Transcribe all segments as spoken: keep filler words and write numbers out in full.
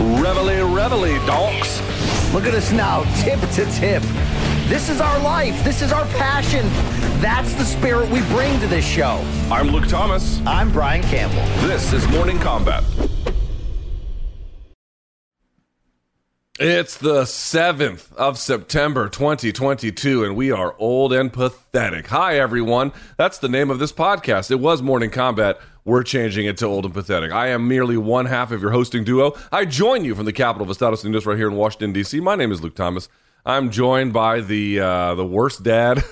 Reveille, reveille, donks. Look at us now, tip to tip. This is our life. This is our passion. That's the spirit we bring to this show. I'm Luke Thomas. I'm Brian Campbell. This is Morning Combat. It's the seventh of September, twenty twenty-two, and we are old and pathetic. Hi, everyone. That's the name of this podcast. It was Morning Combat. We're changing it to Old and Pathetic. I am merely one half of your hosting duo. I join you from the capital of Estados Unidos right here in Washington, D C. My name is Luke Thomas. I'm joined by the uh, the worst dad.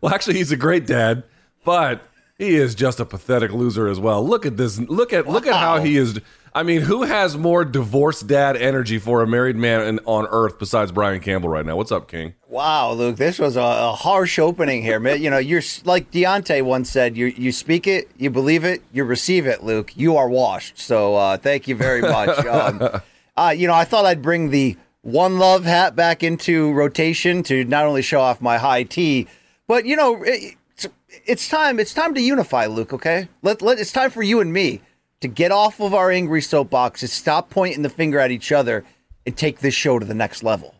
Well, actually, he's a great dad, but he is just a pathetic loser as well. Look at this. Look at wow. Look at how he is. I mean, who has more divorced dad energy for a married man on earth besides Brian Campbell right now? What's up, King? Wow, Luke, this was a, a harsh opening here. You know, you're like Deontay once said, you you speak it, you believe it, you receive it, Luke. You are washed. So uh, thank you very much. Um, uh, you know, I thought I'd bring the One Love hat back into rotation to not only show off my high tea, but, you know, it, it's, it's time. It's time to unify, Luke, okay? Let let It's time for you and me to get off of our angry soapboxes, stop pointing the finger at each other, and take this show to the next level.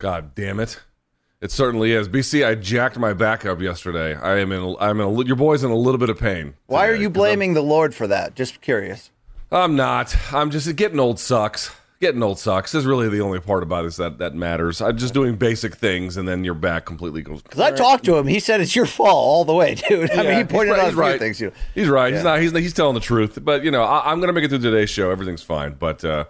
God damn it. It certainly is. B C, I jacked my back up yesterday. I am in, I'm in a, your boy's in a little bit of pain. Why today, are you blaming the Lord for that? Just curious. I'm not. I'm just, getting old sucks. Getting old sucks is really the only part about this that, that matters. I'm just doing basic things, and then your back completely goes. Because I talked to him, he said it's your fault all the way, dude. I yeah, mean, he pointed right, out a few right. things. You know. He's right. Yeah. He's not. He's he's telling the truth. But you know, I, I'm going to make it through today's show. Everything's fine. But uh,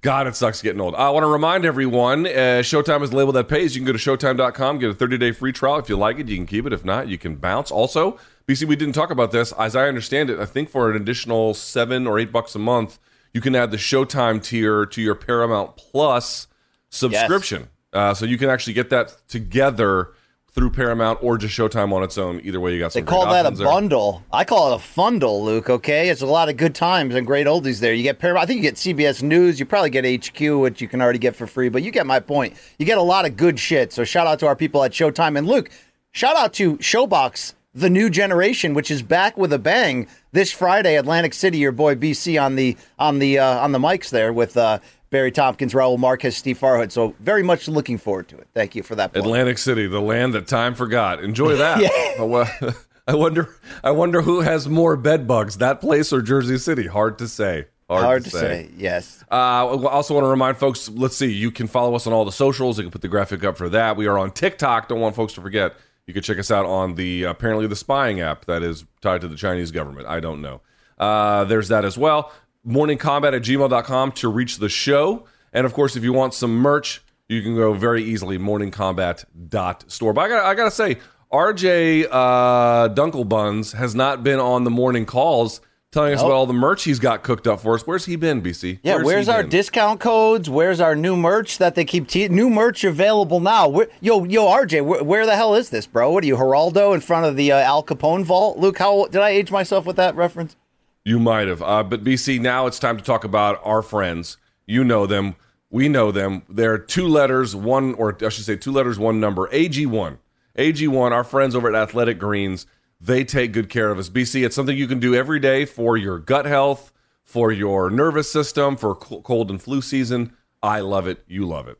God, it sucks getting old. I want to remind everyone: uh, Showtime is the label that pays. You can go to showtime dot com, get a thirty day free trial. If you like it, you can keep it. If not, you can bounce. Also, B C, we didn't talk about this. As I understand it, I think for an additional seven or eight bucks a month, you can add the Showtime tier to your Paramount Plus subscription. Yes. Uh, so you can actually get that together through Paramount or just Showtime on its own. Either way, you got some They call that a there. bundle. I call it a fundle, Luke, okay? It's a lot of good times and great oldies there. You get Paramount. I think you get C B S News. You probably get H Q, which you can already get for free. But you get my point. You get a lot of good shit. So shout out to our people at Showtime. And, Luke, shout out to Showbox, the new generation, which is back with a bang this Friday, Atlantic City. Your boy B C on the on the uh, on the mics there with uh, Barry Tompkins, Raul Marquez, Steve Farhood. So very much looking forward to it. Thank you for that plug. Atlantic City, the land that time forgot. Enjoy that. Yeah. I wonder. I wonder who has more bed bugs, that place or Jersey City. Hard to say. Hard, Hard to say. say, yes. I uh, also want to remind folks, let's see, you can follow us on all the socials. You can put the graphic up for that. We are on TikTok. Don't want folks to forget. You can check us out on the, apparently, the spying app that is tied to the Chinese government. I don't know. Uh, there's that as well. morning combat at gmail dot com to reach the show. And, of course, if you want some merch, you can go very easily, morning combat dot store. But I got I gotta say, R J uh, Dunkelbuns has not been on the morning calls telling us nope. about all the merch he's got cooked up for us. Where's he been, B C? Yeah, where's, where's our been? discount codes? Where's our new merch that they keep te- new merch available now? Where, yo, yo, R J, where, where the hell is this, bro? What are you, Geraldo in front of the uh, Al Capone vault? Luke, how did I age myself with that reference? You might have. Uh, but B C, now it's time to talk about our friends. You know them. We know them. They're two letters, one, or I should say two letters, one number. A G one. A G one, our friends over at Athletic Greens. They take good care of us. B C, it's something you can do every day for your gut health, for your nervous system, for cold and flu season. I love it. You love it.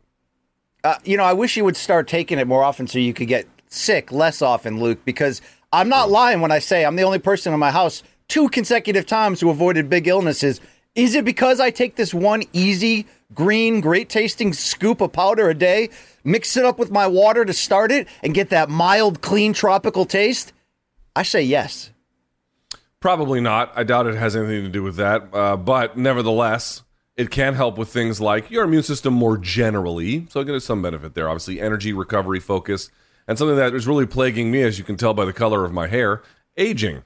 Uh, you know, I wish you would start taking it more often so you could get sick less often, Luke, because I'm not lying when I say I'm the only person in my house two consecutive times who avoided big illnesses. Is it because I take this one easy, green, great-tasting scoop of powder a day, mix it up with my water to start it, and get that mild, clean, tropical taste? I say yes. Probably not. I doubt it has anything to do with that. Uh, but nevertheless, it can help with things like your immune system more generally. So it gives some benefit there. Obviously, energy, recovery, focus. And something that is really plaguing me, as you can tell by the color of my hair, aging.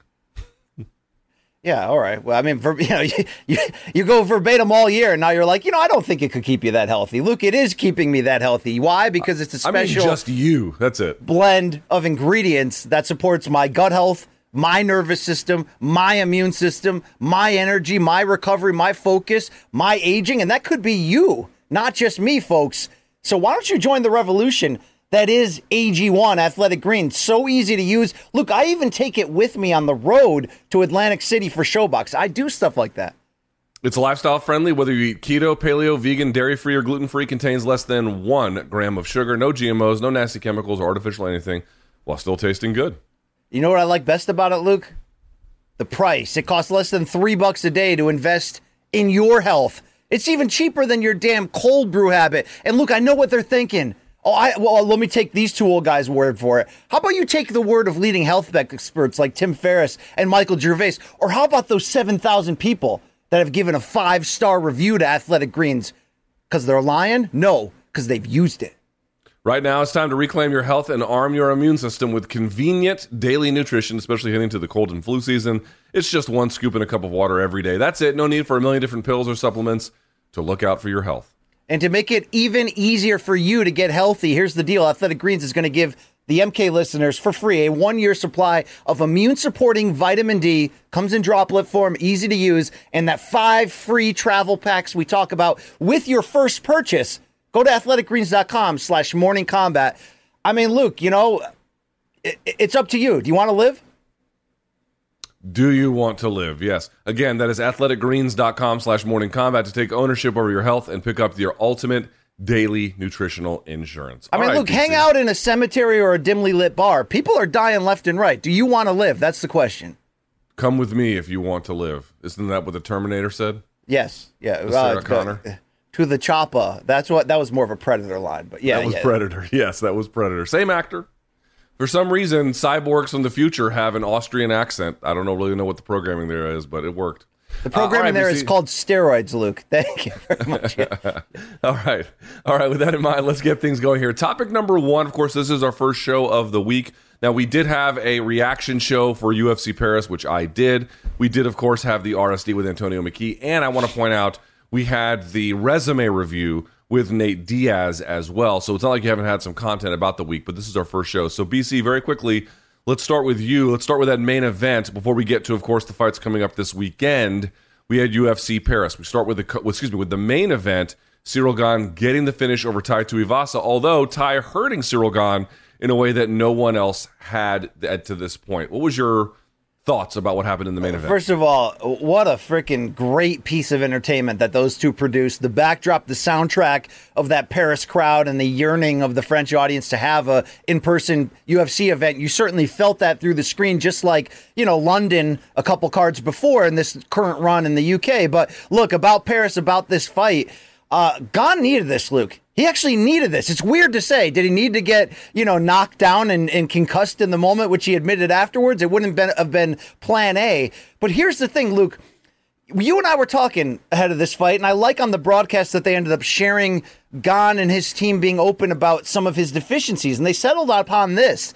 Yeah, all right. Well, I mean, ver- you know, you, you, you go verbatim all year, and now you're like, you know, I don't think it could keep you that healthy. Look, it is keeping me that healthy. Why? Because it's a special I mean, just you. That's it. Blend of ingredients that supports my gut health, my nervous system, my immune system, my energy, my recovery, my focus, my aging, and that could be you, not just me, folks. So why don't you join the revolution? That is A G one, Athletic Greens. So easy to use. Look, I even take it with me on the road to Atlantic City for Showbox. I do stuff like that. It's lifestyle friendly, whether you eat keto, paleo, vegan, dairy-free, or gluten-free. Contains less than one gram of sugar, no G M Os, no nasty chemicals, or artificial anything, while still tasting good. You know what I like best about it, Luke? The price. It costs less than three bucks a day to invest in your health. It's even cheaper than your damn cold brew habit. And Luke, I know what they're thinking. Oh, I, well, let me take these two old guys' word for it. How about you take the word of leading health experts like Tim Ferriss and Michael Gervais? Or how about those seven thousand people that have given a five-star review to Athletic Greens? Because they're lying? No, because they've used it. Right now, it's time to reclaim your health and arm your immune system with convenient daily nutrition, especially heading to the cold and flu season. It's just one scoop and a cup of water every day. That's it. No need for a million different pills or supplements to look out for your health. And to make it even easier for you to get healthy, here's the deal. Athletic Greens is going to give the M K listeners for free a one-year supply of immune-supporting vitamin D. Comes in droplet form, easy to use, and that five free travel packs we talk about with your first purchase. Go to athletic greens dot com slash morning combat. I mean, Luke, you know, it, it's up to you. Do you want to live? Do you want to live? Yes. Again, that is athletic greens dot com slash morning combat to take ownership over your health and pick up your ultimate daily nutritional insurance. I All mean, right, look, D C. Hang out in a cemetery or a dimly lit bar. People are dying left and right. Do you want to live? That's the question. Come with me if you want to live. Isn't that what the Terminator said? Yes. Yeah. The Sarah uh, Connor. Uh, to the choppa. That's what, that was more of a Predator line, but yeah. That was yeah. Predator. Yes, that was Predator. Same actor. For some reason, cyborgs from the future have an Austrian accent. I don't know, really know what the programming there is, but it worked. The programming uh, right, there is called steroids, Luke. Thank you very much. All right. All right. With that in mind, let's get things going here. Topic number one, of course, this is our first show of the week. Now, we did have a reaction show for U F C Paris, which I did. We did, of course, have the R S D with Antonio McKee. And I want to point out we had the resume review with Nate Diaz as well. So it's not like you haven't had some content about the week, but this is our first show. So, B C, very quickly, let's start with you. Let's start with that main event before we get to, of course, the fights coming up this weekend. We had U F C Paris. We start with the excuse me with the main event, Ciryl Gane getting the finish over Tai Tuivasa, although Tai hurting Ciryl Gane in a way that no one else had at to this point. What was your thoughts about what happened in the main event? First of all, what a freaking great piece of entertainment that those two produced. The backdrop, the soundtrack of that Paris crowd and the yearning of the French audience to have a in-person U F C event. You certainly felt that through the screen, just like, you know, London a couple cards before in this current run in the U K. But look, about Paris, about this fight, uh, Gane needed this, Luke. He actually needed this. It's weird to say. Did he need to get, you know, knocked down and, and concussed in the moment, which he admitted afterwards? It wouldn't have been, have been plan A. But here's the thing, Luke. You and I were talking ahead of this fight, and I like on the broadcast that they ended up sharing Gane and his team being open about some of his deficiencies. And they settled upon this.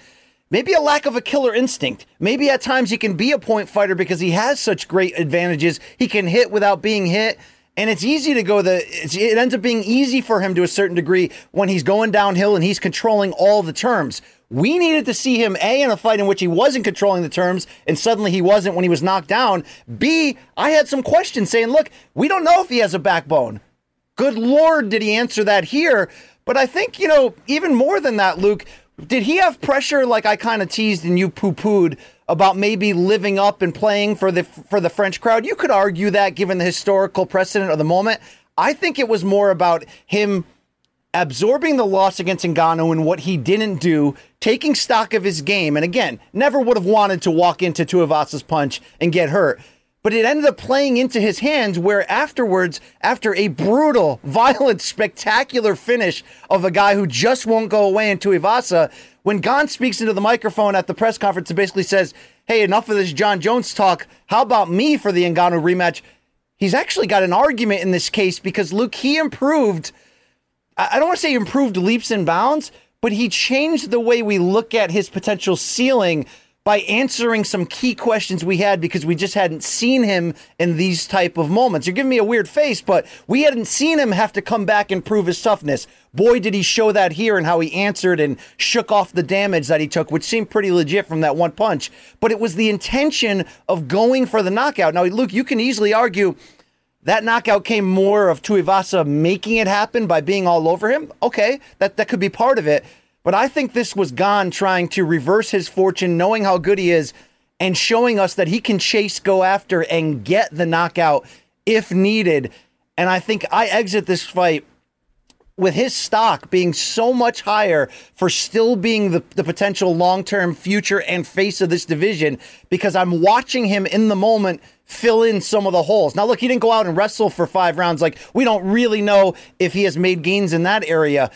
Maybe a lack of a killer instinct. Maybe at times he can be a point fighter because he has such great advantages. He can hit without being hit. And it's easy to go the, it's, it ends up being easy for him to a certain degree when he's going downhill and he's controlling all the terms. We needed to see him, A, in a fight in which he wasn't controlling the terms, and suddenly he wasn't when he was knocked down. B, I had some questions saying, look, we don't know if he has a backbone. Good Lord, did he answer that here? But I think, you know, even more than that, Luke, did he have pressure like I kind of teased and you poo-pooed about maybe living up and playing for the for the French crowd? You could argue that given the historical precedent of the moment. I think it was more about him absorbing the loss against Ngannou and what he didn't do, taking stock of his game, and again, never would have wanted to walk into Tuivasa's punch and get hurt. But it ended up playing into his hands where afterwards, after a brutal, violent, spectacular finish of a guy who just won't go away in Tuivasa, when Gane speaks into the microphone at the press conference and basically says, hey, enough of this Jon Jones talk. How about me for the Ngannou rematch? He's actually got an argument in this case because, Luke, he improved. I don't want to say improved leaps and bounds, but he changed the way we look at his potential ceiling by answering some key questions we had because we just hadn't seen him in these type of moments. You're giving me a weird face, but we hadn't seen him have to come back and prove his toughness. Boy, did he show that here and how he answered and shook off the damage that he took, which seemed pretty legit from that one punch. But it was the intention of going for the knockout. Now, Luke, you can easily argue that knockout came more of Tuivasa making it happen by being all over him. Okay, that, that could be part of it. But I think this was Gane trying to reverse his fortune, knowing how good he is, and showing us that he can chase, go after, and get the knockout if needed. And I think I exit this fight with his stock being so much higher for still being the, the potential long-term future and face of this division, because I'm watching him in the moment fill in some of the holes. Now, look, he didn't go out and wrestle for five rounds. Like, we don't really know if he has made gains in that area.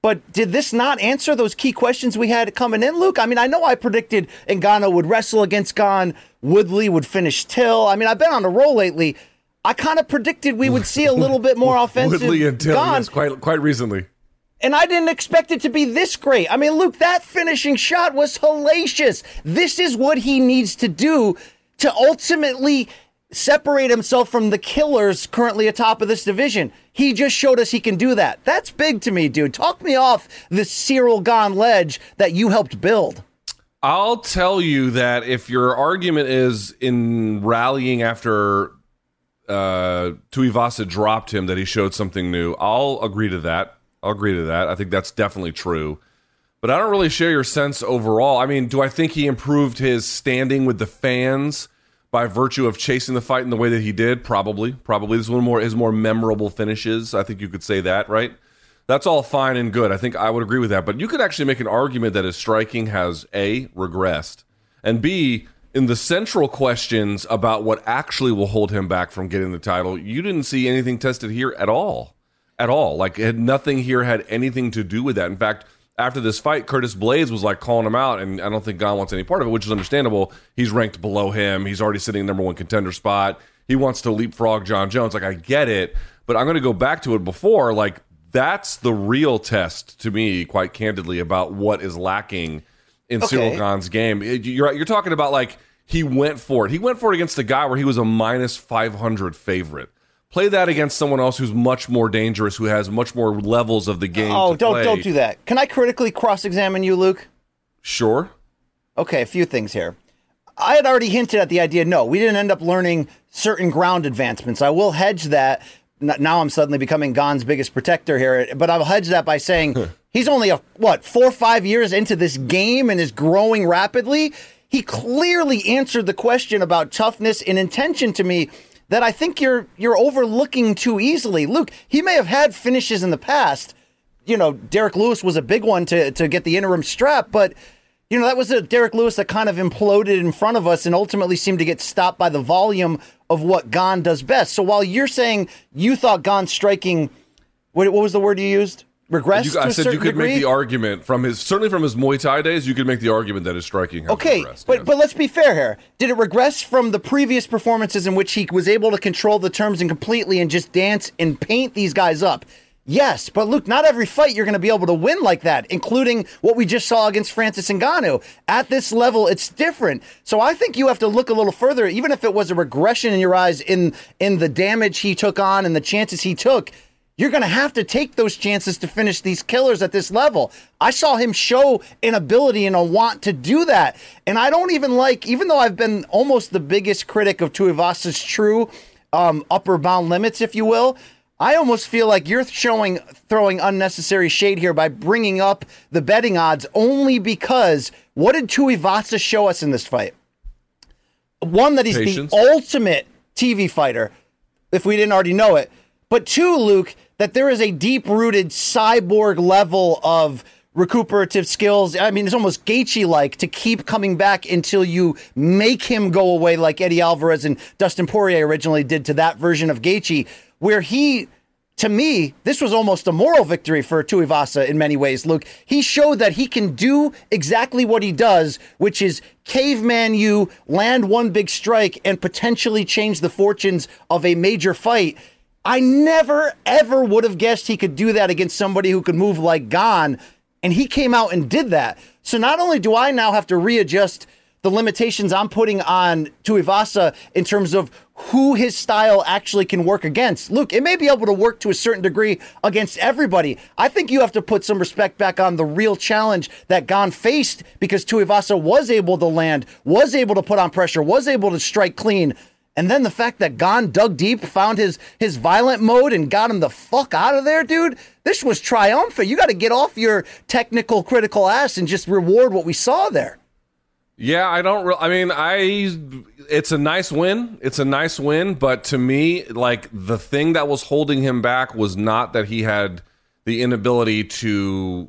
But did this not answer those key questions we had coming in, Luke? I mean, I know I predicted Ngannou would wrestle against Gane, Woodley would finish Till. I mean, I've been on a roll lately. I kind of predicted we would see a little bit more offensive Woodley and Till, yes, quite, quite recently. And I didn't expect it to be this great. I mean, Luke, that finishing shot was hellacious. This is what he needs to do to ultimately separate himself from the killers currently atop of this division. He just showed us he can do that. That's big to me, dude. Talk me off this Ciryl Gane ledge that you helped build. I'll tell you that if your argument is in rallying after uh, Tuivasa dropped him that he showed something new, I'll agree to that. I'll agree to that. I think that's definitely true. But I don't really share your sense overall. I mean, do I think he improved his standing with the fans by virtue of chasing the fight in the way that he did? Probably. Probably. This is one of more, his more memorable finishes. I think you could say that, right? That's all fine and good. I think I would agree with that. But you could actually make an argument that his striking has, A, regressed, and B, in the central questions about what actually will hold him back from getting the title, you didn't see anything tested here at all. At all. Like, had nothing here had anything to do with that. In fact, after this fight, Curtis Blaydes was like calling him out, and I don't think Gane wants any part of it, which is understandable. He's ranked below him. He's already sitting in the number one contender spot. He wants to leapfrog Jon Jones. Like, I get it, but I'm going to go back to it before. Like, that's the real test to me, quite candidly, about what is lacking in okay. Ciryl Gane's game. You're, you're talking about, like, he went for it. He went for it against a guy where he was a minus five hundred favorite. Play that against someone else who's much more dangerous, who has much more levels of the game. Oh, to don't play. Don't do that. Can I critically cross-examine you, Luke? Sure. Okay, a few things here. I had already hinted at the idea, no, we didn't end up learning certain ground advancements. I will hedge that. Now I'm suddenly becoming Gane's biggest protector here, but I'll hedge that by saying he's only, a, what, four or five years into this game and is growing rapidly. He clearly answered the question about toughness and intention to me that I think you're you're overlooking too easily. Luke, he may have had finishes in the past. You know, Derek Lewis was a big one to, to get the interim strap, but, you know, that was a Derek Lewis that kind of imploded in front of us and ultimately seemed to get stopped by the volume of what Gane does best. So while you're saying you thought Gane's striking, what, what was the word you used? Regressed you, I to a said certain you could degree? Make the argument from his, certainly from his Muay Thai days, you could make the argument that his striking has okay, regressed. But, yes. but let's be fair here. Did it regress from the previous performances in which he was able to control the terms and completely and just dance and paint these guys up? Yes, but Luke, not every fight you're going to be able to win like that, including what we just saw against Francis Ngannou. At this level, it's different. So I think you have to look a little further, even if it was a regression in your eyes in, in the damage he took on and the chances he took. You're going to have to take those chances to finish these killers at this level. I saw him show an ability and a want to do that. And I don't even like, even though I've been almost the biggest critic of Tuivasa's true um, upper bound limits, if you will, I almost feel like you're showing throwing unnecessary shade here by bringing up the betting odds only because what did Tuivasa show us in this fight? One, that he's Patience. The ultimate T V fighter, if we didn't already know it. But two, Luke, that there is a deep-rooted cyborg level of recuperative skills. I mean, it's almost Gaethje-like to keep coming back until you make him go away like Eddie Alvarez and Dustin Poirier originally did to that version of Gaethje, where he, to me, this was almost a moral victory for Tuivasa in many ways, Luke. He showed that he can do exactly what he does, which is caveman you, land one big strike, and potentially change the fortunes of a major fight. I never, ever would have guessed he could do that against somebody who could move like Gane, and he came out and did that. So not only do I now have to readjust the limitations I'm putting on Tuivasa in terms of who his style actually can work against. Luke, it may be able to work to a certain degree against everybody. I think you have to put some respect back on the real challenge that Gane faced, because Tuivasa was able to land, was able to put on pressure, was able to strike clean. And then the fact that Gane dug deep, found his his violent mode, and got him the fuck out of there, dude. This was triumphant. You got to get off your technical, critical ass and just reward what we saw there. Yeah, I don't. Re- I mean, I. It's a nice win. It's a nice win, but to me, like, the thing that was holding him back was not that he had the inability to.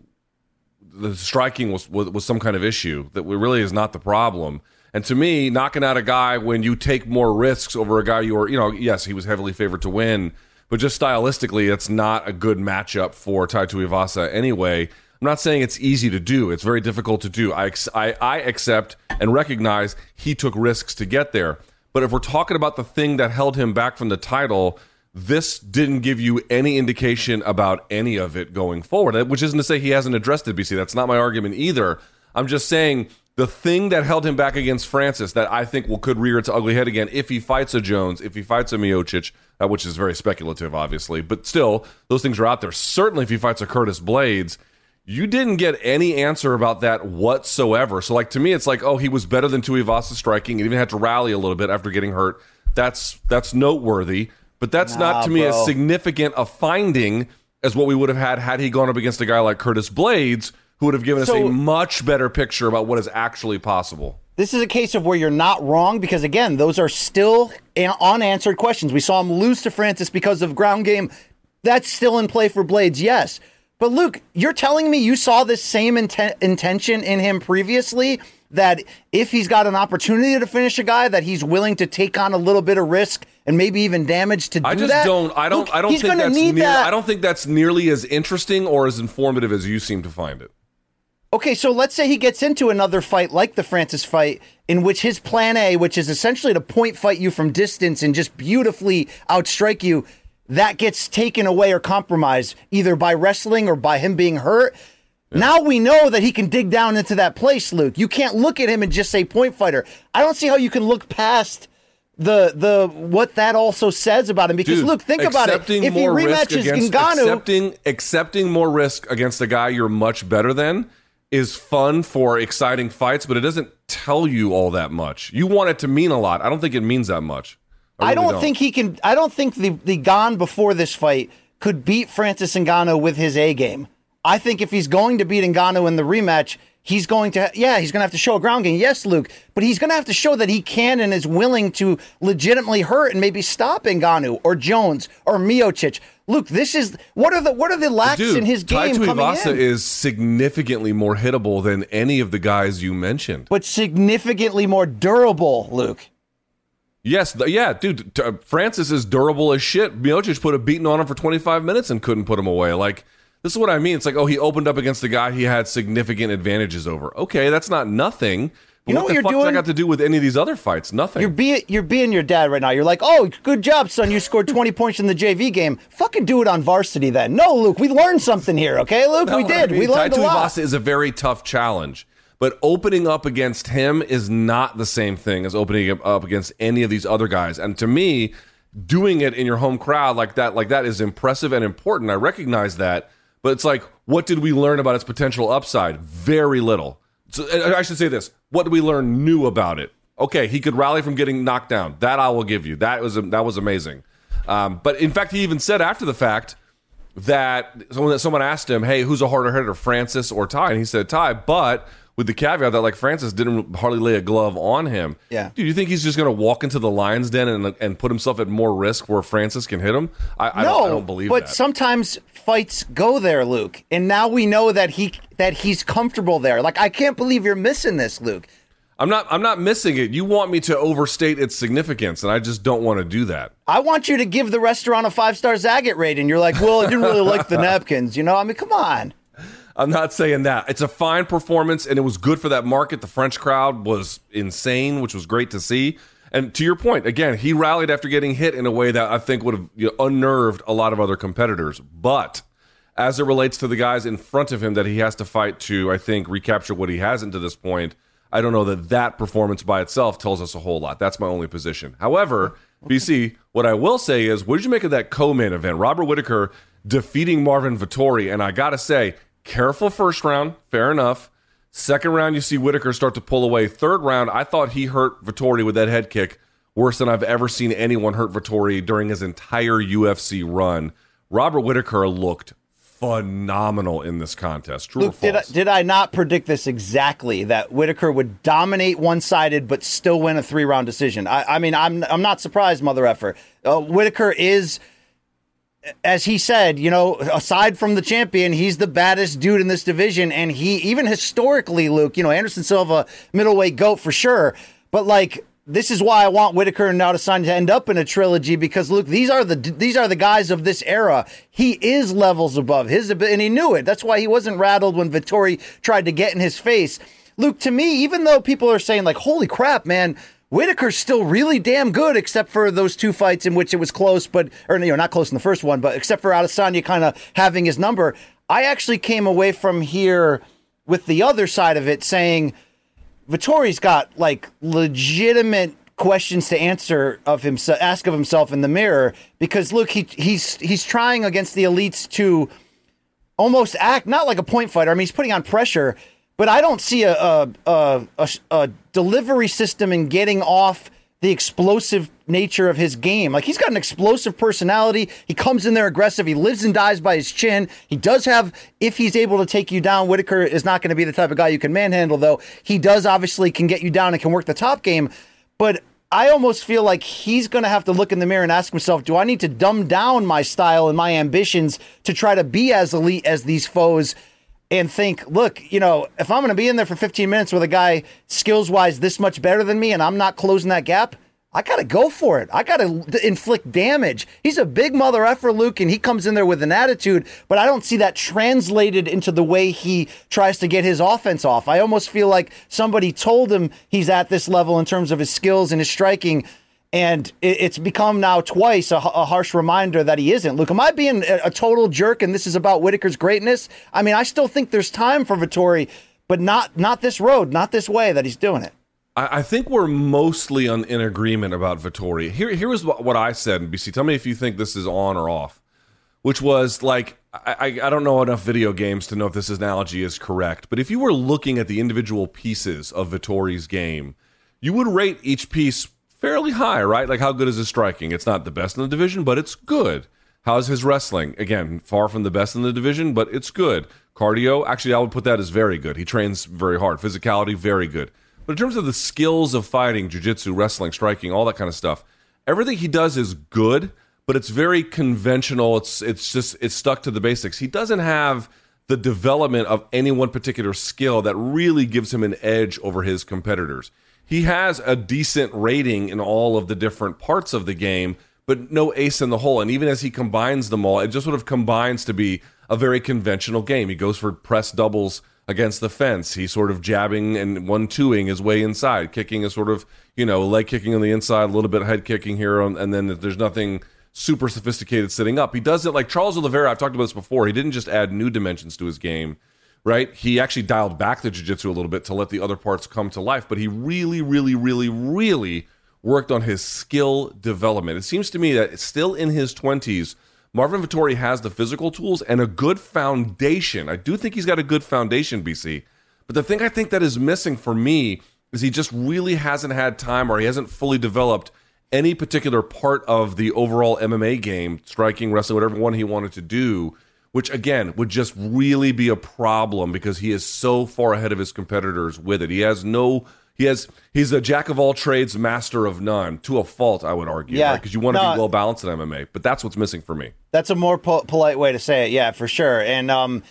The striking was was, was some kind of issue that really is not the problem. And to me, knocking out a guy when you take more risks over a guy you are, you know, yes, he was heavily favored to win, but just stylistically, it's not a good matchup for Tai Tuivasa anyway. I'm not saying it's easy to do. It's very difficult to do. I, I, I accept and recognize he took risks to get there. But if we're talking about the thing that held him back from the title, this didn't give you any indication about any of it going forward, which isn't to say he hasn't addressed it, B C. That's not my argument either. I'm just saying... the thing that held him back against Francis that I think will could rear its ugly head again if he fights a Jones, if he fights a Miocic, uh, which is very speculative, obviously, but still, those things are out there. Certainly if he fights a Curtis Blaydes, you didn't get any answer about that whatsoever. So, like, to me, it's like, oh, he was better than Tuivasa striking. He even had to rally a little bit after getting hurt. That's that's noteworthy, but that's nah, not, to me, bro. as significant a finding as what we would have had had he gone up against a guy like Curtis Blaydes, who would have given us so, a much better picture about what is actually possible. This is a case of where you're not wrong, because, again, those are still unanswered questions. We saw him lose to Francis because of ground game. That's still in play for Blaydes, yes. But, Luke, you're telling me you saw this same inten- intention in him previously, that if he's got an opportunity to finish a guy, that he's willing to take on a little bit of risk and maybe even damage to do that? I just that? don't. I don't. Luke, I don't think that's near, that. I don't think that's nearly as interesting or as informative as you seem to find it. Okay, so let's say he gets into another fight like the Francis fight, in which his plan A, which is essentially to point fight you from distance and just beautifully outstrike you, that gets taken away or compromised either by wrestling or by him being hurt. Yeah. Now we know that he can dig down into that place, Luke. You can't look at him and just say point fighter. I don't see how you can look past the the what that also says about him, because, Dude, look, think about it. If he rematches against, Ngannou... Accepting, accepting more risk against a guy you're much better than... is fun for exciting fights, but it doesn't tell you all that much. You want it to mean a lot. I don't think it means that much. I, really I don't, don't think he can. I don't think the the Gane before this fight could beat Francis Ngannou with his A game. I think if he's going to beat Ngannou in the rematch, he's going to yeah he's going to have to show a ground game. Yes, Luke, but he's going to have to show that he can and is willing to legitimately hurt and maybe stop Ngannou or Jones or Miocic. Luke, this is what are the what are the lacks Dude, in his game coming in? Tai Tuivasa is significantly more hittable than any of the guys you mentioned, but significantly more durable, Luke. Yes, the, yeah, dude. T- Francis is durable as shit. Miocic put a beating on him for twenty-five minutes and couldn't put him away. Like, this is what I mean. It's like, oh, he opened up against the guy he had significant advantages over. Okay, that's not nothing. You know what, what you're fuck doing? Does that got to do with any of these other fights? Nothing. You're being you're being your dad right now. You're like, oh, good job, son. You scored twenty points in the J V game. Fucking do it on varsity then. No, Luke, we learned something here. Okay, Luke, no, we did. I mean, we learned a lot. Tai Tuivasa is a very tough challenge, but opening up against him is not the same thing as opening up against any of these other guys. And to me, doing it in your home crowd like that, like that, is impressive and important. I recognize that, but it's like, what did we learn about its potential upside? Very little. So I should say this. What did we learn new about it? Okay, he could rally from getting knocked down. That I will give you. That was that was amazing. Um, but in fact, he even said after the fact that someone, someone asked him, hey, who's a harder hitter, Francis or Tai? And he said Tai, but with the caveat that, like, Francis didn't hardly lay a glove on him. Yeah. Do you think he's just going to walk into the lion's den and and put himself at more risk where Francis can hit him? I, I, no, don't, I don't believe but that. But sometimes fights go there, Luke. And now we know that he that he's comfortable there. Like, I can't believe you're missing this, Luke. I'm not I'm not missing it. You want me to overstate its significance, and I just don't want to do that. I want you to give the restaurant a five-star Zagat rating, and you're like, well, I didn't really like the napkins. You know, I mean, come on. I'm not saying that. It's a fine performance, and it was good for that market. The French crowd was insane, which was great to see. And to your point, again, he rallied after getting hit in a way that I think would have, you know, unnerved a lot of other competitors. But as it relates to the guys in front of him that he has to fight to, I think, recapture what he hasn't to this point, I don't know that that performance by itself tells us a whole lot. That's my only position. However, B C, what I will say is, what did you make of that co-main event? Robert Whittaker defeating Marvin Vettori, and I got to say, careful first round, fair enough. Second round, you see Whittaker start to pull away. Third round, I thought he hurt Vettori with that head kick worse than I've ever seen anyone hurt Vettori during his entire U F C run. Robert Whittaker looked phenomenal in this contest. True Luke, or false? Did I, did I not predict this exactly, that Whittaker would dominate one-sided but still win a three-round decision? I, I mean, I'm I'm not surprised, mother effer. Uh, Whittaker is, as he said, you know, aside from the champion, he's the baddest dude in this division. And he, even historically, Luke, you know, Anderson Silva, middleweight GOAT for sure. But, like, this is why I want Whittaker and Adesanya to end up in a trilogy, because, Luke, these are the these are the guys of this era. He is levels above his, and he knew it. That's why he wasn't rattled when Vettori tried to get in his face. Luke, to me, even though people are saying, like, holy crap, man, Whittaker's still really damn good, except for those two fights in which it was close, but, or, you know, not close in the first one, but except for Adesanya kind of having his number. I actually came away from here with the other side of it saying, Vittori's got, like, legitimate questions to answer of himself, ask of himself in the mirror, because, look, he he's he's trying against the elites to almost act not like a point fighter. I mean, he's putting on pressure, but I don't see a a a, a, a delivery system in getting off the explosive nature of his game. Like, he's got an explosive personality. He comes in there aggressive. He lives and dies by his chin. He does have, if he's able to take you down, Whittaker is not going to be the type of guy you can manhandle, though. He does obviously can get you down and can work the top game. But I almost feel like he's going to have to look in the mirror and ask himself, do I need to dumb down my style and my ambitions to try to be as elite as these foes? And think, look, you know, if I'm going to be in there for fifteen minutes with a guy skills-wise this much better than me and I'm not closing that gap, I got to go for it. I got to inflict damage. He's a big mother effer, Luke, and he comes in there with an attitude, but I don't see that translated into the way he tries to get his offense off. I almost feel like somebody told him he's at this level in terms of his skills and his striking, and it's become now twice a, a harsh reminder that he isn't. Luke, am I being a, a total jerk and this is about Whittaker's greatness? I mean, I still think there's time for Vettori, but not not this road, not this way that he's doing it. I, I think we're mostly on, in agreement about Vettori. Here, here was what, what I said in B C. Tell me if you think this is on or off, which was like, I, I, I don't know enough video games to know if this analogy is correct, but if you were looking at the individual pieces of Vittori's game, you would rate each piece fairly high, right? Like, how good is his striking? It's not the best in the division, but it's good. How's his wrestling? Again, far from the best in the division, but it's good. Cardio, actually, I would put that as very good. He trains very hard. Physicality, very good. But in terms of the skills of fighting, jiu-jitsu, wrestling, striking, all that kind of stuff, everything he does is good, but it's very conventional. It's it's just it's stuck to the basics. He doesn't have the development of any one particular skill that really gives him an edge over his competitors. He has a decent rating in all of the different parts of the game, but no ace in the hole. And even as he combines them all, it just sort of combines to be a very conventional game. He goes for press doubles against the fence. He's sort of jabbing and one-twoing his way inside, kicking is sort of, you know, leg kicking on the inside, a little bit of head kicking here, and then there's nothing super sophisticated sitting up. He does it like Charles Oliveira. I've talked about this before. He didn't just add new dimensions to his game, right? He actually dialed back the jiu-jitsu a little bit to let the other parts come to life, but he really, really, really, really worked on his skill development. It seems to me that still in his twenties, Marvin Vettori has the physical tools and a good foundation. I do think he's got a good foundation, B C, but the thing I think that is missing for me is he just really hasn't had time, or he hasn't fully developed any particular part of the overall M M A game, striking, wrestling, whatever one he wanted to do, which, again, would just really be a problem because he is so far ahead of his competitors with it. He has no, he has, he's a jack of all trades, master of none, to a fault, I would argue, yeah, right? Because you want to no, be well-balanced in M M A, but that's what's missing for me. That's a more po- polite way to say it, yeah, for sure. And, um,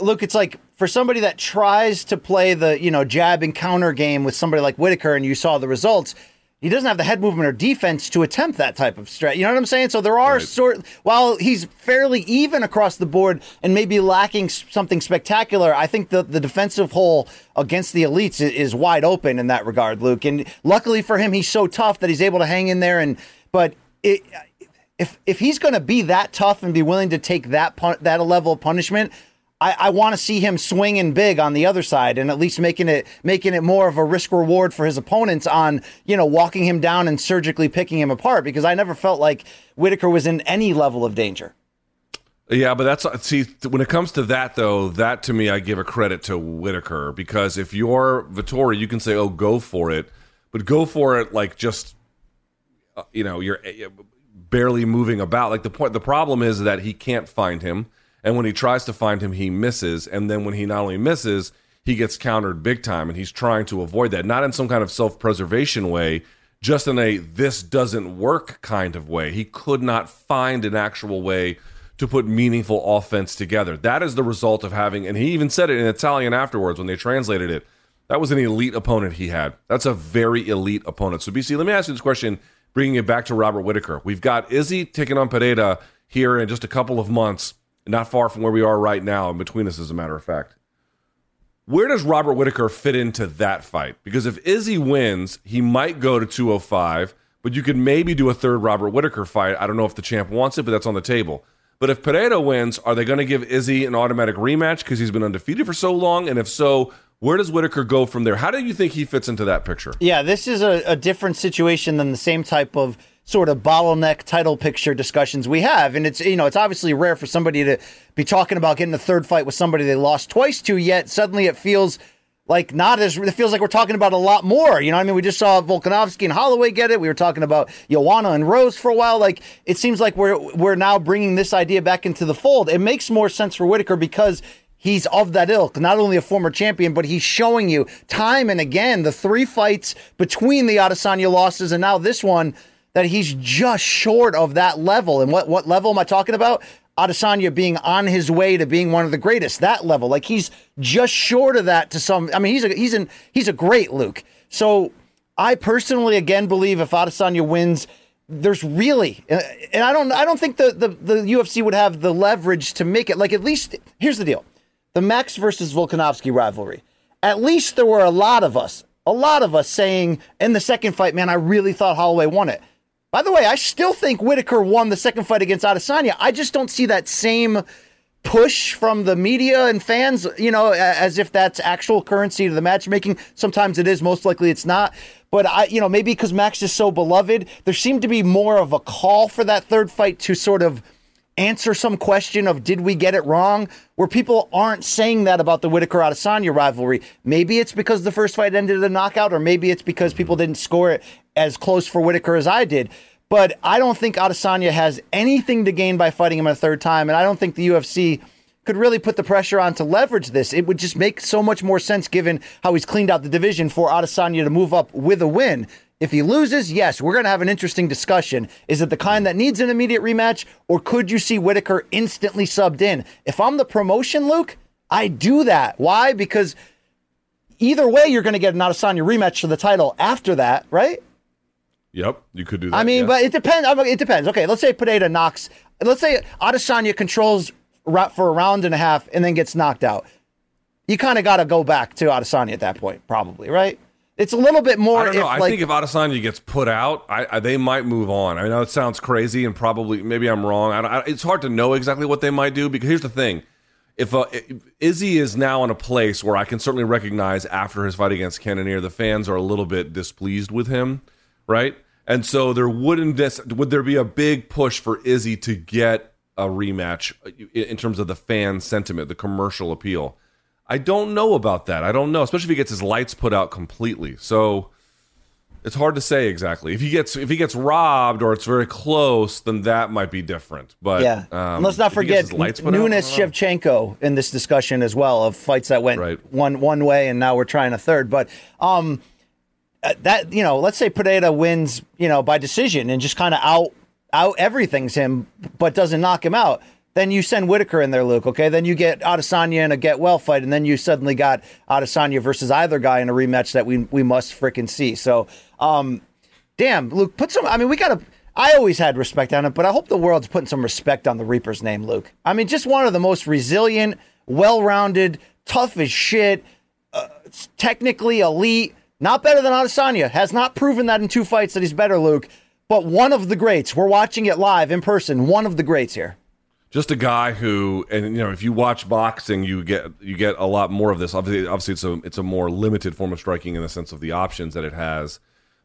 look, it's like, for somebody that tries to play the, you know, jab and counter game with somebody like Whittaker, and you saw the results, he doesn't have the head movement or defense to attempt that type of strat. You know what I'm saying? So there are right. sort while he's fairly even across the board and maybe lacking something spectacular, I think the, the defensive hole against the elites is wide open in that regard, Luke. And luckily for him, he's so tough that he's able to hang in there. And but it, if if he's going to be that tough and be willing to take that pun- that level of punishment, I, I want to see him swinging big on the other side and at least making it making it more of a risk reward for his opponents on, you know, walking him down and surgically picking him apart, because I never felt like Whittaker was in any level of danger. Yeah, but that's, see, when it comes to that, though, that to me, I give a credit to Whittaker, because if you're Vettori, you can say, oh, go for it, but go for it like just, you know, you're barely moving about. Like the point, the problem is that he can't find him, and when he tries to find him, he misses, and then when he not only misses, he gets countered big time, and he's trying to avoid that, not in some kind of self-preservation way, just in a this doesn't work kind of way. He could not find an actual way to put meaningful offense together. That is the result of having, and he even said it in Italian afterwards when they translated it, that was an elite opponent he had. That's a very elite opponent. So, B C, let me ask you this question, bringing it back to Robert Whittaker. We've got Izzy taking on Predator here in just a couple of months, not far from where we are right now, in between us, as a matter of fact. Where does Robert Whittaker fit into that fight? Because if Izzy wins, he might go to two oh five, but you could maybe do a third Robert Whittaker fight. I don't know if the champ wants it, but that's on the table. But if Pereira wins, are they going to give Izzy an automatic rematch because he's been undefeated for so long? And if so, where does Whittaker go from there? How do you think he fits into that picture? Yeah, this is a, a different situation than the same type of sort of bottleneck title picture discussions we have. And it's, you know, it's obviously rare for somebody to be talking about getting a third fight with somebody they lost twice to, yet suddenly it feels like not as, it feels like we're talking about a lot more. You know what I mean? We just saw Volkanovski and Holloway get it. We were talking about Joanna and Rose for a while. Like, it seems like we're, we're now bringing this idea back into the fold. It makes more sense for Whittaker because he's of that ilk, not only a former champion, but he's showing you time and again, the three fights between the Adesanya losses and now this one, that he's just short of that level. And what, what level am I talking about? Adesanya being on his way to being one of the greatest, that level. Like, he's just short of that to some, I mean, he's a, he's an, he's a great Luke. So I personally, again, believe if Adesanya wins, there's really, and I don't, I don't think the, the, the U F C would have the leverage to make it. Like, at least, here's the deal. The Max versus Volkanovski rivalry. At least there were a lot of us, a lot of us saying in the second fight, man, I really thought Holloway won it. By the way, I still think Whittaker won the second fight against Adesanya. I just don't see that same push from the media and fans, you know, as if that's actual currency to the matchmaking. Sometimes it is, most likely it's not. But, I, you know, maybe because Max is so beloved, there seemed to be more of a call for that third fight to sort of answer some question of did we get it wrong, where people aren't saying that about the Whittaker-Adesanya rivalry. Maybe it's because the first fight ended in a knockout, or maybe it's because people didn't score it as close for Whittaker as I did. But I don't think Adesanya has anything to gain by fighting him a third time, and I don't think the U F C could really put the pressure on to leverage this. It would just make so much more sense given how he's cleaned out the division for Adesanya to move up with a win. If he loses, yes, we're going to have an interesting discussion. Is it the kind that needs an immediate rematch, or could you see Whittaker instantly subbed in? If I'm the promotion, Luke, I do that. Why? Because either way, you're going to get an Adesanya rematch for the title after that, right? Yep, you could do that. I mean, yes. But it depends. It depends. Okay, let's say Pineda knocks. Let's say Adesanya controls for a round and a half and then gets knocked out. You kind of got to go back to Adesanya at that point, probably, right? It's a little bit more. I don't know. If, I like, think if Adesanya gets put out, I, I, they might move on. I mean, that sounds crazy, and probably maybe I'm wrong. I don't, I, it's hard to know exactly what they might do, because here's the thing: if, uh, if Izzy is now in a place where I can certainly recognize after his fight against Cannonier, the fans are a little bit displeased with him, right? And so there wouldn't this would there be a big push for Izzy to get a rematch in terms of the fan sentiment, the commercial appeal? I don't know about that. I don't know, especially if he gets his lights put out completely. So it's hard to say exactly. If he gets if he gets robbed or it's very close, then that might be different. But yeah, um, and let's not forget Nunes Shevchenko in this discussion as well, of fights that went right. one one way and now we're trying a third. But um, that you know, let's say Pineda wins, you know, by decision and just kind of out out everything's him, but doesn't knock him out. Then you send Whittaker in there, Luke, okay? Then you get Adesanya in a get-well fight, and then you suddenly got Adesanya versus either guy in a rematch that we we must frickin' see. So, um, damn, Luke, put some... I mean, we gotta... I always had respect on it, but I hope the world's putting some respect on the Reaper's name, Luke. I mean, just one of the most resilient, well-rounded, tough as shit, uh, technically elite, not better than Adesanya. Has not proven that in two fights that he's better, Luke, but one of the greats. We're watching it live in person. One of the greats here. just a guy who, and you know, if you watch boxing, you get you get a lot more of this. Obviously, obviously, it's a it's a more limited form of striking in the sense of the options that it has.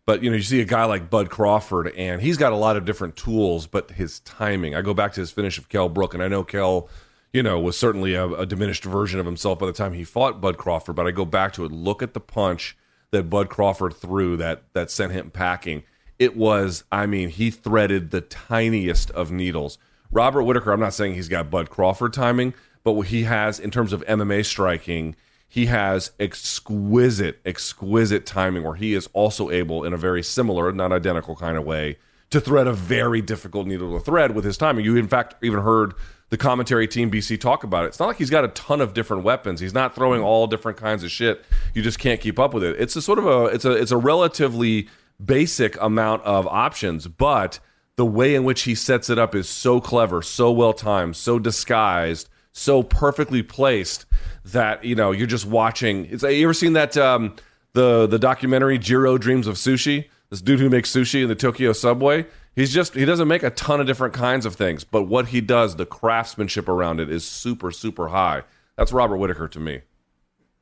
But you know, you see a guy like Bud Crawford, and he's got a lot of different tools, but his timing. I go back to his finish of Kell Brook, and I know Kell, you know, was certainly a, a diminished version of himself by the time he fought Bud Crawford. But I go back to it. Look at the punch that Bud Crawford threw that that sent him packing. It was, I mean, he threaded the tiniest of needles. Robert Whittaker, I'm not saying he's got Bud Crawford timing, but what he has in terms of M M A striking, he has exquisite, exquisite timing where he is also able in a very similar, not identical kind of way to thread a very difficult needle to thread with his timing. You, in fact, even heard the commentary team B C talk about it. It's not like he's got a ton of different weapons. He's not throwing all different kinds of shit. You just can't keep up with it. It's a sort of a, it's a, it's a relatively basic amount of options, but the way in which he sets it up is so clever, so well timed, so disguised, so perfectly placed that, you know, you're just watching. It's, you ever seen that um, the the documentary Jiro Dreams of Sushi? This dude who makes sushi in the Tokyo subway. He's just he doesn't make a ton of different kinds of things, but what he does, the craftsmanship around it is super super high. That's Robert Whittaker to me.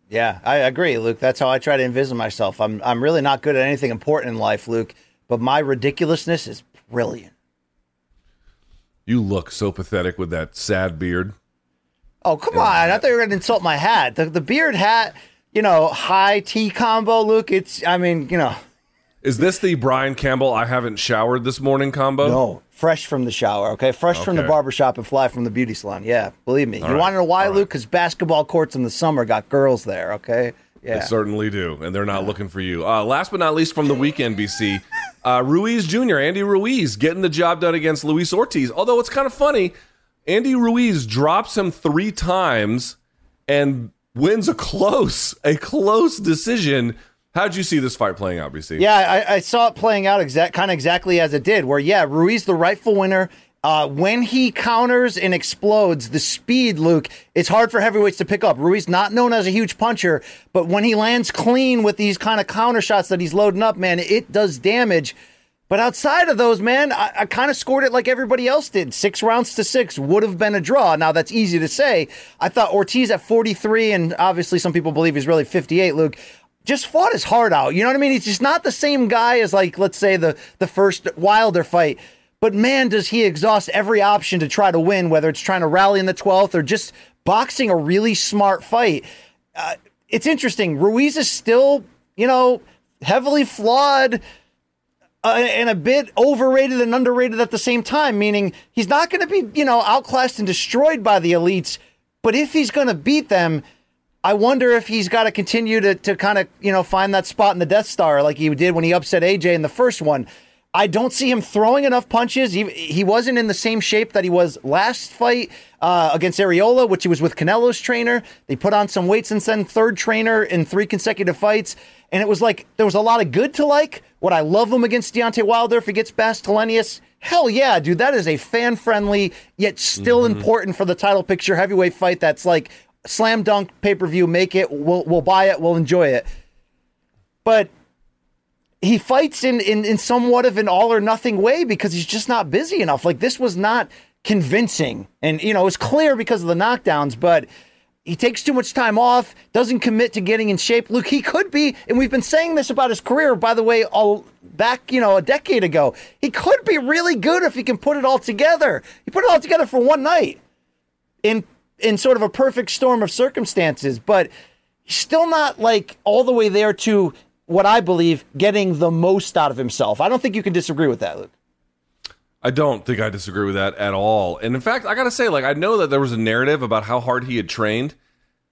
Yeah, I agree, Luke. That's how I try to envision myself. I'm I'm really not good at anything important in life, Luke, but my ridiculousness is brilliant. You look so pathetic with that sad beard. Oh, come yeah. on. I thought you were going to insult my hat. The, the beard hat, you know, high tea combo, Luke. It's, I mean, you know. Is this the Brian Campbell I haven't showered this morning combo? No, fresh from the shower, okay? Fresh okay. from the barbershop and fly from the beauty salon. Yeah, believe me. All you right. want to know why, All Luke? Because right. basketball courts in the summer got girls there, okay? Yeah. They certainly do, and they're not yeah. looking for you. Uh, last but not least from the weekend, B C, uh, Ruiz Junior, Andy Ruiz, getting the job done against Luis Ortiz. Although it's kind of funny, Andy Ruiz drops him three times and wins a close, a close decision. How'd you see this fight playing out, B C? Yeah, I, I saw it playing out exact, kind of exactly as it did, where, yeah, Ruiz, the rightful winner, uh, when he counters and explodes, the speed, Luke, it's hard for heavyweights to pick up. Ruiz, not known as a huge puncher, but when he lands clean with these kind of counter shots that he's loading up, man, it does damage. But outside of those, man, I, I kind of scored it like everybody else did. Six rounds to six would have been a draw. Now, that's easy to say. I thought Ortiz at forty-three, and obviously some people believe he's really fifty-eight, Luke, just fought his heart out. You know what I mean? He's just not the same guy as, like, let's say the, the first Wilder fight. But, man, does he exhaust every option to try to win, whether it's trying to rally in the twelfth or just boxing a really smart fight. Uh, it's interesting. Ruiz is still, you know, heavily flawed uh, and a bit overrated and underrated at the same time, meaning he's not going to be, you know, outclassed and destroyed by the elites. But if he's going to beat them, I wonder if he's got to continue to to kind of, you know, find that spot in the Death Star like he did when he upset A J in the first one. I don't see him throwing enough punches. He, he wasn't in the same shape that he was last fight uh, against Areola, which he was with Canelo's trainer. They put on some weight since then, third trainer in three consecutive fights. And it was like, there was a lot of good to like. Would I love him against Deontay Wilder if he gets past Hellenius? Hell yeah, dude. That is a fan-friendly, yet still mm-hmm. important for the title picture heavyweight fight that's like, slam dunk, pay-per-view, make it, we'll, we'll buy it, we'll enjoy it. But he fights in, in, in somewhat of an all-or-nothing way because he's just not busy enough. Like, this was not convincing. And, you know, it was clear because of the knockdowns, but he takes too much time off, doesn't commit to getting in shape. Luke, he could be, and we've been saying this about his career, by the way, all back, you know, a decade ago. He could be really good if he can put it all together. He put it all together for one night. In in sort of a perfect storm of circumstances, but still not like all the way there to what I believe getting the most out of himself. I don't think you can disagree with that, Luke. I don't think I disagree with that at all. And in fact, I got to say, like, I know that there was a narrative about how hard he had trained.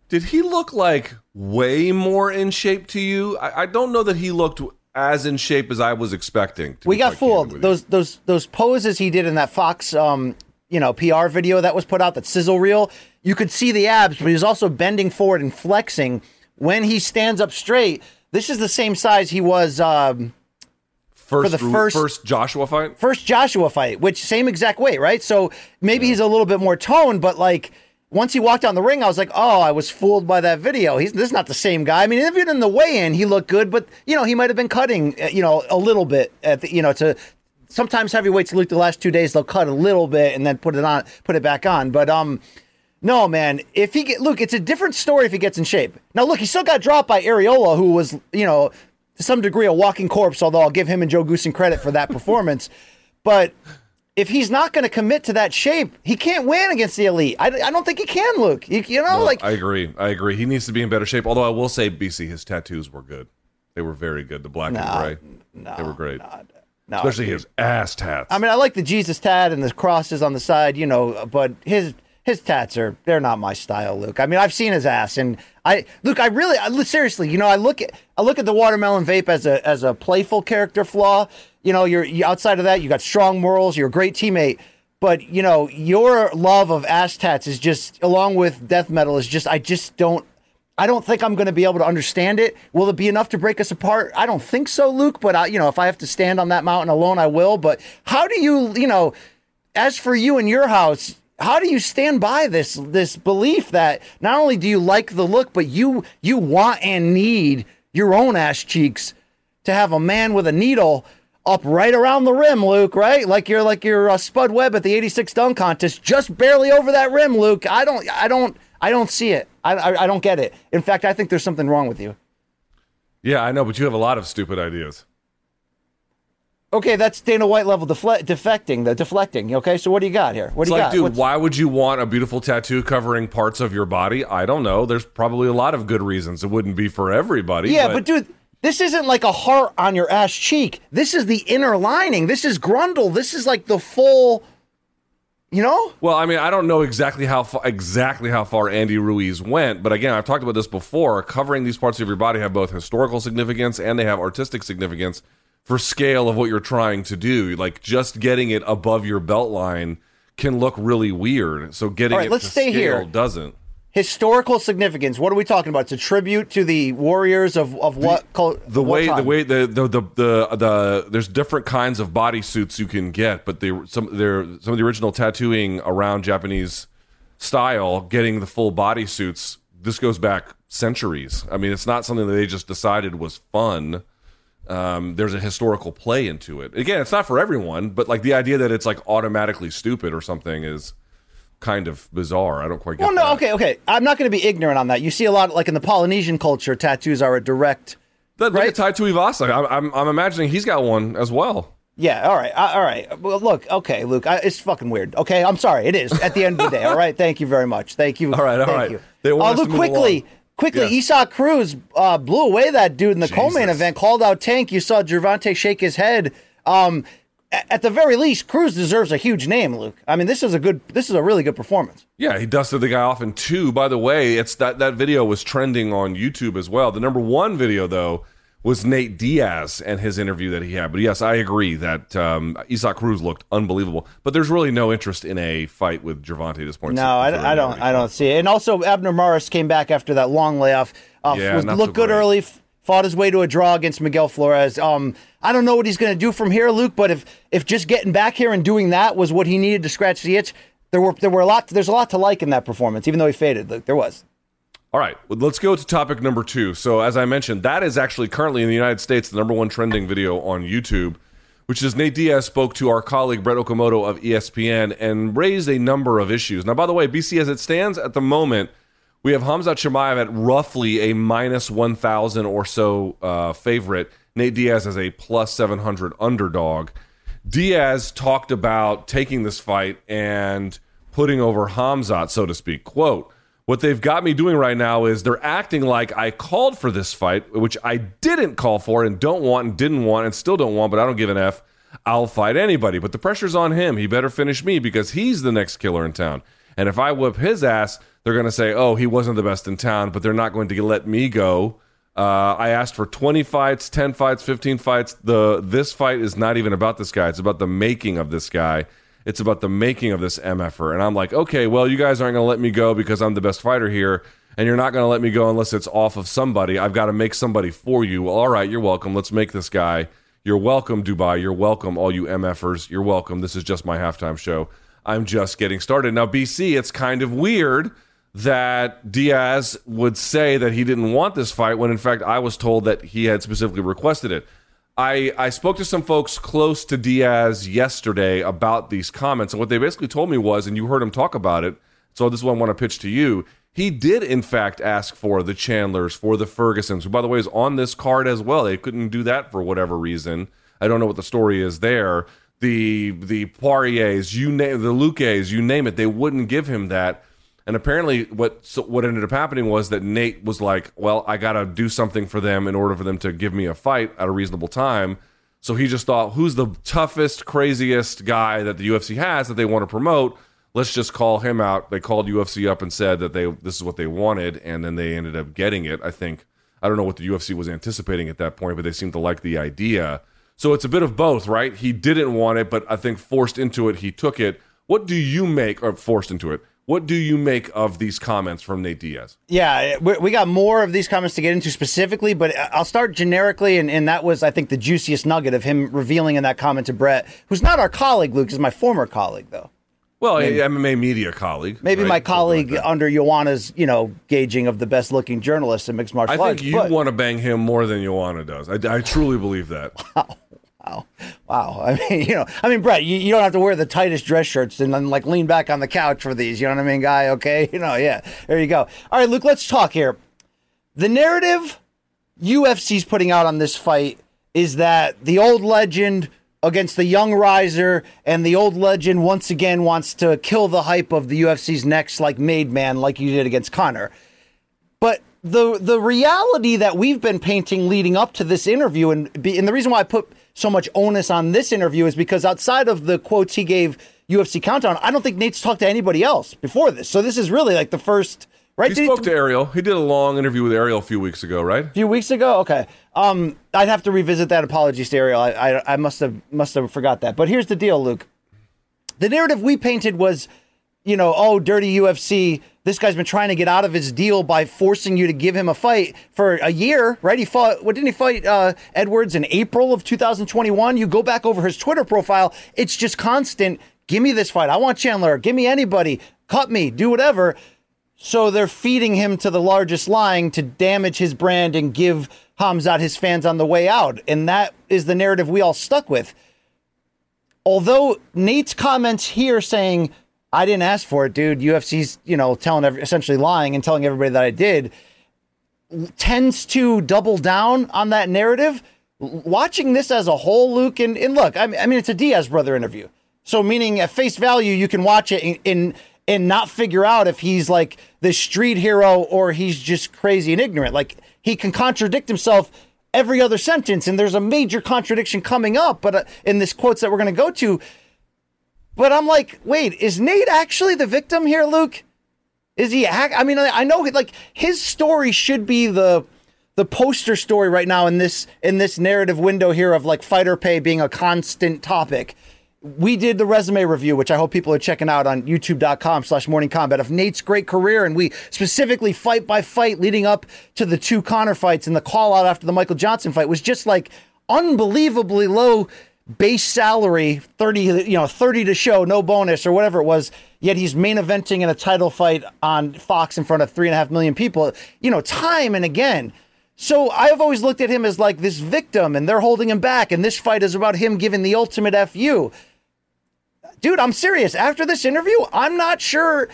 Did he look like way more in shape to you? I, I don't know that he looked as in shape as I was expecting. We got fooled. Those, those, those poses he did in that Fox, um, you know, P R video that was put out, that sizzle reel, you could see the abs, but he was also bending forward and flexing. When he stands up straight, this is the same size he was um, first, for the first, first Joshua fight. First Joshua fight, which same exact weight, right? So maybe yeah. he's a little bit more toned, but like once he walked on the ring, I was like, oh, I was fooled by that video. He's this is not the same guy. I mean, even in the weigh-in, he looked good, but you know, he might have been cutting, you know, a little bit at the, you know, to sometimes heavyweights look the last two days, they'll cut a little bit and then put it on, put it back on. But um, no, man, if he get, look, it's a different story if he gets in shape. Now, look, he still got dropped by Areola, who was, you know, to some degree a walking corpse, although I'll give him and Joe Goosen credit for that performance. But if he's not going to commit to that shape, he can't win against the elite. I, I don't think he can, Luke. He, you know, no, like I agree. I agree. He needs to be in better shape. Although I will say, B C, his tattoos were good. They were very good. The black no, and gray. No, they were great. No, no, Especially dude. his ass tats. I mean, I like the Jesus tat and the crosses on the side, you know, but his his tats are, they're not my style, Luke. I mean, I've seen his ass. And I, Luke, I really, I, seriously, you know, I look at, I look at the watermelon vape as a, as a playful character flaw. You know, you're you, outside of that, you got strong morals. You're a great teammate, but you know your love of ass tats is just, along with death metal, is just I just don't. I don't think I'm going to be able to understand it. Will it be enough to break us apart? I don't think so, Luke. But I, you know, if I have to stand on that mountain alone, I will. But how do you, you know, as for you and your house, how do you stand by this this belief that not only do you like the look, but you you want and need your own ass cheeks to have a man with a needle up right around the rim, Luke, right? Like you're like your uh, Spud Webb at the eighty-six dunk contest, just barely over that rim, Luke. I don't, I don't, I don't see it. I, I, I don't get it. In fact, I think there's something wrong with you. Yeah, I know, but you have a lot of stupid ideas. Okay, that's Dana White level defle- defecting, the deflecting. Okay, so what do you got here? What do it's you like, got? Dude, What's... why would you want a beautiful tattoo covering parts of your body? I don't know. There's probably a lot of good reasons. It wouldn't be for everybody. Yeah, but, but dude. This isn't like a heart on your ass cheek. This is the inner lining. This is grundle. This is like the full, you know? Well, I mean, I don't know exactly how fa- exactly how far Andy Ruiz went, but again, I've talked about this before. Covering these parts of your body have both historical significance and they have artistic significance for scale of what you're trying to do. Like, just getting it above your belt line can look really weird. So getting right, it to scale here. doesn't. Historical significance. What are we talking about? It's a tribute to the warriors of, of what the, the what way time? the way the the, the the the there's different kinds of bodysuits you can get, but they some there some of the original tattooing around Japanese style, getting the full bodysuits. This goes back centuries. I mean, it's not something that they just decided was fun. Um, there's a historical play into it. Again, it's not for everyone, but like the idea that it's like automatically stupid or something is kind of bizarre. I don't quite get well, no, that. okay, okay. I'm not going to be ignorant on that. You see a lot, like in the Polynesian culture, tattoos are a direct... Look right? at Tai Tuivasa. I'm, I'm, I'm imagining he's got one as well. Yeah, all right, all right. Well, look, okay, Luke, I, it's fucking weird, okay? I'm sorry, it is, at the end of the day, all right? Thank you very much. Thank you. All right, all Thank right. You. They want uh, Luke, quickly, quickly, yes. Esau Cruz uh, blew away that dude in the co-main event, called out Tank. You saw Gervonta shake his head. Um... At the very least, Cruz deserves a huge name, Luke. I mean, this is a good, this is a really good performance. Yeah, he dusted the guy off in two. By the way, it's that that video was trending on YouTube as well. The number one video, though, was Nate Diaz and his interview that he had. But yes, I agree that um, Esau Cruz looked unbelievable. But there's really no interest in a fight with Gervonta at this point. No, so, I, don't, I don't. I don't see it. And also, Abner Morris came back after that long layoff. Uh, yeah, was, looked so good great. early. Fought his way to a draw against Miguel Flores. Um, I don't know what he's going to do from here, Luke. But if if just getting back here and doing that was what he needed to scratch the itch, there were there were a lot. There's a lot to like in that performance, even though he faded. Luke, there was. All right, well, let's go to topic number two. So as I mentioned, that is actually currently in the United States the number one trending video on YouTube, which is Nate Diaz spoke to our colleague Brett Okamoto of E S P N and raised a number of issues. Now, by the way, B C, as it stands at the moment, we have Khamzat Chimaev at roughly a minus one thousand or so uh, favorite. Nate Diaz as a plus seven hundred underdog. Diaz talked about taking this fight and putting over Khamzat, so to speak. Quote, "What they've got me doing right now is they're acting like I called for this fight, which I didn't call for and don't want and didn't want and still don't want, but I don't give an F. I'll fight anybody. But the pressure's on him. He better finish me because he's the next killer in town. And if I whip his ass, they're going to say, oh, he wasn't the best in town, but they're not going to let me go. Uh, I asked for twenty fights, ten fights, fifteen fights. The This fight is not even about this guy. It's about the making of this guy. It's about the making of this M F-er. And I'm like, okay, well, you guys aren't going to let me go because I'm the best fighter here, and you're not going to let me go unless it's off of somebody. I've got to make somebody for you. Well, all right, you're welcome. Let's make this guy. You're welcome, Dubai. You're welcome, all you M F-ers. You're welcome. This is just my halftime show. I'm just getting started." Now, B C, it's kind of weird that Diaz would say that he didn't want this fight when, in fact, I was told that he had specifically requested it. I, I spoke to some folks close to Diaz yesterday about these comments, and what they basically told me was, and you heard him talk about it, so this is what I want to pitch to you. He did, in fact, ask for the Chandlers, for the Fergusons, who, by the way, is on this card as well. They couldn't do that for whatever reason. I don't know what the story is there. The the Poiriers, you name, the Luques, you name it, they wouldn't give him that. And apparently what so what ended up happening was that Nate was like, well, I got to do something for them in order for them to give me a fight at a reasonable time. So he just thought, who's the toughest, craziest guy that the U F C has that they want to promote? Let's just call him out. They called U F C up and said that they this is what they wanted, and then they ended up getting it, I think. I don't know what the U F C was anticipating at that point, but they seemed to like the idea. So it's a bit of both, right? He didn't want it, but I think forced into it, he took it. What do you make, or forced into it, what do you make of these comments from Nate Diaz? Yeah, we got more of these comments to get into specifically, but I'll start generically, and, and that was, I think, the juiciest nugget of him revealing in that comment to Brett, who's not our colleague, Luke, is my former colleague, though. Well, maybe, a M M A media colleague. Maybe right? my colleague like under Ioana's, you know, gauging of the best-looking journalist in mixed martial arts. I think arts, you but... want to bang him more than Ioana does. I, I truly believe that. Wow. Wow. Wow. I mean, you know, I mean, Brett, you, you don't have to wear the tightest dress shirts and then, like, lean back on the couch for these. You know what I mean, guy? Okay? You know, yeah. There you go. All right, Luke, let's talk here. The narrative U F C's putting out on this fight is that the old legend against the young riser, and the old legend once again wants to kill the hype of the U F C's next, like, made man, like you did against Conor. But the the reality that we've been painting leading up to this interview, and, and the reason why I put so much onus on this interview is because outside of the quotes he gave U F C Countdown, I don't think Nate's talked to anybody else before this. So this is really like the first... Right? He did spoke he t- to Ariel. He did a long interview with Ariel a few weeks ago, right? A few weeks ago? Okay. Um, I'd have to revisit that. Apologies to Ariel. I, I, I must have must have forgot that. But here's the deal, Luke. The narrative we painted was, you know, oh, dirty U F C. This guy's been trying to get out of his deal by forcing you to give him a fight for a year, right? He fought, what didn't he fight uh, Edwards in April of two thousand twenty-one? You go back over his Twitter profile. It's just constant. Give me this fight. I want Chandler. Give me anybody. Cut me. Do whatever. So they're feeding him to the largest lying to damage his brand and give Khamzat his fans on the way out. And that is the narrative we all stuck with. Although Nate's comments here saying, I didn't ask for it, dude. U F C's, you know, telling every, essentially lying and telling everybody that I did, tends to double down on that narrative. Watching this as a whole, Luke, and, and look, I mean, I mean, it's a Diaz brother interview. So meaning at face value, you can watch it in... in and not figure out if he's like the street hero or he's just crazy and ignorant. Like, he can contradict himself every other sentence, and there's a major contradiction coming up but uh, in this quotes that we're going to go to. But I'm like, wait, is Nate actually the victim here, Luke? Is he? Ha- I mean, I know like his story should be the the poster story right now in this in this narrative window here of like fighter pay being a constant topic. We did the resume review, which I hope people are checking out on youtube.com slash morning combat of Nate's great career. And we specifically fight by fight leading up to the two Conor fights and the call out after the Michael Johnson fight was just like unbelievably low base salary, thirty, you know, thirty to show, no bonus or whatever it was. Yet he's main eventing in a title fight on Fox in front of three and a half million people, you know, time and again. So I've always looked at him as like this victim and they're holding him back. And this fight is about him giving the ultimate F U. Dude, I'm serious. After this interview, I'm not sure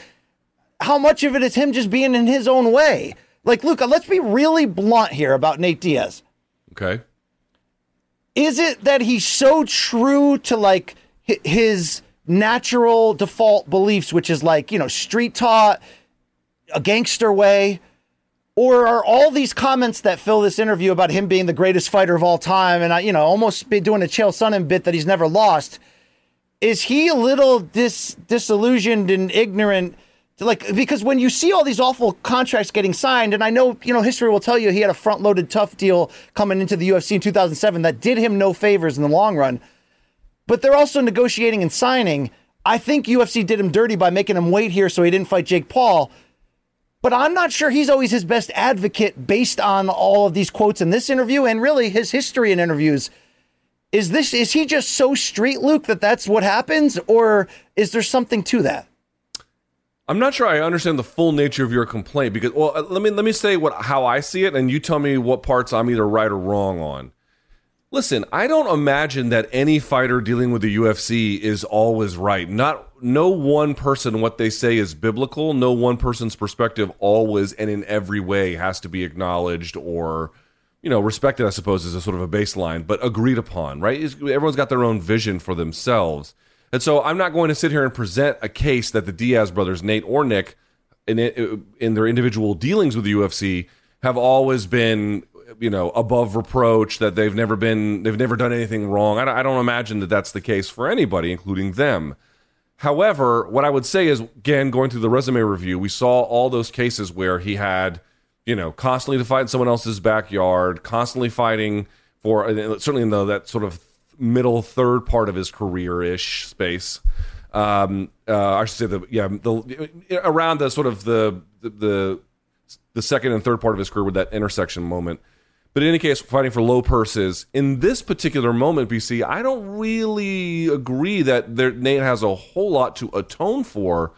how much of it is him just being in his own way. Like, Luca, let's be really blunt here about Nate Diaz. Okay. Is it that he's so true to, like, his natural default beliefs, which is, like, you know, street taught, a gangster way? Or are all these comments that fill this interview about him being the greatest fighter of all time and, you know, almost be doing a Chael Sonnen bit that he's never lost... Is he a little dis- disillusioned and ignorant? Like, because when you see all these awful contracts getting signed, and I know, you know, history will tell you he had a front-loaded tough deal coming into the U F C in two thousand seven that did him no favors in the long run. But they're also negotiating and signing. I think U F C did him dirty by making him wait here so he didn't fight Jake Paul. But I'm not sure he's always his best advocate based on all of these quotes in this interview and really his history in interviews. Is this is he just so street, Luke, that that's what happens, or is there something to that? I'm not sure I understand the full nature of your complaint because, well, let me let me say what how I see it, and you tell me what parts I'm either right or wrong on. Listen, I don't imagine that any fighter dealing with the U F C is always right. Not no one person, what they say is biblical. No one person's perspective always and in every way has to be acknowledged or, you know, respected, I suppose, is a sort of a baseline, but agreed upon, right? It's, everyone's got their own vision for themselves. And so I'm not going to sit here and present a case that the Diaz brothers, Nate or Nick, in, in their individual dealings with the U F C have always been, you know, above reproach, that they've never been, they've never done anything wrong. I don't, I don't imagine that that's the case for anybody, including them. However, what I would say is, again, going through the resume review, we saw all those cases where he had, you know, constantly to fight in someone else's backyard, constantly fighting for, certainly in the, that sort of middle third part of his career-ish space. Um, uh, I should say the, yeah, the, around the sort of the, the, the second and third part of his career with that intersection moment. But in any case, fighting for low purses. In this particular moment, B C, I don't really agree that there, Nate has a whole lot to atone for,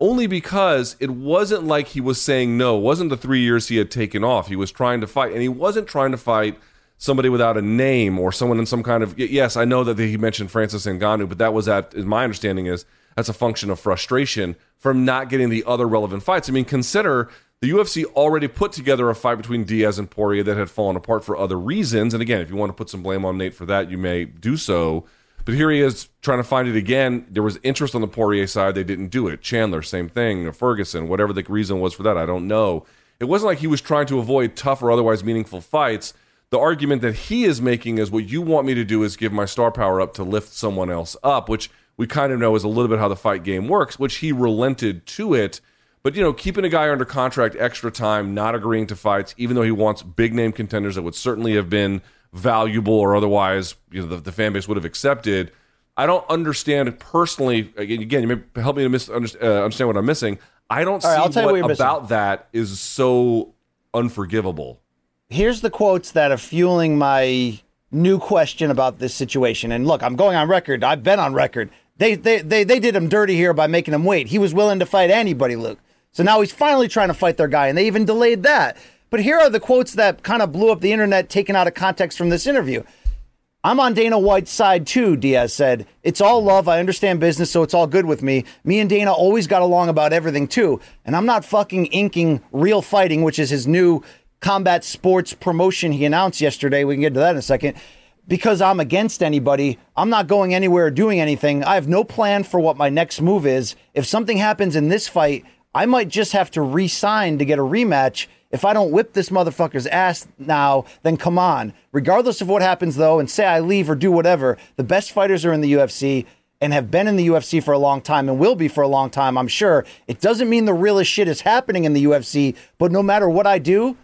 only because it wasn't like he was saying no. It wasn't the three years he had taken off. He was trying to fight, and he wasn't trying to fight somebody without a name or someone in some kind of... Yes, I know that he mentioned Francis Ngannou, but that was at... My understanding is that's a function of frustration from not getting the other relevant fights. I mean, consider... The U F C already put together a fight between Diaz and Poirier that had fallen apart for other reasons. And again, if you want to put some blame on Nate for that, you may do so. But here he is trying to find it again. There was interest on the Poirier side. They didn't do it. Chandler, same thing. Ferguson, whatever the reason was for that, I don't know. It wasn't like he was trying to avoid tough or otherwise meaningful fights. The argument that he is making is what you want me to do is give my star power up to lift someone else up, which we kind of know is a little bit how the fight game works, which he relented to it. But, you know, keeping a guy under contract extra time, not agreeing to fights, even though he wants big-name contenders that would certainly have been valuable or otherwise, you know, the, the fan base would have accepted. I don't understand it personally. Again, you may help me to mis- understand, uh, understand what I'm missing. I don't All right, see what, what about missing. That is so unforgivable. Here's the quotes that are fueling my new question about this situation. And look, I'm going on record. I've been on record. They they they, they did him dirty here by making him wait. He was willing to fight anybody, Luke. So now he's finally trying to fight their guy, and they even delayed that. But here are the quotes that kind of blew up the internet, taken out of context from this interview. I'm on Dana White's side too, Diaz said. It's all love. I understand business, so it's all good with me. Me and Dana always got along about everything too. And I'm not fucking inking Real Fighting, which is his new combat sports promotion he announced yesterday. We can get to that in a second. Because I'm against anybody, I'm not going anywhere or doing anything. I have no plan for what my next move is. If something happens in this fight, I might just have to re-sign to get a rematch. If I don't whip this motherfucker's ass now, then come on. Regardless of what happens, though, and say I leave or do whatever, the best fighters are in the U F C and have been in the U F C for a long time and will be for a long time, I'm sure. It doesn't mean the realest shit is happening in the U F C, but no matter what I do,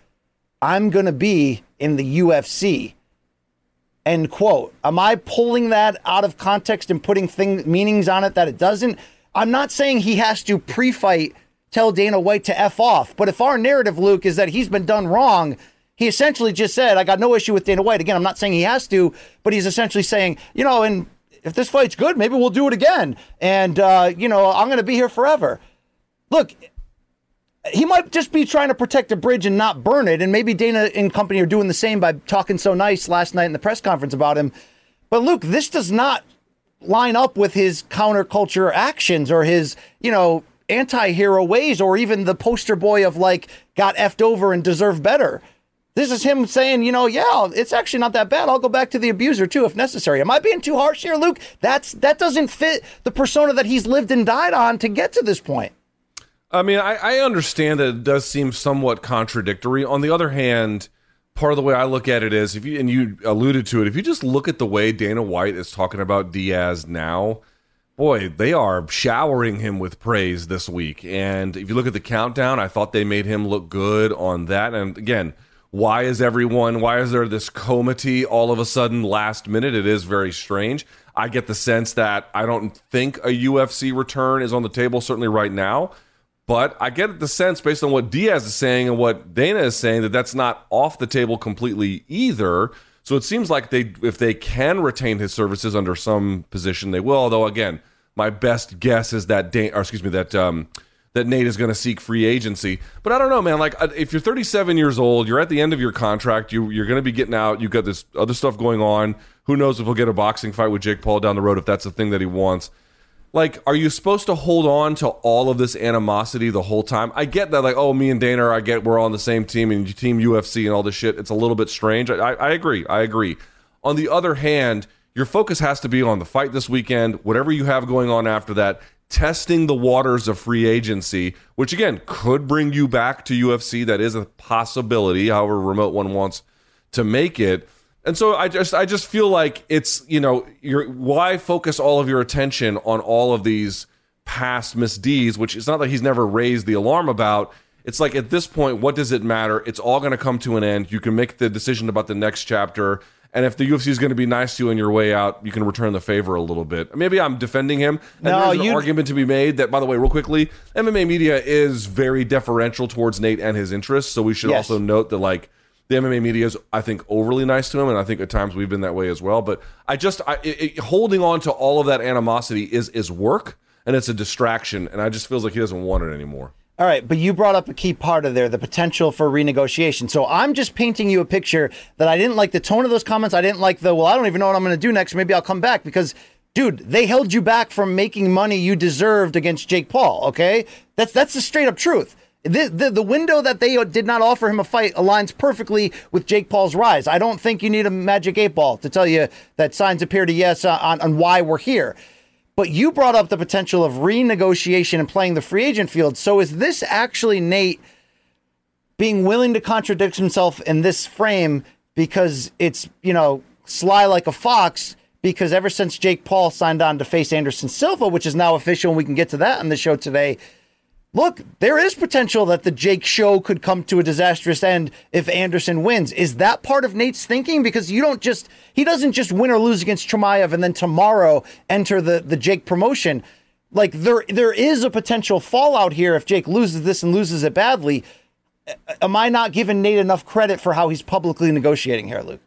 I'm going to be in the U F C. End quote. Am I pulling that out of context and putting thing, meanings on it that it doesn't? I'm not saying he has to pre-fight tell Dana White to F off. But if our narrative, Luke, is that he's been done wrong, he essentially just said, I got no issue with Dana White. Again, I'm not saying he has to, but he's essentially saying, you know, and if this fight's good, maybe we'll do it again. And, uh, you know, I'm going to be here forever. Look, he might just be trying to protect a bridge and not burn it. And maybe Dana and company are doing the same by talking so nice last night in the press conference about him. But Luke, this does not line up with his counterculture actions or his, you know, anti-hero ways, or even the poster boy of like got effed over and deserve better. This is him saying, you know, yeah, it's actually not that bad. I'll go back to the abuser too if necessary. Am I being too harsh here, Luke? That's that doesn't fit the persona that he's lived and died on to get to this point. I mean, I, I understand that it does seem somewhat contradictory. On the other hand, part of the way I look at it is if you and you alluded to it, if you just look at the way Dana White is talking about Diaz now. Boy, they are showering him with praise this week. And if you look at the countdown, I thought they made him look good on that. And again, why is everyone, why is there this comity all of a sudden last minute? It is very strange. I get the sense that I don't think a U F C return is on the table, certainly right now. But I get the sense, based on what Diaz is saying and what Dana is saying, that that's not off the table completely either. So it seems like they, if they can retain his services under some position, they will. Although, again, my best guess is that, Dan- or excuse me, that um, that Nate is going to seek free agency. But I don't know, man. Like, if you're thirty-seven years old, you're at the end of your contract, you, you're going to be getting out, you've got this other stuff going on. Who knows if he'll get a boxing fight with Jake Paul down the road, if that's the thing that he wants. Like, are you supposed to hold on to all of this animosity the whole time? I get that, like, oh, me and Dana, I get we're all on the same team and Team U F C and all this shit. It's a little bit strange. I, I, I agree. I agree. On the other hand, your focus has to be on the fight this weekend, whatever you have going on after that, testing the waters of free agency, which, again, could bring you back to U F C. That is a possibility, however remote one wants to make it. And so I just I just feel like it's, you know, you're, why focus all of your attention on all of these past misdeeds, which it's not that he's never raised the alarm about. It's like, at this point, what does it matter? It's all going to come to an end. You can make the decision about the next chapter. And if the U F C is going to be nice to you on your way out, you can return the favor a little bit. Maybe I'm defending him. And no, there's an argument to be made that, by the way, real quickly, M M A media is very deferential towards Nate and his interests. So we should yes. also note that, like, the M M A media is, I think, overly nice to him, and I think at times we've been that way as well. But I just I, it, it, holding on to all of that animosity is is work, and it's a distraction, and I just feels like he doesn't want it anymore. All right, but you brought up a key part of there, the potential for renegotiation. So I'm just painting you a picture that I didn't like the tone of those comments. I didn't like the, well, I don't even know what I'm going to do next. Maybe I'll come back because, dude, they held you back from making money you deserved against Jake Paul, okay? That's that's the straight-up truth. The, the the window that they did not offer him a fight aligns perfectly with Jake Paul's rise. I don't think you need a magic eight ball to tell you that signs appear to yes on, on why we're here. But you brought up the potential of renegotiation and playing the free agent field. So is this actually Nate being willing to contradict himself in this frame because it's, you know, sly like a fox? Because ever since Jake Paul signed on to face Anderson Silva, which is now official, and we can get to that on the show today, look, there is potential that the Jake show could come to a disastrous end if Anderson wins. Is that part of Nate's thinking? Because you don't just, he doesn't just win or lose against Chimaev and then tomorrow enter the, the Jake promotion. Like, there there is a potential fallout here if Jake loses this and loses it badly. Am I not giving Nate enough credit for how he's publicly negotiating here, Luke?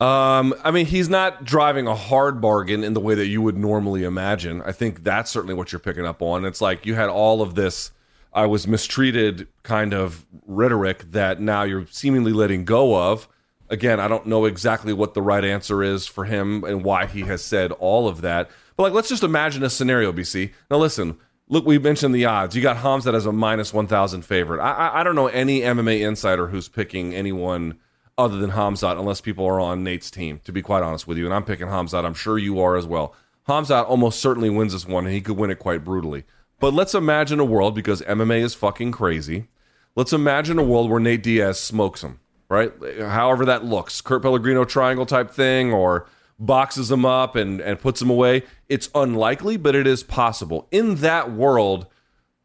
Um, I mean, he's not driving a hard bargain in the way that you would normally imagine. I think that's certainly what you're picking up on. It's like you had all of this, I was mistreated kind of rhetoric that now you're seemingly letting go of. Again, I don't know exactly what the right answer is for him and why he has said all of that. But, like, let's just imagine a scenario, B C. Now, listen, look, we mentioned the odds. You got Khamzat as a minus one thousand favorite. I, I, I don't know any M M A insider who's picking anyone other than Khamzat, unless people are on Nate's team, to be quite honest with you. And I'm picking Khamzat. I'm sure you are as well. Khamzat almost certainly wins this one, and he could win it quite brutally. But let's imagine a world, because M M A is fucking crazy, let's imagine a world where Nate Diaz smokes him, right? However that looks. Kurt Pellegrino triangle type thing, or boxes him up and, and puts him away. It's unlikely, but it is possible. In that world,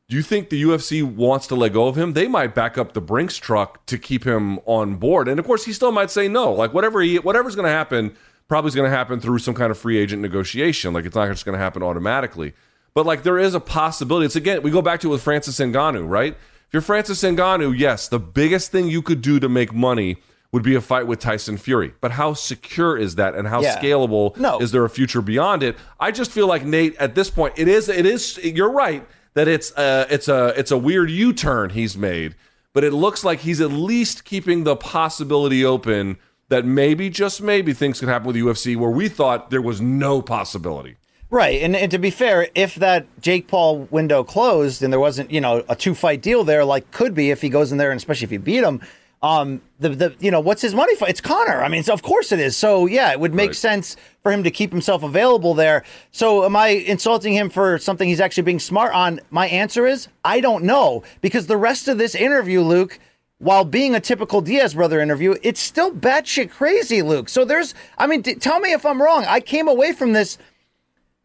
do you think the U F C wants to let go of him? They might back up the Brinks truck to keep him on board. And, of course, he still might say no. Like, whatever he, whatever's going to happen probably is going to happen through some kind of free agent negotiation. Like, it's not just going to happen automatically. But, like, there is a possibility. It's, again, we go back to it with Francis Ngannou, right? If you're Francis Ngannou, yes, the biggest thing you could do to make money would be a fight with Tyson Fury. But how secure is that, and how yeah. scalable no. is there a future beyond it? I just feel like, Nate, at this point, it is, it is, you're right, that it's a, it's a it's a weird U-turn he's made, but it looks like he's at least keeping the possibility open that maybe, just maybe, things could happen with the U F C where we thought there was no possibility. Right, and, and to be fair, if that Jake Paul window closed and there wasn't, you know, a two-fight deal there, like could be if he goes in there, and especially if he beat him, um, the the you know, what's his money fight? It's Conor. I mean, so of course it is. So, yeah, it would make right. sense for him to keep himself available there. So am I insulting him for something he's actually being smart on? My answer is, I don't know, because the rest of this interview, Luke, while being a typical Diaz brother interview, it's still batshit crazy, Luke. So there's, I mean, d- tell me if I'm wrong. I came away from this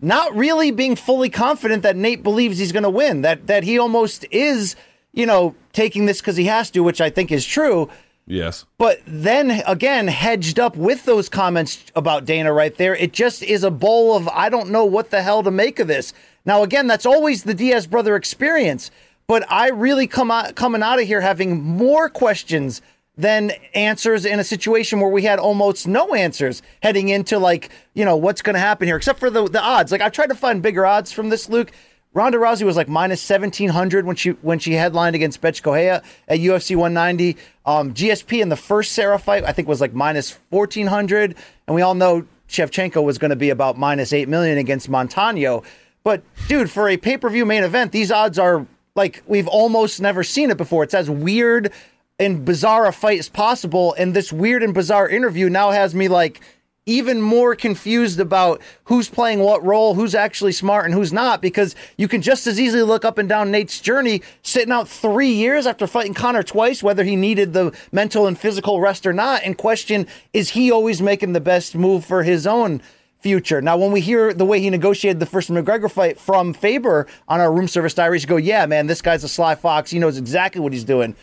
not really being fully confident that Nate believes he's going to win, that, that he almost is, you know, taking this because he has to, which I think is true. Yes. But then again, hedged up with those comments about Dana right there, it just is a bowl of, I don't know what the hell to make of this. Now, again, that's always the Diaz brother experience, but I really come out, coming out of here having more questions than answers in a situation where we had almost no answers heading into, like, you know, what's going to happen here, except for the, the odds. Like, I've tried to find bigger odds from this, Luke. Ronda Rousey was like minus seventeen hundred when she when she headlined against Betch Correa at U F C one ninety. Um, G S P in the first Sarah fight, I think, was like minus fourteen hundred. And we all know Shevchenko was going to be about minus eight million against Montano. But, dude, for a pay-per-view main event, these odds are like we've almost never seen it before. It's as weird and bizarre a fight as possible. And this weird and bizarre interview now has me like even more confused about who's playing what role, who's actually smart and who's not, because you can just as easily look up and down Nate's journey, sitting out three years after fighting Conor twice, whether he needed the mental and physical rest or not, and question, is he always making the best move for his own future? Now, when we hear the way he negotiated the first McGregor fight from Faber on our room service diaries, go, yeah, man, this guy's a sly fox. He knows exactly what he's doing.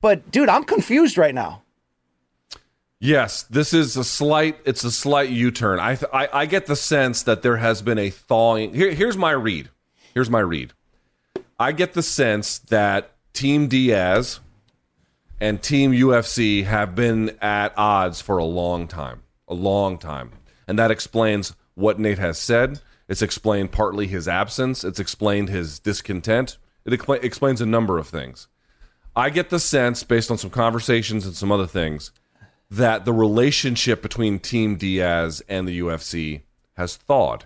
But, dude, I'm confused right now. Yes, this is a slight, it's a slight U-turn. I, th- I I get the sense that there has been a thawing. Here, here's my read. Here's my read. I get the sense that Team Diaz and Team U F C have been at odds for a long time, a long time. And that explains what Nate has said. It's explained partly his absence. It's explained his discontent. It expl- explains a number of things. I get the sense, based on some conversations and some other things, that the relationship between Team Diaz and the U F C has thawed,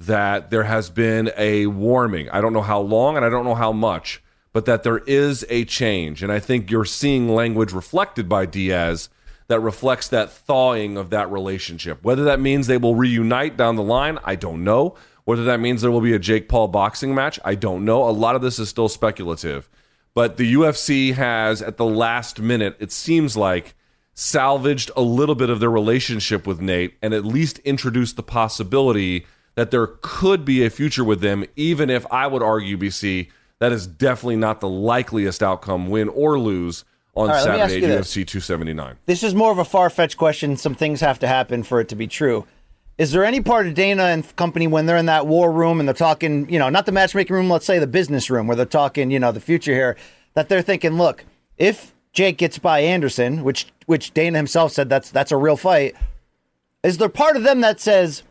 that there has been a warming. I don't know how long and I don't know how much, but that there is a change. And I think you're seeing language reflected by Diaz that reflects that thawing of that relationship. Whether that means they will reunite down the line, I don't know. Whether that means there will be a Jake Paul boxing match, I don't know. A lot of this is still speculative. But the U F C has, at the last minute, it seems like, salvaged a little bit of their relationship with Nate and at least introduced the possibility that there could be a future with them, even if I would argue, B C, that is definitely not the likeliest outcome, win or lose, on right, Saturday at U F C two seventy-nine. This is more of a far-fetched question. Some things have to happen for it to be true. Is there any part of Dana and company when they're in that war room and they're talking, you know, not the matchmaking room, let's say the business room where they're talking, you know, the future here, that they're thinking, look, if Jake gets by Anderson, which which Dana himself said that's that's a real fight. Is there part of them that says,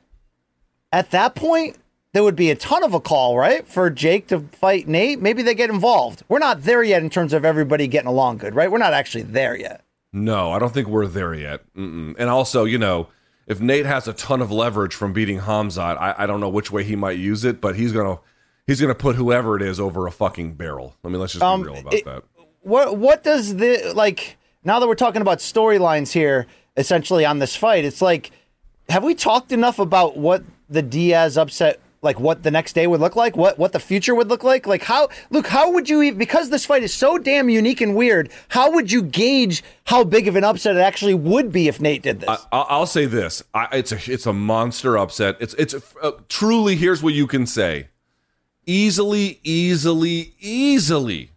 at that point, there would be a ton of a call, right, for Jake to fight Nate? Maybe they get involved. We're not there yet in terms of everybody getting along good, right? We're not actually there yet. No, I don't think we're there yet. Mm-mm. And also, you know, if Nate has a ton of leverage from beating Khamzat, I, I don't know which way he might use it, but he's gonna he's gonna put whoever it is over a fucking barrel. I mean, let's just um, be real about it, that. What what does the, like, now that we're talking about storylines here, essentially on this fight, it's like, have we talked enough about what the Diaz upset, like what the next day would look like, what what the future would look like? Like how, Luke, how would you, because this fight is so damn unique and weird, how would you gauge how big of an upset it actually would be if Nate did this? I, I'll say this, I, it's a it's a monster upset. It's it's a, uh, truly, here's what you can say, easily, easily, easily.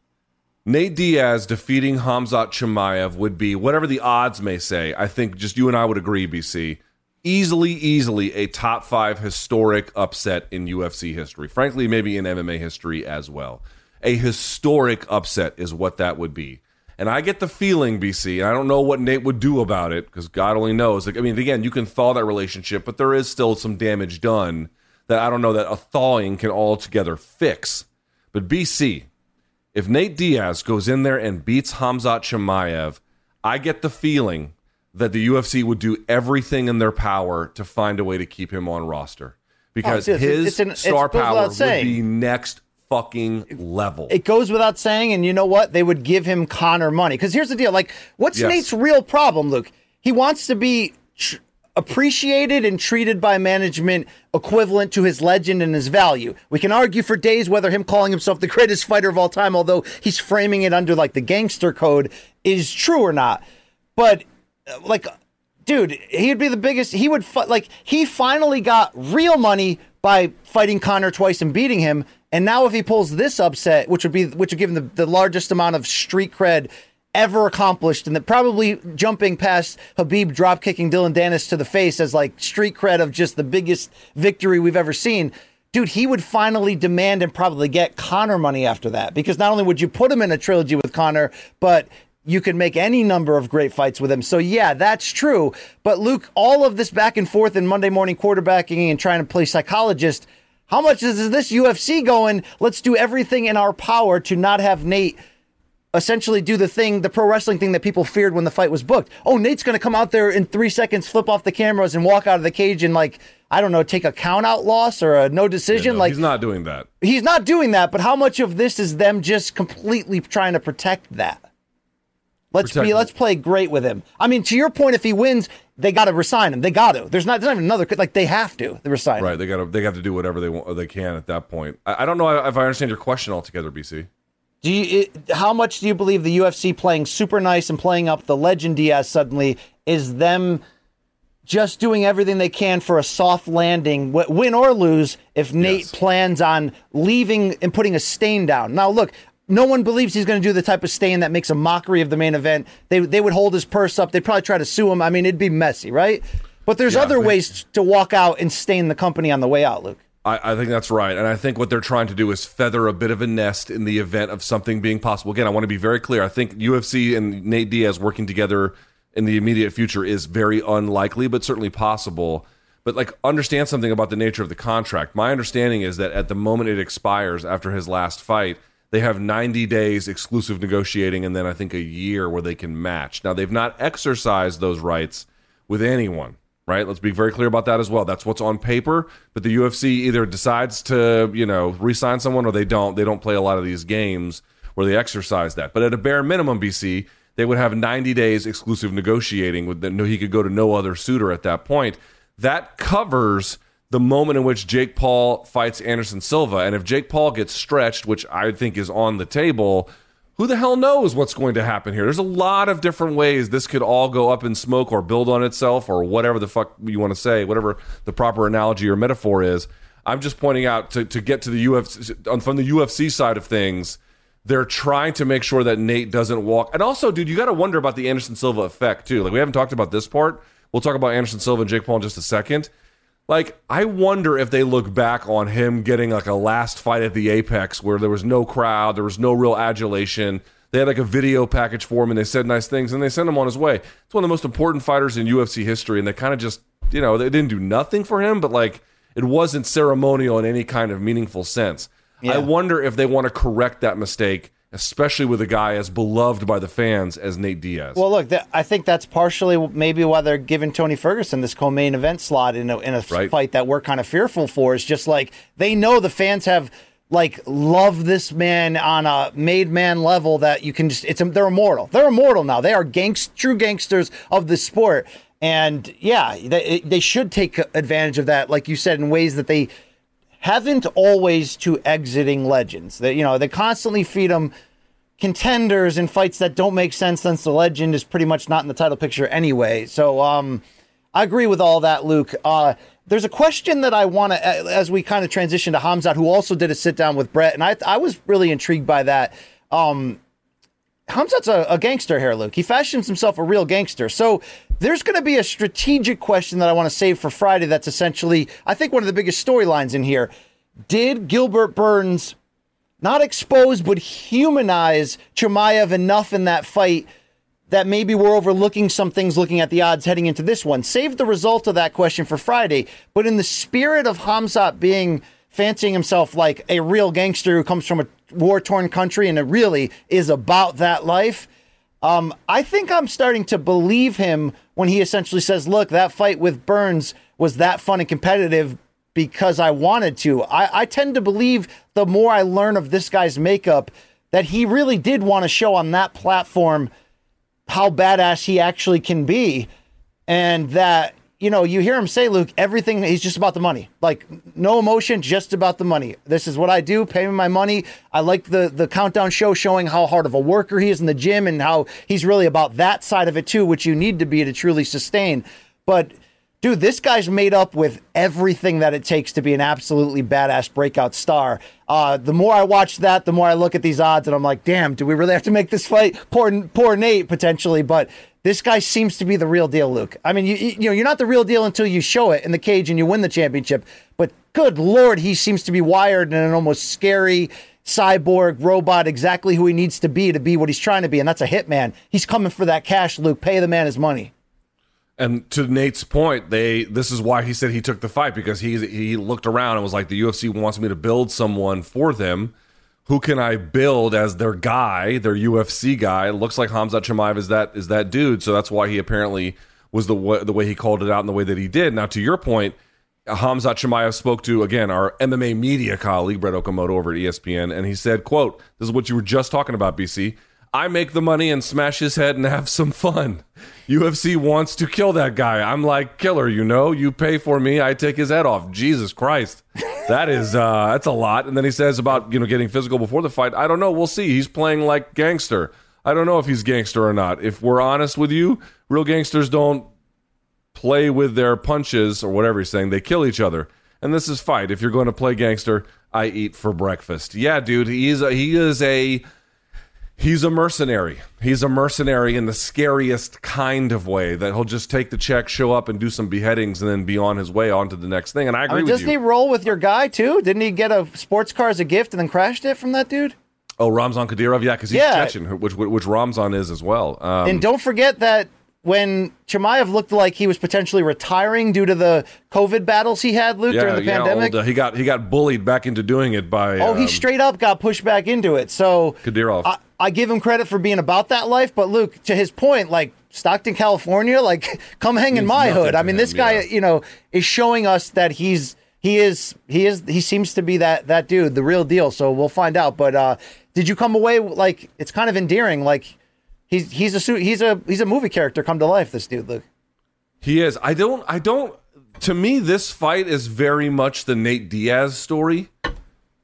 Nate Diaz defeating Khamzat Chimaev would be, whatever the odds may say, I think just you and I would agree, B C, easily, easily a top five historic upset in U F C history. Frankly, maybe in M M A history as well. A historic upset is what that would be. And I get the feeling, B C, and I don't know what Nate would do about it, because God only knows. Like, I mean, again, you can thaw that relationship, but there is still some damage done that I don't know that a thawing can altogether fix. But B C, if Nate Diaz goes in there and beats Khamzat Chimaev, I get the feeling that the U F C would do everything in their power to find a way to keep him on roster. Because oh, it's, his it's an, star power would saying. be next fucking level. It goes without saying, and you know what? They would give him Conor money. Because here's the deal. Like, what's yes. Nate's real problem, Luke? He wants to be tr- appreciated and treated by management equivalent to his legend and his value. We can argue for days whether him calling himself the greatest fighter of all time, although he's framing it under like the gangster code, is true or not. But like, dude, he'd be the biggest. He would fi- like he finally got real money by fighting Conor twice and beating him. And now if he pulls this upset, which would be which would give him the, the largest amount of street cred ever accomplished, and that probably jumping past Habib drop kicking Dylan Danis to the face as like street cred of just the biggest victory we've ever seen, dude, he would finally demand and probably get Conor money after that, because not only would you put him in a trilogy with Conor, but you could make any number of great fights with him. So yeah, that's true. But Luke, all of this back and forth in Monday morning quarterbacking and trying to play psychologist, How much is this U F C going, let's do everything in our power to not have Nate essentially do the thing, the pro wrestling thing that people feared when the fight was booked. Oh, Nate's going to come out there in three seconds, flip off the cameras and walk out of the cage and, like, I don't know, take a count out loss or a no decision. Yeah, no, like, he's not doing that. He's not doing that. But how much of this is them just completely trying to protect that? Let's protect be, him. Let's play great with him. I mean, to your point, if he wins, they got to resign him. They got to. There's not, there's not even another, like, they have to resign right, him. They got to, they have to do whatever they want, they can at that point. I, I don't know if I understand your question altogether, B C. Do you, it, how much do you believe the U F C playing super nice and playing up the legend Diaz suddenly is them just doing everything they can for a soft landing, w- win or lose, if Nate yes. plans on leaving and putting a stain down? Now, look, no one believes he's going to do the type of stain that makes a mockery of the main event. They they would hold his purse up. They'd probably try to sue him. I mean, it'd be messy, right? But there's yeah, other they- ways to walk out and stain the company on the way out, Luke. I, I think that's right, and I think what they're trying to do is feather a bit of a nest in the event of something being possible. Again, I want to be very clear. I think U F C and Nate Diaz working together in the immediate future is very unlikely, but certainly possible. But, like, understand something about the nature of the contract. My understanding is that at the moment it expires after his last fight, they have ninety days exclusive negotiating, and then I think a year where they can match. Now, they've not exercised those rights with anyone. Right? Let's be very clear about that as well. That's what's on paper, but the U F C either decides to, you know, re-sign someone or they don't. They don't play a lot of these games where they exercise that. But at a bare minimum, B C, they would have ninety days exclusive negotiating. With the, no, he could go to no other suitor at that point. That covers the moment in which Jake Paul fights Anderson Silva. And if Jake Paul gets stretched, which I think is on the table, who the hell knows what's going to happen here? There's a lot of different ways this could all go up in smoke or build on itself or whatever the fuck you want to say, whatever the proper analogy or metaphor is. I'm just pointing out to, to get to the U F C, from the U F C side of things, they're trying to make sure that Nate doesn't walk. And also, dude, you got to wonder about the Anderson Silva effect, too. Like, we haven't talked about this part. We'll talk about Anderson Silva and Jake Paul in just a second. Like, I wonder if they look back on him getting, like, a last fight at the Apex where there was no crowd, there was no real adulation. They had, like, a video package for him, and they said nice things, and they sent him on his way. It's one of the most important fighters in U F C history, and they kind of just, you know, they didn't do nothing for him, but, like, it wasn't ceremonial in any kind of meaningful sense. Yeah. I wonder if they want to correct that mistake, especially with a guy as beloved by the fans as Nate Diaz. Well, look, th- I think that's partially maybe why they're giving Tony Ferguson this co-main event slot in a, in a right. fight that we're kind of fearful for. It's just like they know the fans have, like, loved this man on a made man level that you can just, it's they're immortal. They're immortal now. They are gangst- true gangsters of the sport. And, yeah, they, they should take advantage of that, like you said, in ways that they haven't always to exiting legends. That, you know, they constantly feed them contenders in fights that don't make sense since the legend is pretty much not in the title picture anyway. So um, I agree with all that, Luke. Uh, there's a question that I want to, as we kind of transition to Khamzat, who also did a sit down with Brett, and I I was really intrigued by that. Um, Khamzat's a, a gangster here, Luke. He fashions himself a real gangster. So there's going to be a strategic question that I want to save for Friday that's essentially, I think, one of the biggest storylines in here. Did Gilbert Burns not expose but humanize Chimaev enough in that fight that maybe we're overlooking some things looking at the odds heading into this one? Save the result of that question for Friday. But in the spirit of Khamzat being fancying himself like a real gangster who comes from a war-torn country and it really is about that life, Um, I think I'm starting to believe him when he essentially says, look, that fight with Burns was that fun and competitive because I wanted to. I, I tend to believe the more I learn of this guy's makeup that he really did want to show on that platform how badass he actually can be. And that, you know, you hear him say, Luke, everything, he's just about the money. Like, no emotion, just about the money. This is what I do, pay me my money. I like the, the countdown show showing how hard of a worker he is in the gym and how he's really about that side of it too, which you need to be to truly sustain. But, dude, this guy's made up with everything that it takes to be an absolutely badass breakout star. Uh, the more I watch that, the more I look at these odds, and I'm like, damn, do we really have to make this fight? Poor, poor Nate, potentially, but this guy seems to be the real deal, Luke. I mean, you, you know, you're not the real deal until you show it in the cage and you win the championship, but good Lord, he seems to be wired in an almost scary cyborg robot, exactly who he needs to be to be what he's trying to be, and that's a hitman. He's coming for that cash, Luke. Pay the man his money. And to Nate's point, they this is why he said he took the fight, because he he looked around and was like, the U F C wants me to build someone for them. Who can I build as their guy, their U F C guy? It looks like Khamzat Chimaev is that is that dude. So that's why he apparently was the w- the way he called it out and the way that he did. Now, to your point, Khamzat Chimaev spoke to, again, our M M A media colleague, Brett Okamoto, over at E S P N, and he said, quote, this is what you were just talking about, B C, I make the money and smash his head and have some fun. U F C wants to kill that guy. I'm like, killer, you know, you pay for me, I take his head off. Jesus Christ. That is, uh, that's a lot. And then he says about, you know, getting physical before the fight. I don't know. We'll see. He's playing like gangster. I don't know if he's gangster or not. If we're honest with you, real gangsters don't play with their punches or whatever he's saying. They kill each other. And this is fight. If you're going to play gangster, I eat for breakfast. Yeah, dude, he is a, he is a... He's a mercenary. He's a mercenary in the scariest kind of way, that he'll just take the check, show up, and do some beheadings, and then be on his way on to the next thing. And I agree I mean, with doesn't you. Doesn't he roll with your guy, too? Didn't he get a sports car as a gift and then crashed it from that dude? Oh, Ramzan Kadyrov? Yeah, because he's yeah. Chechen, which, which Ramzan is as well. Um, and don't forget that when Chimaev looked like he was potentially retiring due to the COVID battles he had, Luke, yeah, during the yeah, pandemic. Old, uh, he got he got bullied back into doing it by... Oh, um, he straight up got pushed back into it. So Kadyrov. I, I give him credit for being about that life, but Luke, to his point, like Stockton, California, like come hang in my hood. I mean, him, this guy, yeah. you know, is showing us that he's he is he is he seems to be that that dude, the real deal. So we'll find out. But uh, did you come away like it's kind of endearing? Like he's he's a he's a he's a movie character come to life. This dude, Luke. He is. I don't. I don't. To me, this fight is very much the Nate Diaz story.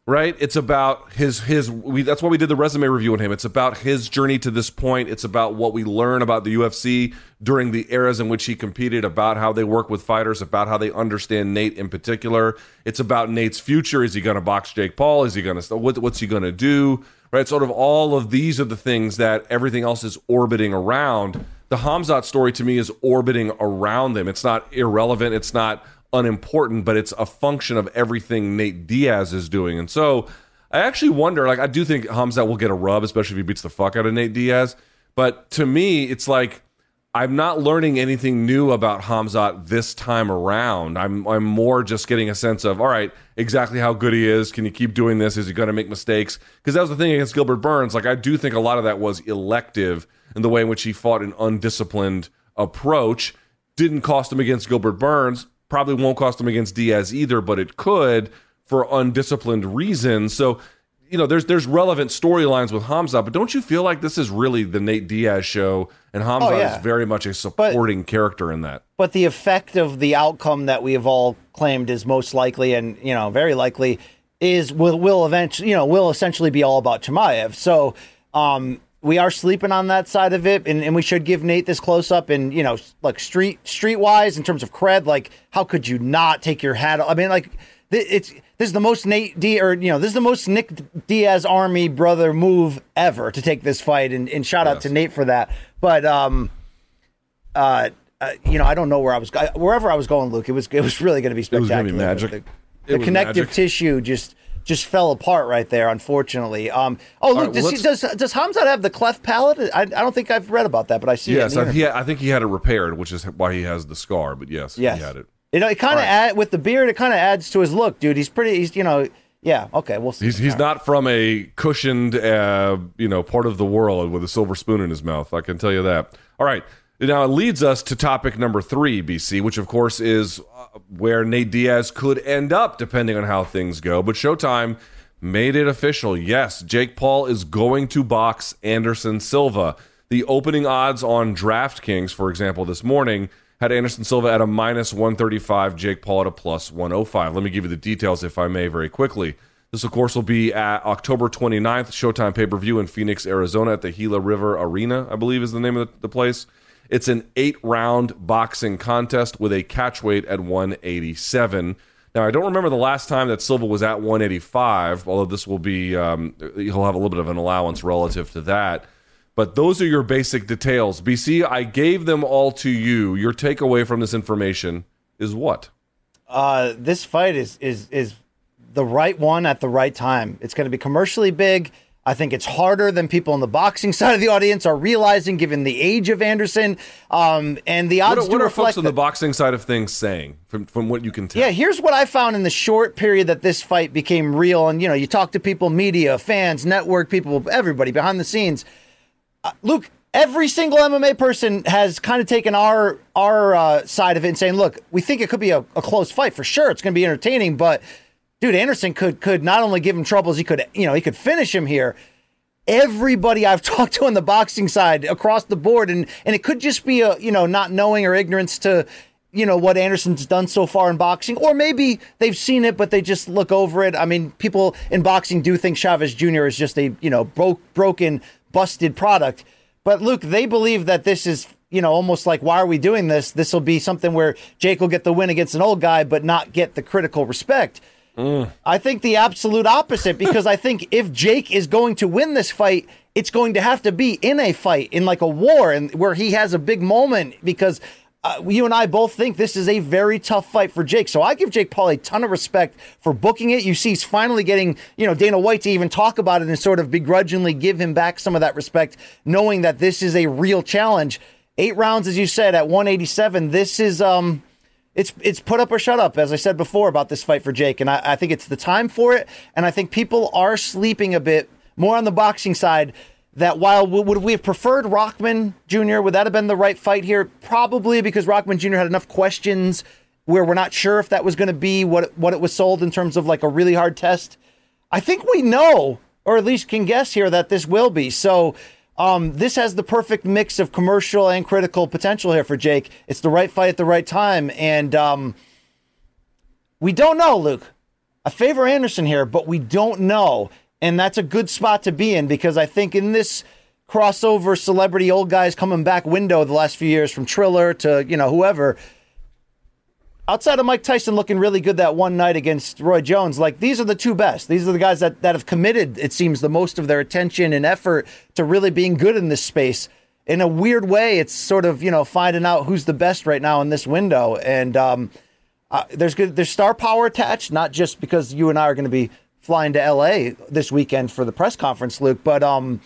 Right, it's about his his. We, that's why we did the resume review on him. It's about his journey to this point. It's about what we learn about the U F C during the eras in which he competed, about how they work with fighters, about how they understand Nate in particular. It's about Nate's future. Is he going to box Jake Paul? Is he going to what, what's he going to do? Right, sort of all of these are the things that everything else is orbiting around. The Khamzat story to me is orbiting around them. It's not irrelevant. It's not unimportant, but it's a function of everything Nate Diaz is doing. And so I actually wonder, like, I do think Khamzat will get a rub, especially if he beats the fuck out of Nate Diaz. But to me, it's like, I'm not learning anything new about Khamzat this time around. I'm I'm more just getting a sense of, all right, exactly how good he is. Can you keep doing this? Is he going to make mistakes? Because that was the thing against Gilbert Burns. Like, I do think a lot of that was elective in the way in which he fought an undisciplined approach. Didn't cost him against Gilbert Burns. Probably won't cost him against Diaz either, but it could for undisciplined reasons. So, you know, there's there's relevant storylines with Khamzat, but don't you feel like this is really the Nate Diaz show, and Khamzat oh, yeah. is very much a supporting but, character in that? But the effect of the outcome that we have all claimed is most likely, and, you know, very likely, is will will eventually, you know, will essentially be all about Chimaev. So um, we are sleeping on that side of it, and, and we should give Nate this close-up. And, you know, like, street street-wise, in terms of cred, like, how could you not take your hat off? I mean, like, th- it's this is the most Nate D, or, you know, this is the most Nick Diaz Army brother move ever to take this fight, and, and shout yes. out to Nate for that. But, um, uh, uh, you know, I don't know where I was going. Wherever I was going, Luke, it was it was really going to be spectacular. It was going to be magic. The, the connective magic. tissue just... Just fell apart right there, unfortunately. Um, oh, Luke, right, does, well, he, does does Khamzat have the cleft palate? I, I don't think I've read about that, but I see yes, it in the Yes, I think he had it repaired, which is why he has the scar, but yes, yes. he had it. You know, it kind of right. add with the beard, it kind of adds to his look, dude. He's pretty, he's, you know, yeah, okay, we'll see. He's, he's not from a cushioned, uh, you know, part of the world with a silver spoon in his mouth. I can tell you that. All right. Now, it leads us to topic number three, B C, which, of course, is where Nate Diaz could end up, depending on how things go. But Showtime made it official. Yes, Jake Paul is going to box Anderson Silva. The opening odds on DraftKings, for example, this morning, had Anderson Silva at a minus one thirty-five, Jake Paul at a plus one oh five. Let me give you the details, if I may, very quickly. This, of course, will be at October twenty-ninth, Showtime pay-per-view in Phoenix, Arizona, at the Gila River Arena, I believe is the name of the place. It's an eight-round boxing contest with a catch weight at one eighty-seven. Now, I don't remember the last time that Silva was at one eighty-five, although this will be, um, he'll have a little bit of an allowance relative to that. But those are your basic details. B C, I gave them all to you. Your takeaway from this information is what? Uh, this fight is is is the right one at the right time. It's going to be commercially big. I think it's harder than people on the boxing side of the audience are realizing, given the age of Anderson. Um, and the odds. What are, what are folks on the boxing side of things saying, from from what you can tell? Yeah, here's what I found in the short period that this fight became real. And you know, you talk to people, media, fans, network people, everybody behind the scenes. Uh, Luke, every single M M A person has kind of taken our our uh, side of it and saying, "Look, we think it could be a, a close fight for sure. It's going to be entertaining, but." Dude, Anderson could could not only give him troubles, he could, you know, he could finish him here. Everybody I've talked to on the boxing side across the board, and and it could just be a, you know, not knowing or ignorance to, you know, what Anderson's done so far in boxing, or maybe they've seen it but they just look over it. I mean, people in boxing do think Chavez Junior is just a, you know, broke broken, busted product. But Luke, they believe that this is, you know, almost like, why are we doing this? This will be something where Jake will get the win against an old guy but not get the critical respect. Mm. I think the absolute opposite, because I think if Jake is going to win this fight, it's going to have to be in a fight, in like a war, and where he has a big moment, because uh, you and I both think this is a very tough fight for Jake. So I give Jake Paul a ton of respect for booking it. You see he's finally getting, you know, Dana White to even talk about it and sort of begrudgingly give him back some of that respect, knowing that this is a real challenge. Eight rounds, as you said, at one eighty-seven. This is... um. It's it's put up or shut up, as I said before, about this fight for Jake. And I, I think it's the time for it. And I think people are sleeping a bit more on the boxing side, that while we, would we have preferred Rockman Junior? Would that have been the right fight here? Probably, because Rockman Junior had enough questions where we're not sure if that was going to be what, what it was sold in terms of like a really hard test. I think we know, or at least can guess here, that this will be. So... Um, this has the perfect mix of commercial and critical potential here for Jake. It's the right fight at the right time. And um, we don't know, Luke. I favor Anderson here, but we don't know. And that's a good spot to be in, because I think in this crossover celebrity old guys coming back window the last few years, from Triller to, you know, whoever, outside of Mike Tyson looking really good that one night against Roy Jones, like, these are the two best. These are the guys that, that have committed, it seems, the most of their attention and effort to really being good in this space. In a weird way, it's sort of, you know, finding out who's the best right now in this window. And um, uh, there's good, there's star power attached, not just because you and I are going to be flying to L A this weekend for the press conference, Luke, but um,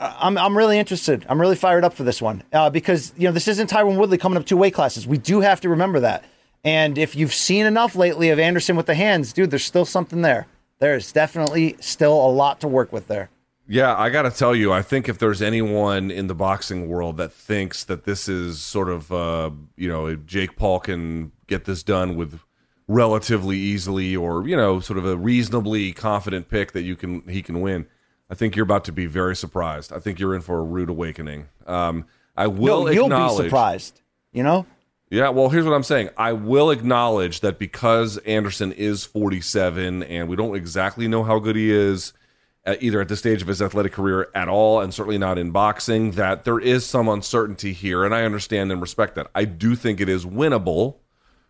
I'm I'm really interested. I'm really fired up for this one uh, because, you know, this isn't Tyron Woodley coming up two weight classes. We do have to remember that. And if you've seen enough lately of Anderson with the hands, dude, there's still something there. There's definitely still a lot to work with there. Yeah, I got to tell you, I think if there's anyone in the boxing world that thinks that this is sort of, uh, you know, Jake Paul can get this done with relatively easily, or, you know, sort of a reasonably confident pick that you can he can win, I think you're about to be very surprised. I think you're in for a rude awakening. Um, I will no, you'll acknowledge... You'll be surprised, you know? Yeah, well, here's what I'm saying. I will acknowledge that because Anderson is forty-seven, and we don't exactly know how good he is, at either at this stage of his athletic career at all, and certainly not in boxing, that there is some uncertainty here, and I understand and respect that. I do think it is winnable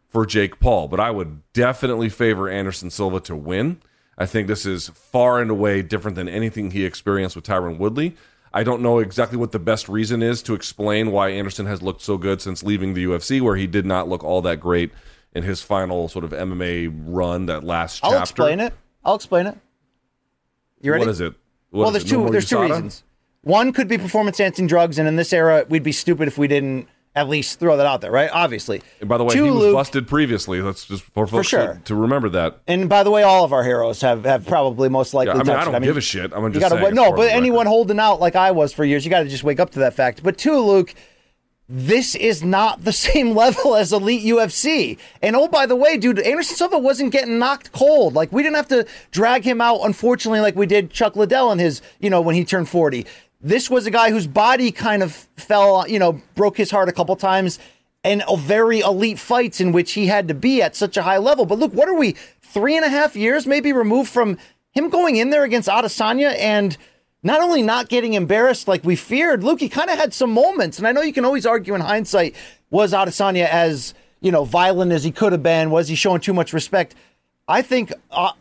for Jake Paul, but I would definitely favor Anderson Silva to win. I think this is far and away different than anything he experienced with Tyron Woodley. I don't know exactly what the best reason is to explain why Anderson has looked so good since leaving the U F C, where he did not look all that great in his final sort of M M A run, that last chapter. I'll explain it. I'll explain it. You ready? What is it? What well, is there's it? two. No there's two reasons. One could be performance-enhancing drugs, and in this era, we'd be stupid if we didn't at least throw that out there, right? Obviously. And by the way, to he was Luke, busted previously. That's just for folks for sure. to, to remember that. And by the way, all of our heroes have, have probably most likely yeah, I mean, touched I don't it. I mean, give a shit. I'm just gotta, saying. No, but anyone holding out like I was for years, you got to just wake up to that fact. But two, Luke, this is not the same level as elite U F C. And oh, by the way, dude, Anderson Silva wasn't getting knocked cold. Like, we didn't have to drag him out, unfortunately, like we did Chuck Liddell in his, you know, when he turned forty. This was a guy whose body kind of fell, you know, broke his heart a couple times, and very elite fights in which he had to be at such a high level. But look, what are we, three and a half years maybe removed from him going in there against Adesanya and not only not getting embarrassed like we feared, Luke, he kind of had some moments. And I know you can always argue in hindsight, was Adesanya as, you know, violent as he could have been? Was he showing too much respect? I think uh,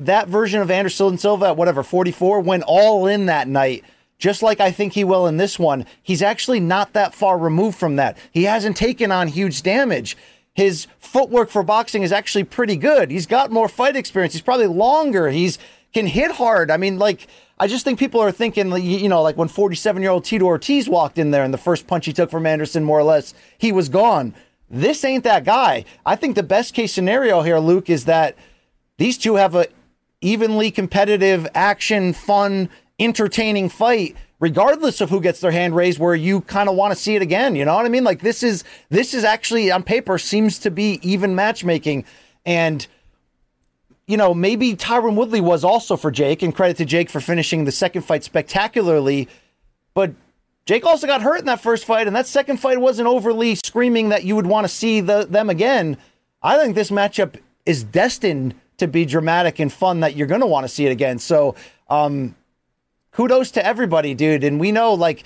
that version of Anderson Silva at whatever, forty-four, went all in that night. Just like I think he will in this one, he's actually not that far removed from that. He hasn't taken on huge damage. His footwork for boxing is actually pretty good. He's got more fight experience. He's probably longer. He's can hit hard. I mean, like, I just think people are thinking, you know, like when forty-seven-year-old Tito Ortiz walked in there and the first punch he took from Anderson, more or less, he was gone. This ain't that guy. I think the best case scenario here, Luke, is that these two have a evenly competitive, action, fun, entertaining fight, regardless of who gets their hand raised, where you kind of want to see it again. You know what I mean? Like, this is, this is actually, on paper, seems to be even matchmaking. And, you know, maybe Tyron Woodley was also for Jake, and credit to Jake for finishing the second fight spectacularly. But Jake also got hurt in that first fight, and that second fight wasn't overly screaming that you would want to see the, them again. I think this matchup is destined to be dramatic and fun, that you're going to want to see it again. So um, kudos to everybody, dude. And we know, like,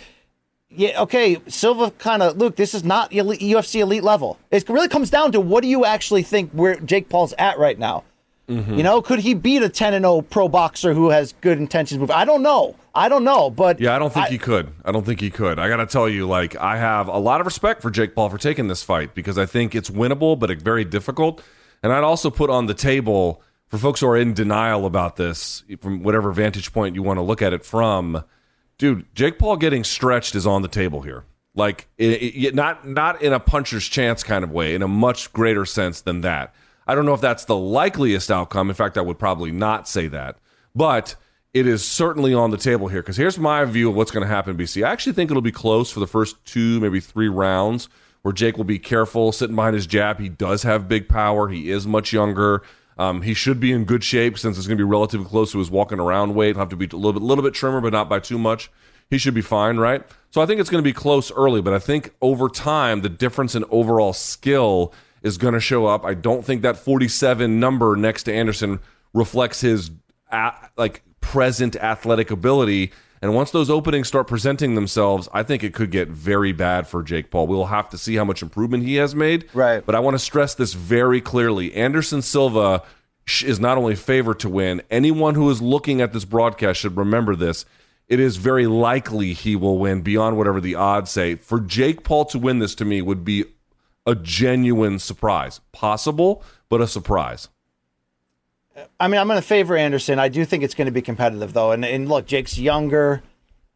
yeah, okay, Silva kind of, Luke, this is not U F C elite level. It really comes down to, what do you actually think where Jake Paul's at right now? Mm-hmm. You know, could he beat a ten and oh pro boxer who has good intentions? I don't know. I don't know, but yeah, I don't think I, he could. I don't think he could. I got to tell you, like, I have a lot of respect for Jake Paul for taking this fight, because I think it's winnable, but it's very difficult. And I'd also put on the table, for folks who are in denial about this, from whatever vantage point you want to look at it from, dude, Jake Paul getting stretched is on the table here. Like, it, it, not not in a puncher's chance kind of way, in a much greater sense than that. I don't know if that's the likeliest outcome. In fact, I would probably not say that. But it is certainly on the table here, because here's my view of what's going to happen, B C. I actually think it'll be close for the first two, maybe three rounds, where Jake will be careful, sitting behind his jab. He does have big power. He is much younger. Um, he should be in good shape, since it's going to be relatively close to his walking around weight. He'll have to be a little bit, little bit trimmer, but not by too much. He should be fine, right? So I think it's going to be close early, but I think over time, the difference in overall skill is going to show up. I don't think that forty-seven number next to Anderson reflects his uh, like present athletic ability. And once those openings start presenting themselves, I think it could get very bad for Jake Paul. We'll have to see how much improvement he has made. Right. But I want to stress this very clearly. Anderson Silva is not only favored to win. Anyone who is looking at this broadcast should remember this. It is very likely he will win, beyond whatever the odds say. For Jake Paul to win this, to me, would be a genuine surprise. Possible, but a surprise. I mean, I'm going to favor Anderson. I do think it's going to be competitive, though. And, and look, Jake's younger.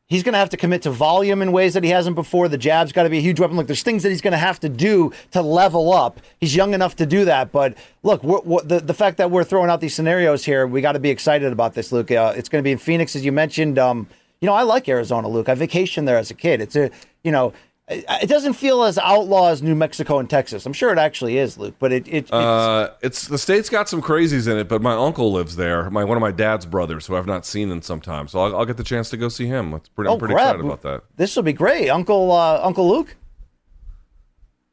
He's going to have to commit to volume in ways that he hasn't before. The jab's got to be a huge weapon. Look, there's things that he's going to have to do to level up. He's young enough to do that. But look, we're, we're, the, the fact that we're throwing out these scenarios here, we got to be excited about this, Luke. Uh, it's going to be in Phoenix, as you mentioned. Um, you know, I like Arizona, Luke. I vacationed there as a kid. It's a, you know, it doesn't feel as outlaw as New Mexico and Texas. I'm sure it actually is, Luke. But it, it it's... Uh, it's the state's got some crazies in it. But my uncle lives there. My one of my dad's brothers, who I've not seen in some time. So I'll, I'll get the chance to go see him. It's pretty, oh, I'm pretty crap. excited about that. This will be great, Uncle uh, Uncle Luke.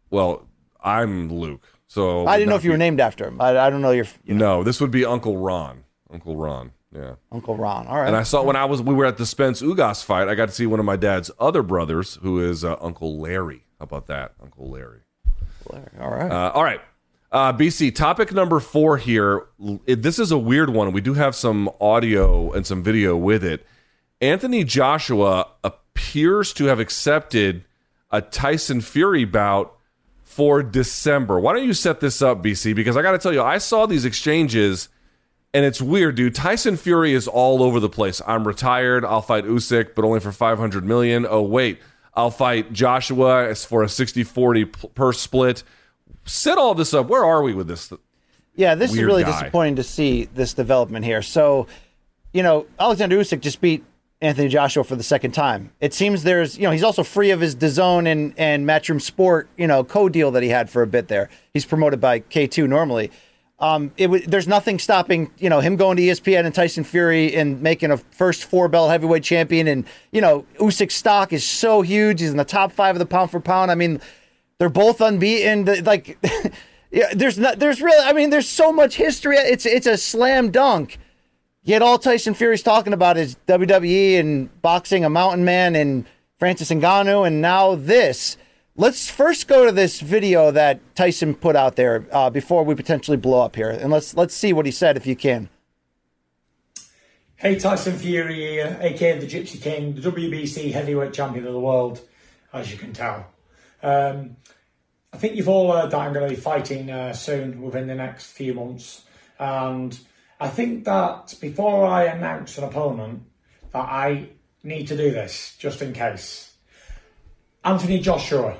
Well, I'm Luke, so I didn't know if you be... were named after him. I, I don't know your. You know. No, this would be Uncle Ron. Uncle Ron. Yeah. Uncle Ron. All right. And I saw when I was we were at the Spence Ugas fight, I got to see one of my dad's other brothers, who is uh, Uncle Larry. How about that? Uncle Larry. Larry. All right. Uh, all right. Uh, B C, topic number four here. It, this is a weird one. We do have some audio and some video with it. Anthony Joshua appears to have accepted a Tyson Fury bout for December. Why don't you set this up, B C? Because I got to tell you, I saw these exchanges. And it's weird, dude. Tyson Fury is all over the place. I'm retired. I'll fight Usyk, but only for five hundred million dollars. Oh, wait. I'll fight Joshua for a sixty forty purse split. Set all this up. Where are we with this? Yeah, this is really guy. disappointing to see this development here. So, you know, Alexander Usyk just beat Anthony Joshua for the second time. It seems there's, you know, he's also free of his D A Z N and, and Matchroom Sport, you know, co-deal that he had for a bit there. He's promoted by K two normally. Um, it w- there's nothing stopping, you know, him going to E S P N and Tyson Fury and making a first four-bell heavyweight champion. And, you know, Usyk's stock is so huge. He's in the top five of the pound for pound. I mean, they're both unbeaten. The, like, yeah, there's not, there's really, I mean, there's so much history. It's, it's a slam dunk. Yet all Tyson Fury's talking about is W W E and boxing, a mountain man, and Francis Ngannou, and now this. Let's first go to this video that Tyson put out there uh, before we potentially blow up here. And let's let's see what he said, if you can. Hey, Tyson Fury here, a k a the Gypsy King, the W B C heavyweight champion of the world, as you can tell. Um, I think you've all heard that I'm going to be fighting uh, soon, within the next few months. And I think that before I announce an opponent, that I need to do this, just in case. Anthony Joshua,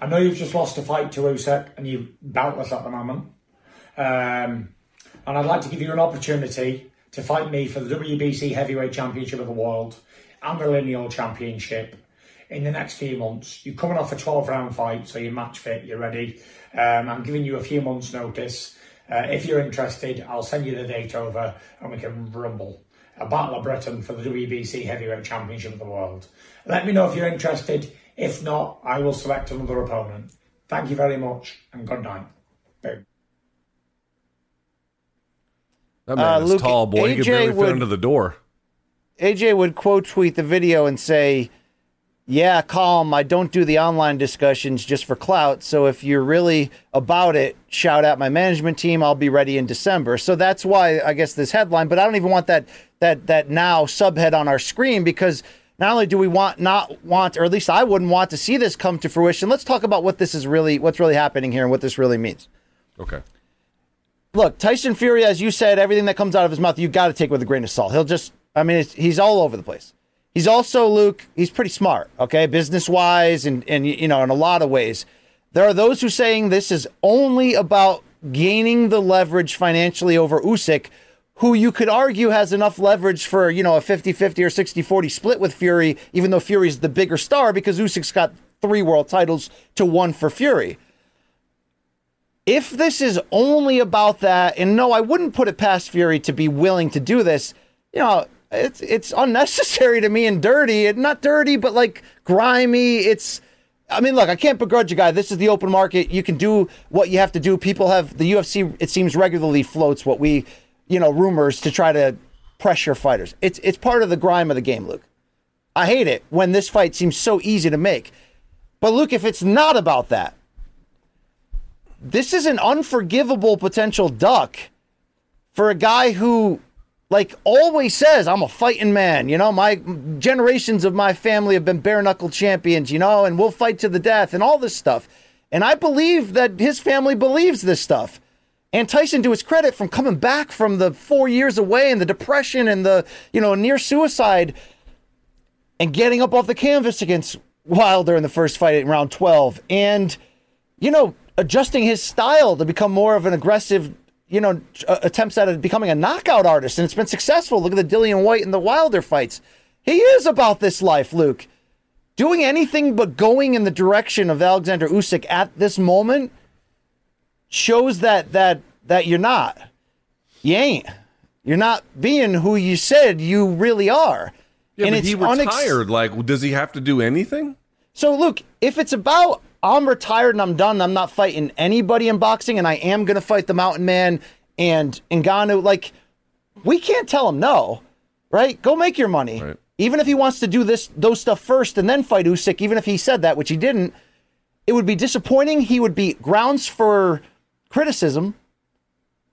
I know you've just lost a fight to Usyk and you're beltless at the moment. Um, and I'd like to give you an opportunity to fight me for the W B C Heavyweight Championship of the World and the Lineal Championship in the next few months. You're coming off a twelve round fight, so you're match fit, you're ready. Um, I'm giving you a few months notice. Uh, if you're interested, I'll send you the date over and we can rumble. A Battle of Britain for the W B C Heavyweight Championship of the World. Let me know if you're interested. If not, I will select another opponent. Thank you very much and good night. Boom. That man uh, is Luke, tall, boy. He could barely would, fit under the door. A J would quote tweet the video and say, yeah, calm. I don't do the online discussions just for clout. So if you're really about it, shout out my management team. I'll be ready in December. So that's why I guess this headline, but I don't even want that that that now subhead on our screen, because not only do we want not want, or at least I wouldn't want to see this come to fruition. Let's talk about what this is really, what's really happening here and what this really means. Okay. Look, Tyson Fury, as you said, everything that comes out of his mouth, you got to take with a grain of salt. He'll just, I mean, it's, he's all over the place. He's also, Luke, he's pretty smart, okay, business-wise and, and, you know, in a lot of ways. There are those who are saying this is only about gaining the leverage financially over Usyk, who you could argue has enough leverage for, you know, a fifty-fifty or sixty-forty split with Fury, even though Fury's the bigger star because Usyk's got three world titles to one for Fury. If this is only about that, and no, I wouldn't put it past Fury to be willing to do this, you know, It's it's unnecessary to me and dirty. It, not dirty, but like grimy. It's, I mean, look, I can't begrudge a guy. This is the open market. You can do what you have to do. People have, the U F C, it seems, regularly floats what we, you know, rumors to try to pressure fighters. It's, it's part of the grime of the game, Luke. I hate it when this fight seems so easy to make. But, Luke, if it's not about that, this is an unforgivable potential duck for a guy who, like, always says, I'm a fighting man, you know, my generations of my family have been bare-knuckle champions, you know, and we'll fight to the death and all this stuff. And I believe that his family believes this stuff. And Tyson, to his credit, from coming back from the four years away and the depression and the, you know, near suicide and getting up off the canvas against Wilder in the first fight in round twelve and, you know, adjusting his style to become more of an aggressive, you know, attempts at becoming a knockout artist, and it's been successful. Look at the Dillian White and the Wilder fights. He is about this life, Luke. Doing anything but going in the direction of Alexander Usyk at this moment shows that that that you're not. You ain't. You're not being who you said you really are. Yeah, and but it's he retired. Unex- like, does he have to do anything? So, Luke, if it's about, I'm retired and I'm done. I'm not fighting anybody in boxing, and I am going to fight the Mountain Man and Ngannou. Like, we can't tell him no, right? Go make your money. Right. Even if he wants to do this, those stuff first and then fight Usyk, even if he said that, which he didn't, it would be disappointing. He would be grounds for criticism.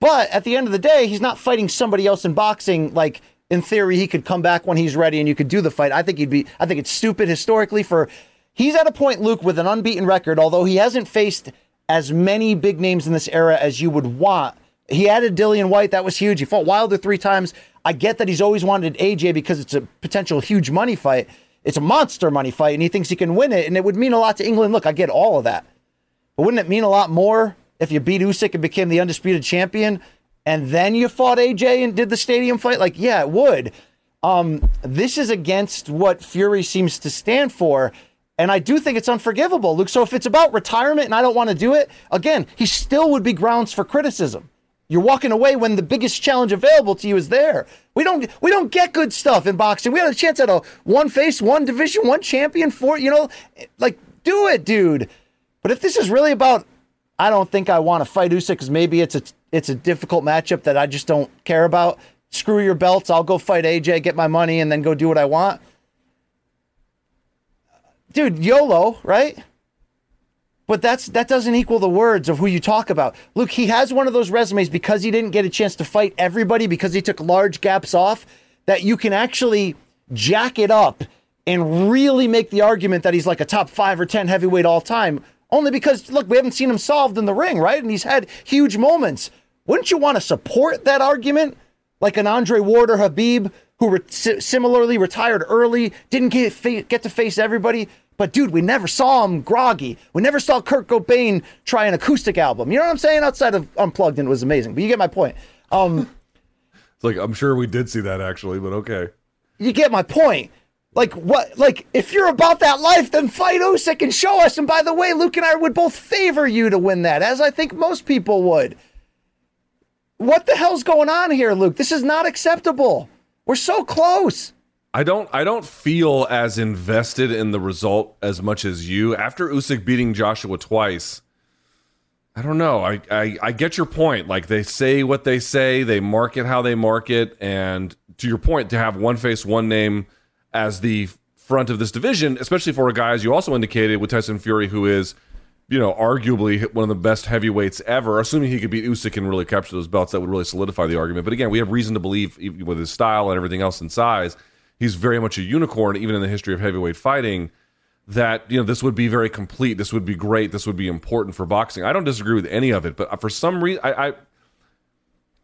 But at the end of the day, he's not fighting somebody else in boxing. Like, in theory, he could come back when he's ready and you could do the fight. I think he'd be, I think it's stupid historically for, he's at a point, Luke, with an unbeaten record, although he hasn't faced as many big names in this era as you would want. He added Dillian White. That was huge. He fought Wilder three times. I get that he's always wanted A J because it's a potential huge money fight. It's a monster money fight, and he thinks he can win it, and it would mean a lot to England. Look, I get all of that. But wouldn't it mean a lot more if you beat Usyk and became the undisputed champion, and then you fought A J and did the stadium fight? Like, yeah, it would. Um, this is against what Fury seems to stand for. And I do think it's unforgivable, Luke. So if it's about retirement and I don't want to do it, again, he still would be grounds for criticism. You're walking away when the biggest challenge available to you is there. We don't we don't get good stuff in boxing. We had a chance at a one face, one division, one champion, four, you know, like, do it, dude. But if this is really about, I don't think I want to fight Usyk because maybe it's a, it's a difficult matchup that I just don't care about. Screw your belts. I'll go fight A J, get my money, and then go do what I want. Dude, YOLO, right? But that's that doesn't equal the words of who you talk about. Luke, he has one of those resumes because he didn't get a chance to fight everybody, because he took large gaps off, that you can actually jack it up and really make the argument that he's like a top five or ten heavyweight all time. Only because, look, we haven't seen him solved in the ring, right? And he's had huge moments. Wouldn't you want to support that argument like an Andre Ward or Habib, who re- similarly retired early, didn't get, fa- get to face everybody. But, dude, we never saw him groggy. We never saw Kurt Cobain try an acoustic album. You know what I'm saying? Outside of Unplugged, and it was amazing. But you get my point. Um, it's like, I'm sure we did see that, actually, but okay. You get my point. Like, what? Like, if you're about that life, then fight Usyk and show us. And by the way, Luke and I would both favor you to win that, as I think most people would. What the hell's going on here, Luke? This is not acceptable. We're so close. I don't I don't feel as invested in the result as much as you. After Usyk beating Joshua twice, I don't know. I, I, I get your point. Like, they say what they say. They market how they market. And to your point, to have one face, one name as the front of this division, especially for a guy, as you also indicated, with Tyson Fury, who is, you know, arguably one of the best heavyweights ever, assuming he could beat Usyk and really capture those belts, that would really solidify the argument. But again, we have reason to believe, even with his style and everything else and size, he's very much a unicorn, even in the history of heavyweight fighting, that, you know, this would be very complete. This would be great. This would be important for boxing. I don't disagree with any of it, but for some reason, I, I,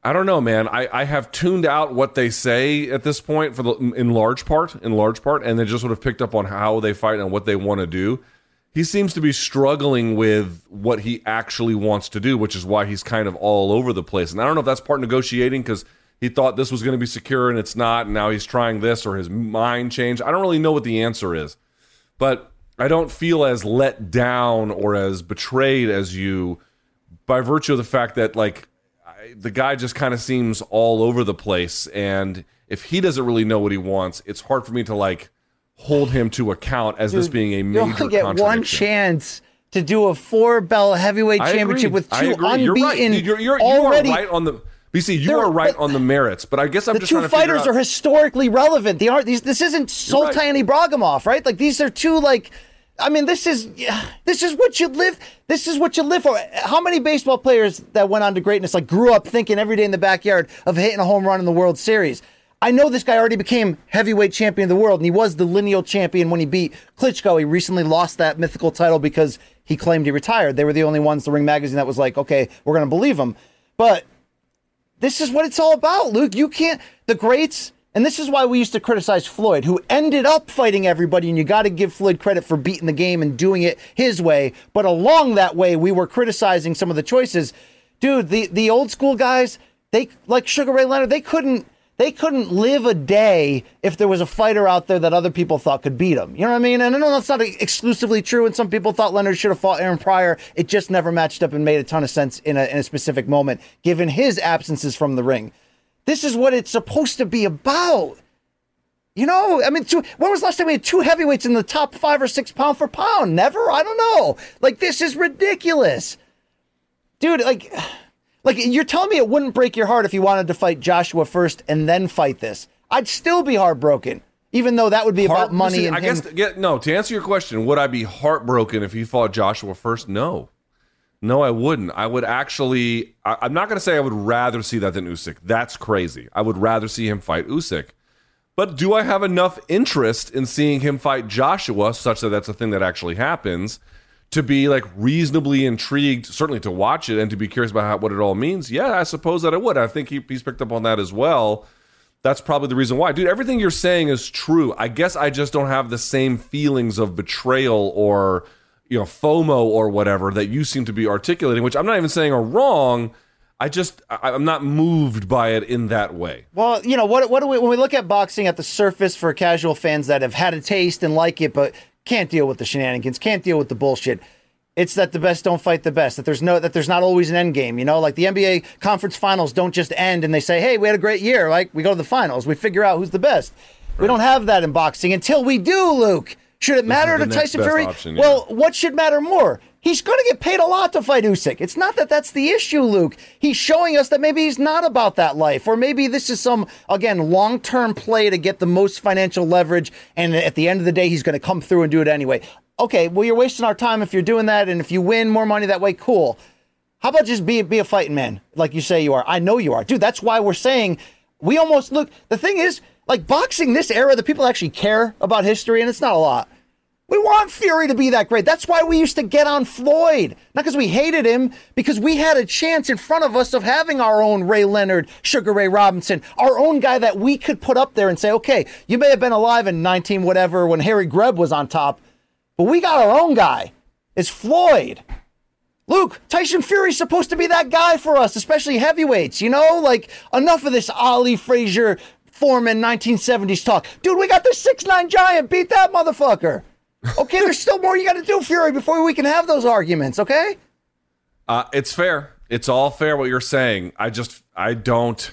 I don't know, man. I, I have tuned out what they say at this point for the, in large part, in large part, and then just sort of picked up on how they fight and what they want to do. He seems to be struggling with what he actually wants to do, which is why he's kind of all over the place. And I don't know if that's part negotiating, because he thought this was going to be secure and it's not, and now he's trying this, or his mind changed. I don't really know what the answer is, but I don't feel as let down or as betrayed as you by virtue of the fact that, like, I, the guy just kind of seems all over the place, and if he doesn't really know what he wants, it's hard for me to, like, hold him to account as Dude, this being a major contradiction. You only get one chance to do a four-bell heavyweight I championship agree. with two unbeaten you're right. you're, you're, already. You are right on the... You see, you They're, are right on the merits, but I guess I'm just trying to figure out. The two fighters are historically relevant. They aren't. These, this isn't Sultan right. Ibragimov, right? Like, these are two, like, I mean, this is this is what you live. This is what you live for. How many baseball players that went on to greatness, like, grew up thinking every day in the backyard of hitting a home run in the World Series? I know this guy already became heavyweight champion of the world, and he was the lineal champion when he beat Klitschko. He recently lost that mythical title because he claimed he retired. They were the only ones, the Ring Magazine, that was like, okay, we're going to believe him. But this is what it's all about, Luke. You can't, the greats, and this is why we used to criticize Floyd, who ended up fighting everybody, and you got to give Floyd credit for beating the game and doing it his way. But along that way, we were criticizing some of the choices. Dude, the, the old school guys, they, like Sugar Ray Leonard, they couldn't, they couldn't live a day if there was a fighter out there that other people thought could beat them. You know what I mean? And I know that's not exclusively true, and some people thought Leonard should have fought Aaron Pryor. It just never matched up and made a ton of sense in a, in a specific moment, given his absences from the ring. This is what it's supposed to be about. You know, I mean, two, when was the last time we had two heavyweights in the top five or six pound for pound? Never? I don't know. Like, this is ridiculous. Dude, like... Like, you're telling me it wouldn't break your heart if you wanted to fight Joshua first and then fight this. I'd still be heartbroken, even though that would be Heart, about money see, and I him. guess, yeah, no, to answer your question, would I be heartbroken if he fought Joshua first? No. No, I wouldn't. I would actually... I, I'm not going to say I would rather see that than Usyk. That's crazy. I would rather see him fight Usyk. But do I have enough interest in seeing him fight Joshua, such that that's a thing that actually happens, to be, like, reasonably intrigued, certainly to watch it and to be curious about how, what it all means? Yeah, I suppose that I would. I think he, he's picked up on that as well. That's probably the reason why. Dude, everything you're saying is true. I guess I just don't have the same feelings of betrayal or, you know, FOMO or whatever that you seem to be articulating, which I'm not even saying are wrong. I just, I, I'm not moved by it in that way. Well, you know, what, what do we, when we look at boxing at the surface for casual fans that have had a taste and like it, but can't deal with the shenanigans, can't deal with the bullshit, it's that the best don't fight the best, that there's no, that there's not always an end game, you know? Like, the N B A conference finals don't just end and they say, hey, we had a great year, like, we go to the finals, we figure out who's the best. Right. We don't have that in boxing until we do, Luke. Should it matter to Tyson Fury? Option, yeah. Well, what should matter more? He's going to get paid a lot to fight Usyk. It's not that that's the issue, Luke. He's showing us that maybe he's not about that life, or maybe this is some, again, long-term play to get the most financial leverage, and at the end of the day, he's going to come through and do it anyway. Okay, well, you're wasting our time if you're doing that, and if you win more money that way, cool. How about just be, be a fighting man, like you say you are? I know you are. Dude, that's why we're saying we almost, look, the thing is, like, boxing this era, the people actually care about history, and it's not a lot. We want Fury to be that great. That's why we used to get on Floyd. Not because we hated him, because we had a chance in front of us of having our own Ray Leonard, Sugar Ray Robinson, our own guy that we could put up there and say, okay, you may have been alive in nineteen whatever when Harry Grubb was on top, but we got our own guy. It's Floyd. Luke, Tyson Fury's supposed to be that guy for us, especially heavyweights, you know? Like, enough of this Ali, Frazier, Foreman, nineteen seventies talk. Dude, we got this six nine giant. Beat that motherfucker. Okay, there's still more you got to do, Fury, before we can have those arguments, okay? Uh, it's fair. It's all fair what you're saying. I just, I don't.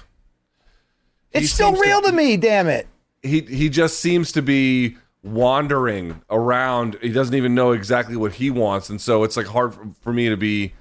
It's still real to, to me, damn it. He he just seems to be wandering around. He doesn't even know exactly what he wants, and so it's like hard for, for me to be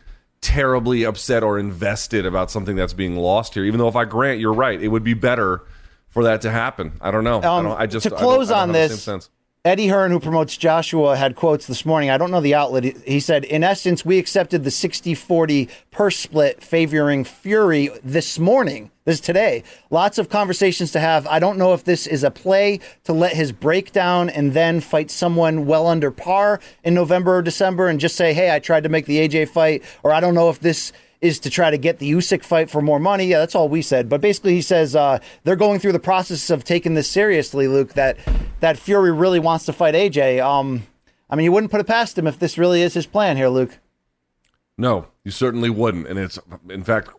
terribly upset or invested about something that's being lost here, even though if I grant you're right, it would be better for that to happen. I don't know. Um, I, don't, I just To close I don't, I don't on this. Sense. Eddie Hearn, who promotes Joshua, had quotes this morning. I don't know the outlet. He said, in essence, we accepted the sixty forty purse split favoring Fury this morning. This is today. Lots of conversations to have. I don't know if this is a play to let his breakdown and then fight someone well under par in November or December and just say, hey, I tried to make the A J fight. Or I don't know if this is to try to get the Usyk fight for more money. Yeah, that's all we said. But basically he says uh, they're going through the process of taking this seriously, Luke, that that Fury really wants to fight A J. Um, I mean, you wouldn't put it past him if this really is his plan here, Luke. No, you certainly wouldn't. And it's, in fact,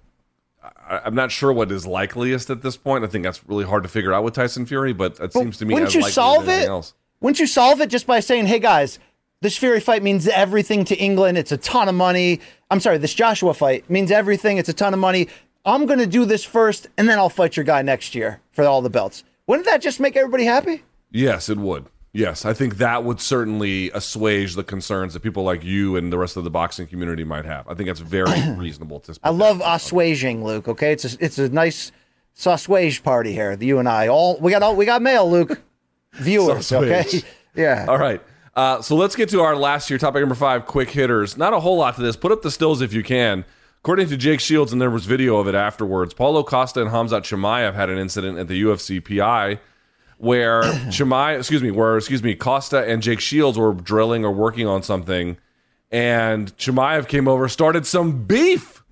I, I'm not sure what is likeliest at this point. I think that's really hard to figure out with Tyson Fury, but it seems to me as likely as anything else. Wouldn't you solve it just by saying, hey, guys, this Fury fight means everything to England. It's a ton of money. I'm sorry, this Joshua fight means everything. It's a ton of money. I'm going to do this first, and then I'll fight your guy next year for all the belts. Wouldn't that just make everybody happy? Yes, it would. Yes, I think that would certainly assuage the concerns that people like you and the rest of the boxing community might have. I think that's very reasonable. To I love assuaging, Luke, okay? It's a, it's a nice assuage party here, you and I. All we got all, we got mail, Luke. Viewers, okay? Yeah. All right. Uh, so let's get to our last year, topic number five, quick hitters. Not a whole lot to this. Put up the stills if you can. According to Jake Shields, and there was video of it afterwards, Paulo Costa and Khamzat Chimaev had an incident at the U F C P I where Chimaev, excuse me, where excuse me, Costa and Jake Shields were drilling or working on something, and Chimaev came over, started some beef.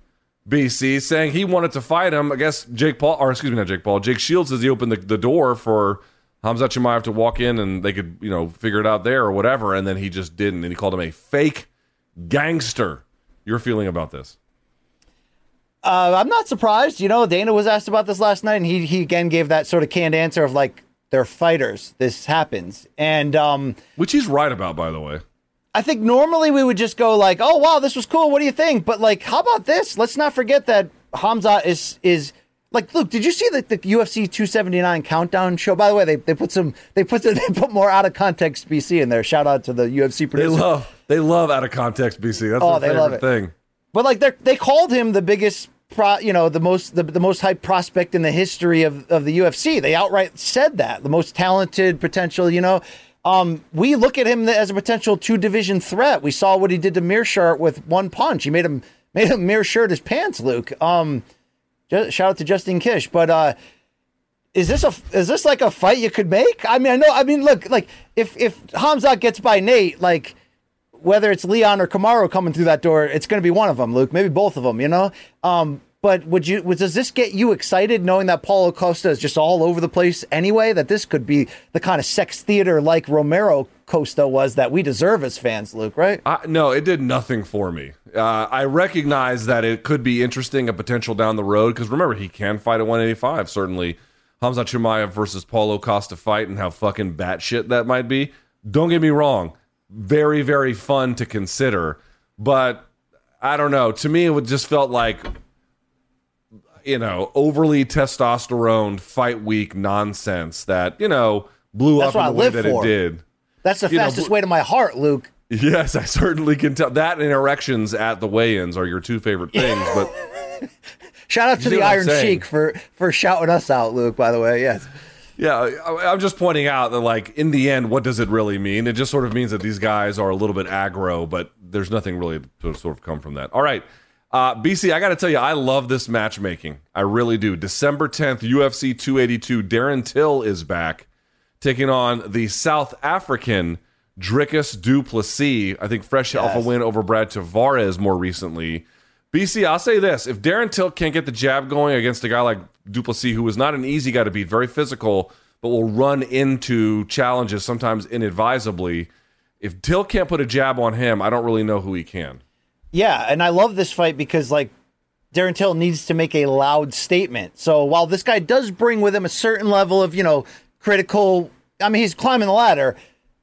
B C saying he wanted to fight him. I guess Jake Paul, or excuse me, not Jake Paul. Jake Shields says he opened the, the door for Khamzat Chimaev to walk in and they could, you know, figure it out there or whatever, and then he just didn't, and he called him a fake gangster. Your feeling about this? Uh, I'm not surprised. You know, Dana was asked about this last night, and he he again gave that sort of canned answer of like, they're fighters. This happens, and um, which he's right about, by the way. I think normally we would just go like, oh wow, this was cool. What do you think? But like, how about this? Let's not forget that Khamzat is is. Like, Luke, did you see the, the U F C two seventy-nine countdown show? By the way, they, they put some they put some, they put more out of context B C in there. Shout out to the U F C producer. They love they love out of context B C. That's oh, their they favorite thing. But like they they called him the biggest pro, you know, the most the, the most hyped prospect in the history of, of the U F C. They outright said that the most talented potential. You know, um, we look at him as a potential two division threat. We saw what he did to Mearshart with one punch. He made him made him Mearshart his pants, Luke. Um. Shout out to Justin Kish, but uh, is this a is this like a fight you could make? I mean, I know. I mean, look, like if if Khamzat gets by Nate, like whether it's Leon or Kamaru coming through that door, it's going to be one of them, Luke, maybe both of them, you know. Um, but would you? Would, does this get you excited knowing that Paulo Costa is just all over the place anyway? That this could be the kind of sex theater like Romero Costa was that we deserve as fans, Luke, right? Uh, no, it did nothing for me. Uh, I recognize that it could be interesting, a potential down the road, because remember, he can fight at one eighty-five, certainly. Khamzat Chimaev versus Paulo Costa fight and how fucking batshit that might be. Don't get me wrong. Very, very fun to consider. But, I don't know. To me, it just felt like, you know, overly testosterone, fight week nonsense that, you know, blew That's up in the way that for. It did. That's the you fastest know, way to my heart, Luke. Yes, I certainly can tell. That and erections at the weigh-ins are your two favorite things. But shout out to the Iron Sheik for, for shouting us out, Luke, by the way. Yes. Yeah, I, I'm just pointing out that, like, in the end, what does it really mean? It just sort of means that these guys are a little bit aggro, but there's nothing really to sort of come from that. All right, uh, B C, I got to tell you, I love this matchmaking. I really do. December tenth, U F C two eighty-two, Darren Till is back, taking on the South African Dricus du Plessis, I think fresh yes. off a win over Brad Tavares more recently. B C, I'll say this. If Darren Till can't get the jab going against a guy like du Plessis, who is not an easy guy to beat, very physical, but will run into challenges sometimes inadvisably, if Till can't put a jab on him, I don't really know who he can. Yeah, and I love this fight because, like, Darren Till needs to make a loud statement. So while this guy does bring with him a certain level of, you know, critical, I mean, he's climbing the ladder.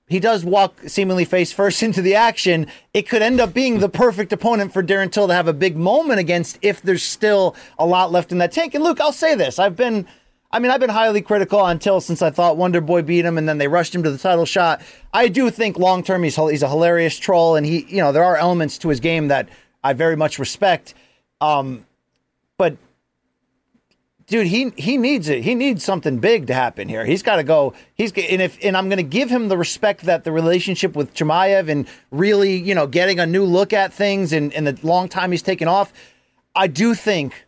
He does walk seemingly face first into the action. It could end up being the perfect opponent for Darren Till to have a big moment against if there's still a lot left in that tank. And Luke, I'll say this. I've been, I mean, I've been highly critical on Till since I thought Wonder Boy beat him and then they rushed him to the title shot. I do think long term he's he's a hilarious troll, and he, you know, there are elements to his game that I very much respect. Um, but dude, he, he needs it. He needs something big to happen here. He's got to go. He's and if, and I'm going to give him the respect that the relationship with Chimaev and really, you know, getting a new look at things and, and the long time he's taken off. I do think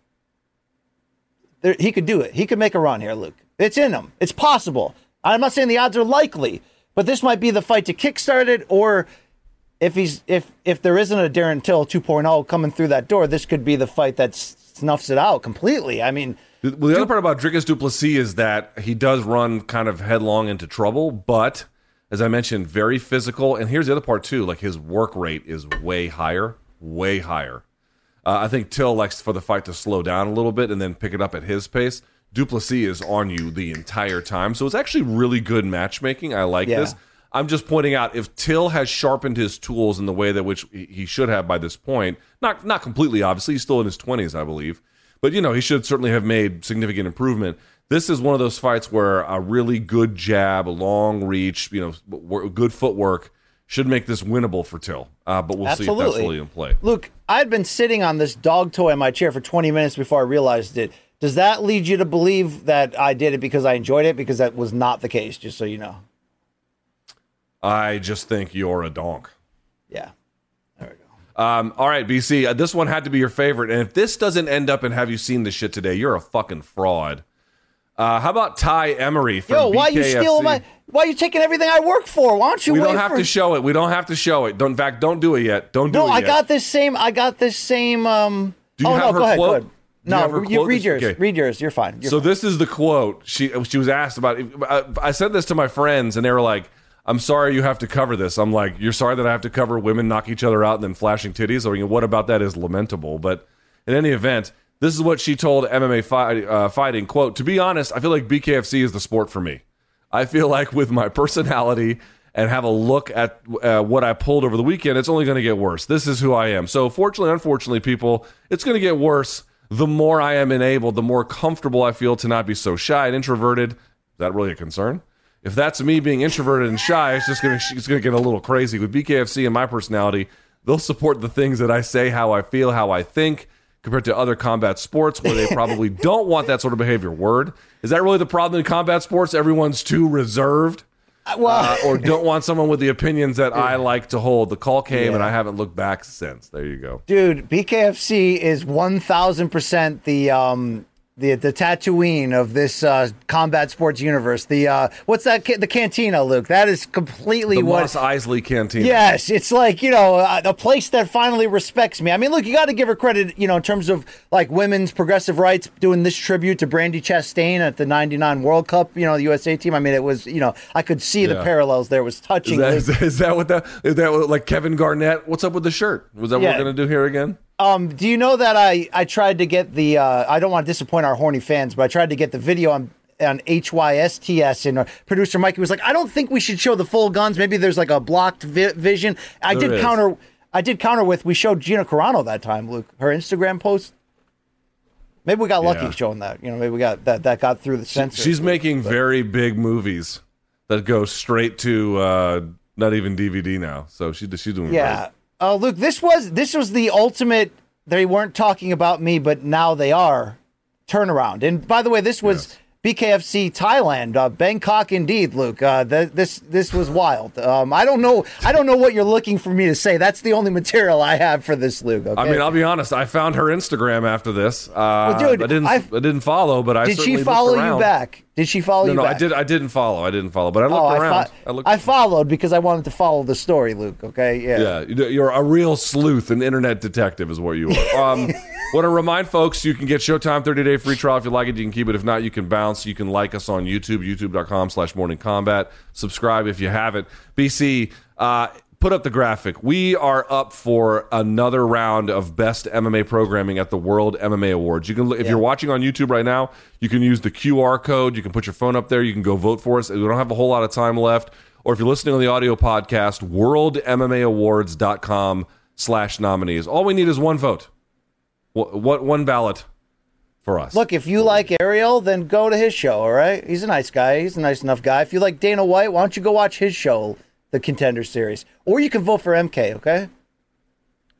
there, he could do it. He could make a run here, Luke. It's in him. It's possible. I'm not saying the odds are likely, but this might be the fight to kickstart it. Or If he's if if there isn't a Darren Till two point oh coming through that door, this could be the fight that snuffs it out completely. I mean, well, the du- other part about Dricus du Plessis is that he does run kind of headlong into trouble, but as I mentioned, very physical. And here's the other part too: like his work rate is way higher, way higher. Uh, I think Till likes for the fight to slow down a little bit and then pick it up at his pace. Du Plessis is on you the entire time, so it's actually really good matchmaking. I like yeah. this. I'm just pointing out, if Till has sharpened his tools in the way that which he should have by this point, not not completely, obviously, he's still in his twenties, I believe, but, you know, he should certainly have made significant improvement. This is one of those fights where a really good jab, a long reach, you know, good footwork should make this winnable for Till, uh, but we'll Absolutely. see if that's really in play. Look, I'd been sitting on this dog toy in my chair for twenty minutes before I realized it. Does that lead you to believe that I did it because I enjoyed it? Because that was not the case, just so you know. I just think you're a donk. Yeah. There we go. Um, all right, B C. Uh, this one had to be your favorite. And if this doesn't end up in have you seen this shit today, you're a fucking fraud. Uh, how about Ty Emery from Yo, why B K F C? You stealing my, why are you taking everything I work for? Why don't you we wait don't have for... to show it. We don't have to show it. Don't, in fact, don't do it yet. Don't do no, it I yet. No, I got this same... I got this same... Um... Do you oh, have no, her go ahead, quote? Go ahead. No, you, you read yours. Okay. Read yours. You're fine. You're so fine. This is the quote. She, she was asked about... I, I said this to my friends, and they were like, I'm sorry you have to cover this. I'm like, you're sorry that I have to cover women knock each other out and then flashing titties? I mean, what about that is lamentable? But in any event, this is what she told M M A fi- uh, Fighting, quote, to be honest, I feel like B K F C is the sport for me. I feel like with my personality and have a look at uh, what I pulled over the weekend, it's only going to get worse. This is who I am. So fortunately, unfortunately, people, it's going to get worse. The more I am enabled, the more comfortable I feel to not be so shy and introverted. Is that really a concern? If that's me being introverted and shy, it's just going to get a little crazy. With B K F C and my personality, they'll support the things that I say, how I feel, how I think, compared to other combat sports where they probably don't want that sort of behavior. Word. Is that really the problem in combat sports? Everyone's too reserved well, uh, or don't want someone with the opinions that yeah. I like to hold. The call came yeah. and I haven't looked back since. There you go. Dude, B K F C is one thousand percent the... Um... The the Tatooine of this uh, combat sports universe. The uh, what's that? Ca- the Cantina, Luke. That is completely the what Mos Eisley Cantina. Yes, it's like, you know, uh, a place that finally respects me. I mean, look, you got to give her credit, you know, in terms of like women's progressive rights doing this tribute to Brandi Chastain at the ninety-nine World Cup. You know, the U S A team. I mean, it was, you know, I could see yeah. the parallels there. It was touching. Is that, is, is that what that is? That what, like Kevin Garnett? What's up with the shirt? Was that yeah. what we're gonna do here again? Um, do you know that I, I tried to get the, uh, I don't want to disappoint our horny fans, but I tried to get the video on, on H Y S T S, and producer Mikey was like, I don't think we should show the full guns. Maybe there's like a blocked vi- vision. I there did is. counter, I did counter with, we showed Gina Carano that time, Luke, her Instagram post. Maybe we got lucky yeah. showing that, you know, maybe we got that, that got through the censor. She's making but. very big movies that go straight to, uh, not even D V D now. So she, she's doing yeah. great. Uh, Luke, this was this was the ultimate, they weren't talking about me, but now they are, turnaround. And by the way, this was yes. B K F C Thailand, uh, Bangkok indeed, Luke. Uh, th- this this was wild. Um, I don't know I don't know what you're looking for me to say. That's the only material I have for this, Luke. Okay? I mean, I'll be honest. I found her Instagram after this. Uh, well, dude, I didn't, I, I didn't follow, but I did certainly Did she follow you back? Did she follow no, you? No, no, I did. I didn't follow. I didn't follow, but I looked oh, around. I, fo- I, looked I followed because I wanted to follow the story, Luke. Okay, yeah, yeah. You're a real sleuth, an internet detective, is what you are. Um, want to remind folks, you can get Showtime thirty-day free trial if you like it. You can keep it. If not, you can bounce. You can like us on YouTube, youtube dot com slash morning combat. Subscribe if you haven't. B C, uh, put up the graphic. We are up for another round of best M M A programming at the World M M A Awards. You can, if yeah. you're watching on YouTube right now, you can use the Q R code. You can put your phone up there. You can go vote for us. We don't have a whole lot of time left. Or if you're listening on the audio podcast, world m m a awards dot com slash nominees. All we need is one vote. What, what one ballot for us? Look, if you like Ariel, then go to his show. All right, he's a nice guy. He's a nice enough guy. If you like Dana White, why don't you go watch his show? The Contender Series. Or you can vote for M K, okay?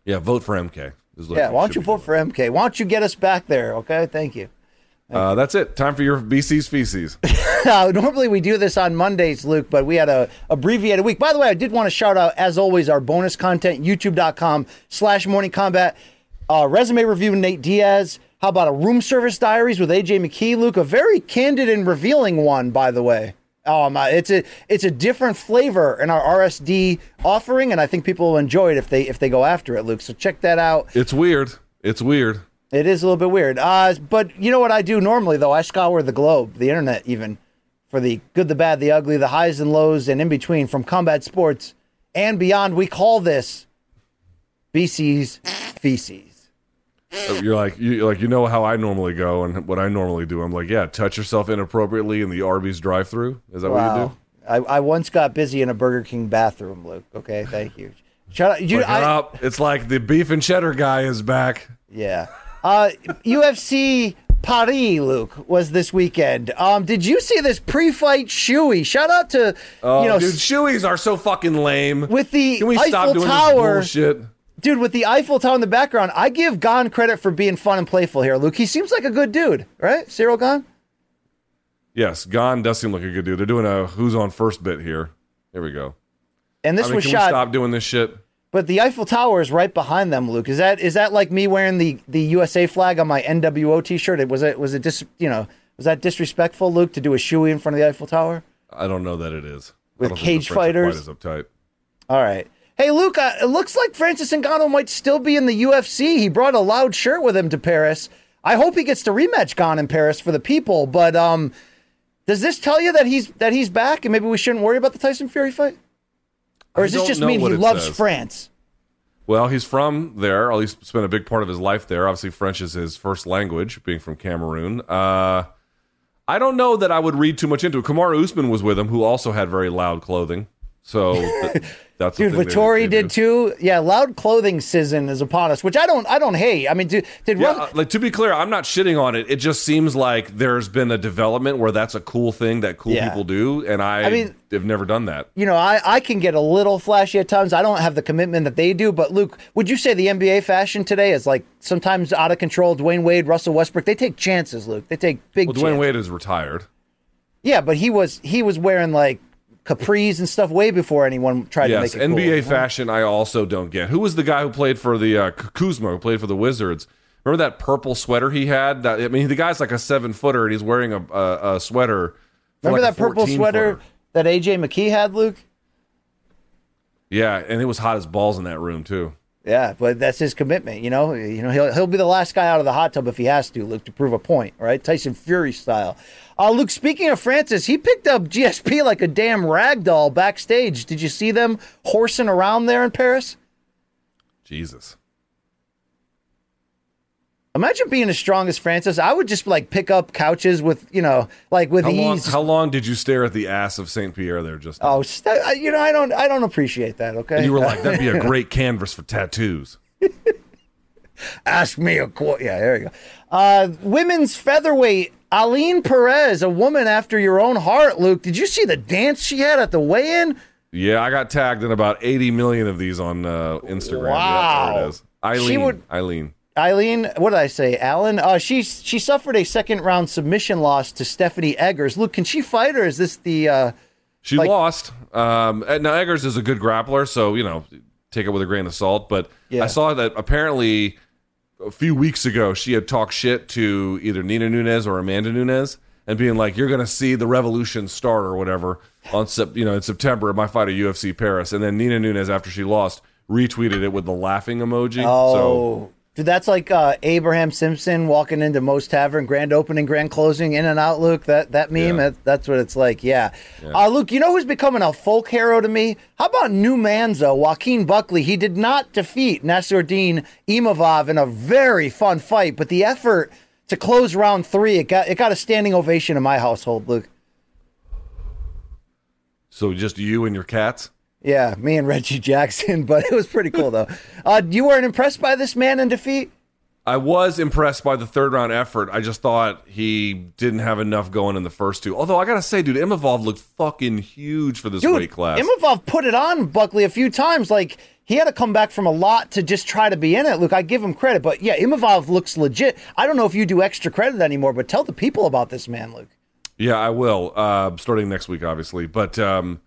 Yeah, vote for M K. Yeah, why don't you vote for M K? Why don't you get us back there, okay? Thank you. Thank uh, you. That's it. Time for your B C's Feces. Normally we do this on Mondays, Luke, but we had a abbreviated week. By the way, I did want to shout out, as always, our bonus content, youtube dot com slash morning combat. Uh, resume review with Nate Diaz. How about a room service diaries with A J McKee, Luke? A very candid and revealing one, by the way. Oh my! It's a it's a different flavor in our R S D offering, and I think people will enjoy it if they if they go after it, Luke. So check that out. It's weird. It's weird. It is a little bit weird. Uh, but you know what I do normally though? I scour the globe, the internet, even for the good, the bad, the ugly, the highs and lows, and in between from combat sports and beyond. We call this B C's Feces. You're like, you like, you know how I normally go and what I normally do. I'm like, yeah, touch yourself inappropriately in the Arby's drive-thru. Is that wow. what you do? I, I once got busy in a Burger King bathroom, Luke. Okay, thank you. Shut up. You, like, I, up. It's like the beef and cheddar guy is back. Yeah. Uh, U F C Paris, Luke, was this weekend. Um, did you see this pre-fight shoey? Shout out to oh, you know, dude, shoeys are so fucking lame. With the Can we Eiffel stop doing Tower this bullshit? Dude, with the Eiffel Tower in the background, I give Gane credit for being fun and playful here, Luke. He seems like a good dude, right? Ciryl Gane? Yes, Gane does seem like a good dude. They're doing a who's on first bit here. Here we go. And this I mean, was can shot. We stop doing this shit. But the Eiffel Tower is right behind them, Luke. Is that is that like me wearing the, the U S A flag on my N W O t-shirt? It was it was it dis, you know, was that disrespectful, Luke, to do a shoey in front of the Eiffel Tower? I don't know that it is. With cage fighters. Is uptight. All right. Hey, Luke, uh, it looks like Francis Ngannou might still be in the U F C. He brought a loud shirt with him to Paris. I hope he gets to rematch Gane in Paris for the people. But um, does this tell you that he's that he's back and maybe we shouldn't worry about the Tyson Fury fight? Or does this just mean he loves says. France? Well, he's from there. At least spent a big part of his life there. Obviously, French is his first language, being from Cameroon. Uh, I don't know that I would read too much into it. Kamaru Usman was with him, who also had very loud clothing. So th- that's dude. Vettori did too. Yeah, loud clothing season is upon us, which I don't. I don't hate. I mean, do, did yeah, Ron- like to be clear, I'm not shitting on it. It just seems like there's been a development where that's a cool thing that cool yeah. people do, and I, I mean, have never done that. You know, I, I can get a little flashy at times. I don't have the commitment that they do. But Luke, would you say the N B A fashion today is like sometimes out of control? Dwayne Wade, Russell Westbrook, they take chances. Luke, they take big. Well, Dwayne chances. Wade is retired. Yeah, but he was he was wearing like. Capris and stuff way before anyone tried yes, to make it N B A cool. fashion. I also don't get. Who was the guy who played for the uh, Kuzma, who played for the Wizards? Remember that purple sweater he had? That I mean, the guy's like a seven footer and he's wearing a a, a sweater. Remember like that purple sweater footer. That A J McKee had, Luke? Yeah, and it was hot as balls in that room too. Yeah, but that's his commitment, you know. You know, he'll he'll be the last guy out of the hot tub if he has to, Luke, to prove a point, right? Tyson Fury style. Uh, Luke, speaking of Francis, he picked up G S P like a damn ragdoll backstage. Did you see them horsing around there in Paris? Jesus. Imagine being as strong as Francis. I would just like pick up couches with, you know, like with how long, ease. How long did you stare at the ass of Saint Pierre there? Just now? oh, st- you know, I don't, I don't appreciate that. Okay, and you were like, that'd be a great canvas for tattoos. Ask me a question. Yeah, there you go. Uh, women's featherweight Aline Perez, a woman after your own heart, Luke. Did you see the dance she had at the weigh-in? Yeah, I got tagged in about eighty million of these on uh, Instagram. Wow, yeah, there it is. Eileen. She would- Eileen. Eileen, what did I say, Alan? Uh, she she suffered a second-round submission loss to Stephanie Eggers. Luke, can she fight, or is this the... Uh, she like... lost. Um, now, Eggers is a good grappler, so, you know, take it with a grain of salt. But yeah. I saw that apparently a few weeks ago she had talked shit to either Nina Nunes or Amanda Nunes, and being like, you're going to see the revolution start or whatever on you know in September in my fight at U F C Paris. And then Nina Nunes, after she lost, retweeted it with the laughing emoji. Oh, so, dude, that's like uh, Abraham Simpson walking into Moe's Tavern, grand opening, grand closing, in and out, Luke. That that meme, yeah. that, that's what it's like, yeah. yeah. Uh, Luke, you know who's becoming a folk hero to me? How about New Manzo, Joaquin Buckley? He did not defeat Nassourdine Imavov in a very fun fight, but the effort to close round three, it got it got a standing ovation in my household, Luke. So just you and your cats? Yeah, me and Reggie Jackson, but it was pretty cool, though. Uh, you weren't impressed by this man in defeat? I was impressed by the third-round effort. I just thought he didn't have enough going in the first two. Although, I got to say, dude, Imavov looked fucking huge for this dude, weight class. Imavov put it on Buckley a few times. Like, he had to come back from a lot to just try to be in it. Look, I give him credit, but, yeah, Imavov looks legit. I don't know if you do extra credit anymore, but tell the people about this man, Luke. Yeah, I will, uh, starting next week, obviously. But, um...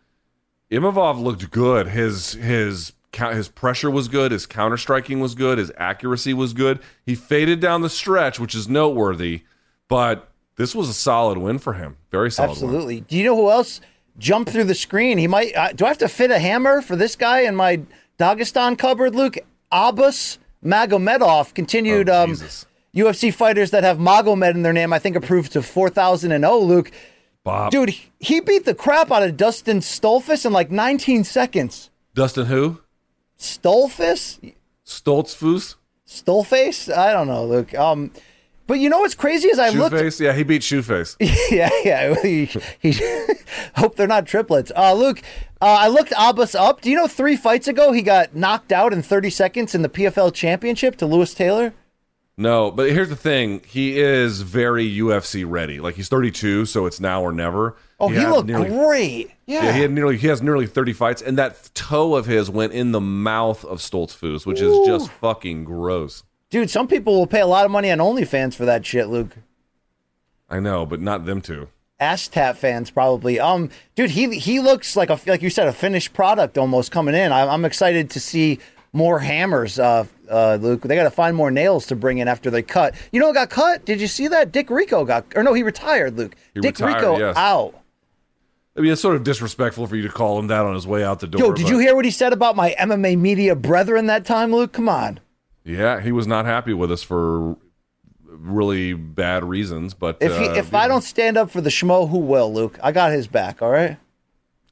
Imavov looked good. His his his pressure was good. His counter striking was good. His accuracy was good. He faded down the stretch, which is noteworthy. But this was a solid win for him. Very solid. Absolutely. Win. Do you know who else jumped through the screen? He might. Uh, do I have to fit a hammer for this guy in my Dagestan cupboard, Luke? Abbas Magomedov continued. Oh, um, U F C fighters that have Magomed in their name, I think, approved to four thousand and oh, Luke. Bob. Dude, he beat the crap out of Dustin Stolfus in like nineteen seconds. Dustin who? Stolfus? Stoltzfus? Stolface? I don't know, Luke. Um, but you know what's crazy is I Shoeface? looked... Shoeface? Yeah, he beat Shoeface. yeah, yeah. He, he... Hope they're not triplets. Uh, Luke, uh, I looked Abbas up. Do you know three fights ago he got knocked out in thirty seconds in the P F L Championship to Lewis Taylor? No, but here's the thing. He is very U F C ready. Like, he's thirty-two, so it's now or never. Oh, he, he looked nearly, great. Yeah. yeah he, had nearly, he has nearly thirty fights, and that toe of his went in the mouth of Stoltzfus, which Ooh. is just fucking gross. Dude, some people will pay a lot of money on OnlyFans for that shit, Luke. I know, but not them two. Ass Tap fans, probably. Um, Dude, he he looks like, a like you said, a finished product almost coming in. I, I'm excited to see... More hammers, uh, uh, Luke. They got to find more nails to bring in after they cut. You know what got cut? Did you see that? Dick Rico got... Or no, he retired, Luke. He Dick retired, Rico yes. out. I mean, it's sort of disrespectful for you to call him that on his way out the door. Yo, did but... you hear what he said about my M M A media brethren that time, Luke? Come on. Yeah, he was not happy with us for really bad reasons, but... If, he, uh, if I know. don't stand up for the schmo, who will, Luke? I got his back, all right?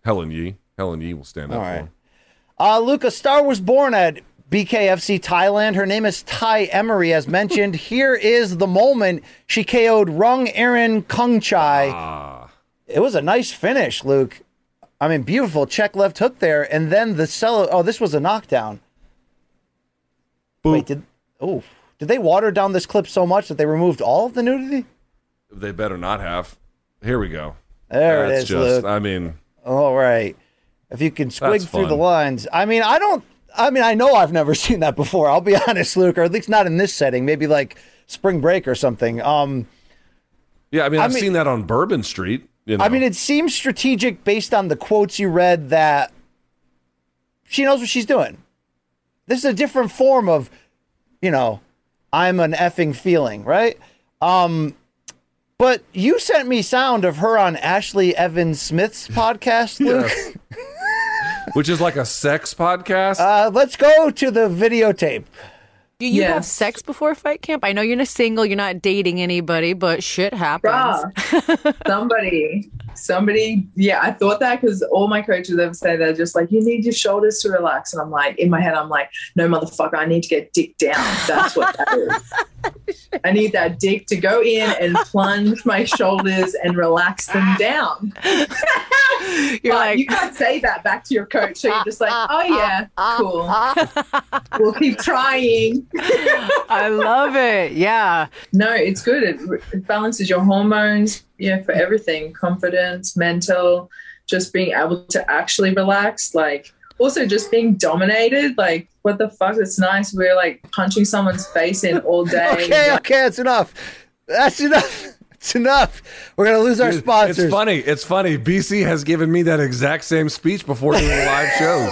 Helen Yee. Helen Yee will stand all up right. for him. Uh, Luke, a star was born at B K F C Thailand. Her name is Thai Emery, as mentioned. Here is the moment she K O'd Rung Aaron Kung Chai. Ah. It was a nice finish, Luke. I mean, beautiful check left hook there. And then the sell. Oh, this was a knockdown. Boop. Wait, did, oh, did they water down this clip so much that they removed all of the nudity? They better not have. Here we go. There That's it is, just, Luke. I mean. All right. If you can squig through the lines. I mean, I don't, I mean, I know I've never seen that before. I'll be honest, Luke, or at least not in this setting, maybe like spring break or something. Um, yeah, I mean, I I've mean, seen that on Bourbon Street. You know. I mean, it seems strategic based on the quotes you read that she knows what she's doing. This is a different form of, you know, I'm an effing feeling, right? Um, but you sent me sound of her on Ashley Evans Smith's podcast, Luke. Yes. Which is like a sex podcast. Uh, let's go to the videotape. Do you yes. have sex before fight camp? I know you're not single, you're not dating anybody, but shit happens. Bruh, somebody, somebody, yeah, I thought that because all my coaches ever say they're just like, you need your shoulders to relax. And I'm like, in my head, I'm like, no, motherfucker, I need to get dick down. That's what that is. I need that dick to go in and plunge my shoulders and relax them down. You're like, you can't say that back to your coach. So you're just like, oh, yeah, cool. We'll keep trying. I love it. Yeah. No, it's good. It, it balances your hormones, yeah, for everything. Confidence, mental, just being able to actually relax. Like, also just being dominated. Like, what the fuck? It's nice. We're like punching someone's face in all day. okay, like, okay, that's enough. That's enough. It's enough. We're going to lose our sponsors. It's funny. It's funny. B C has given me that exact same speech before doing live shows.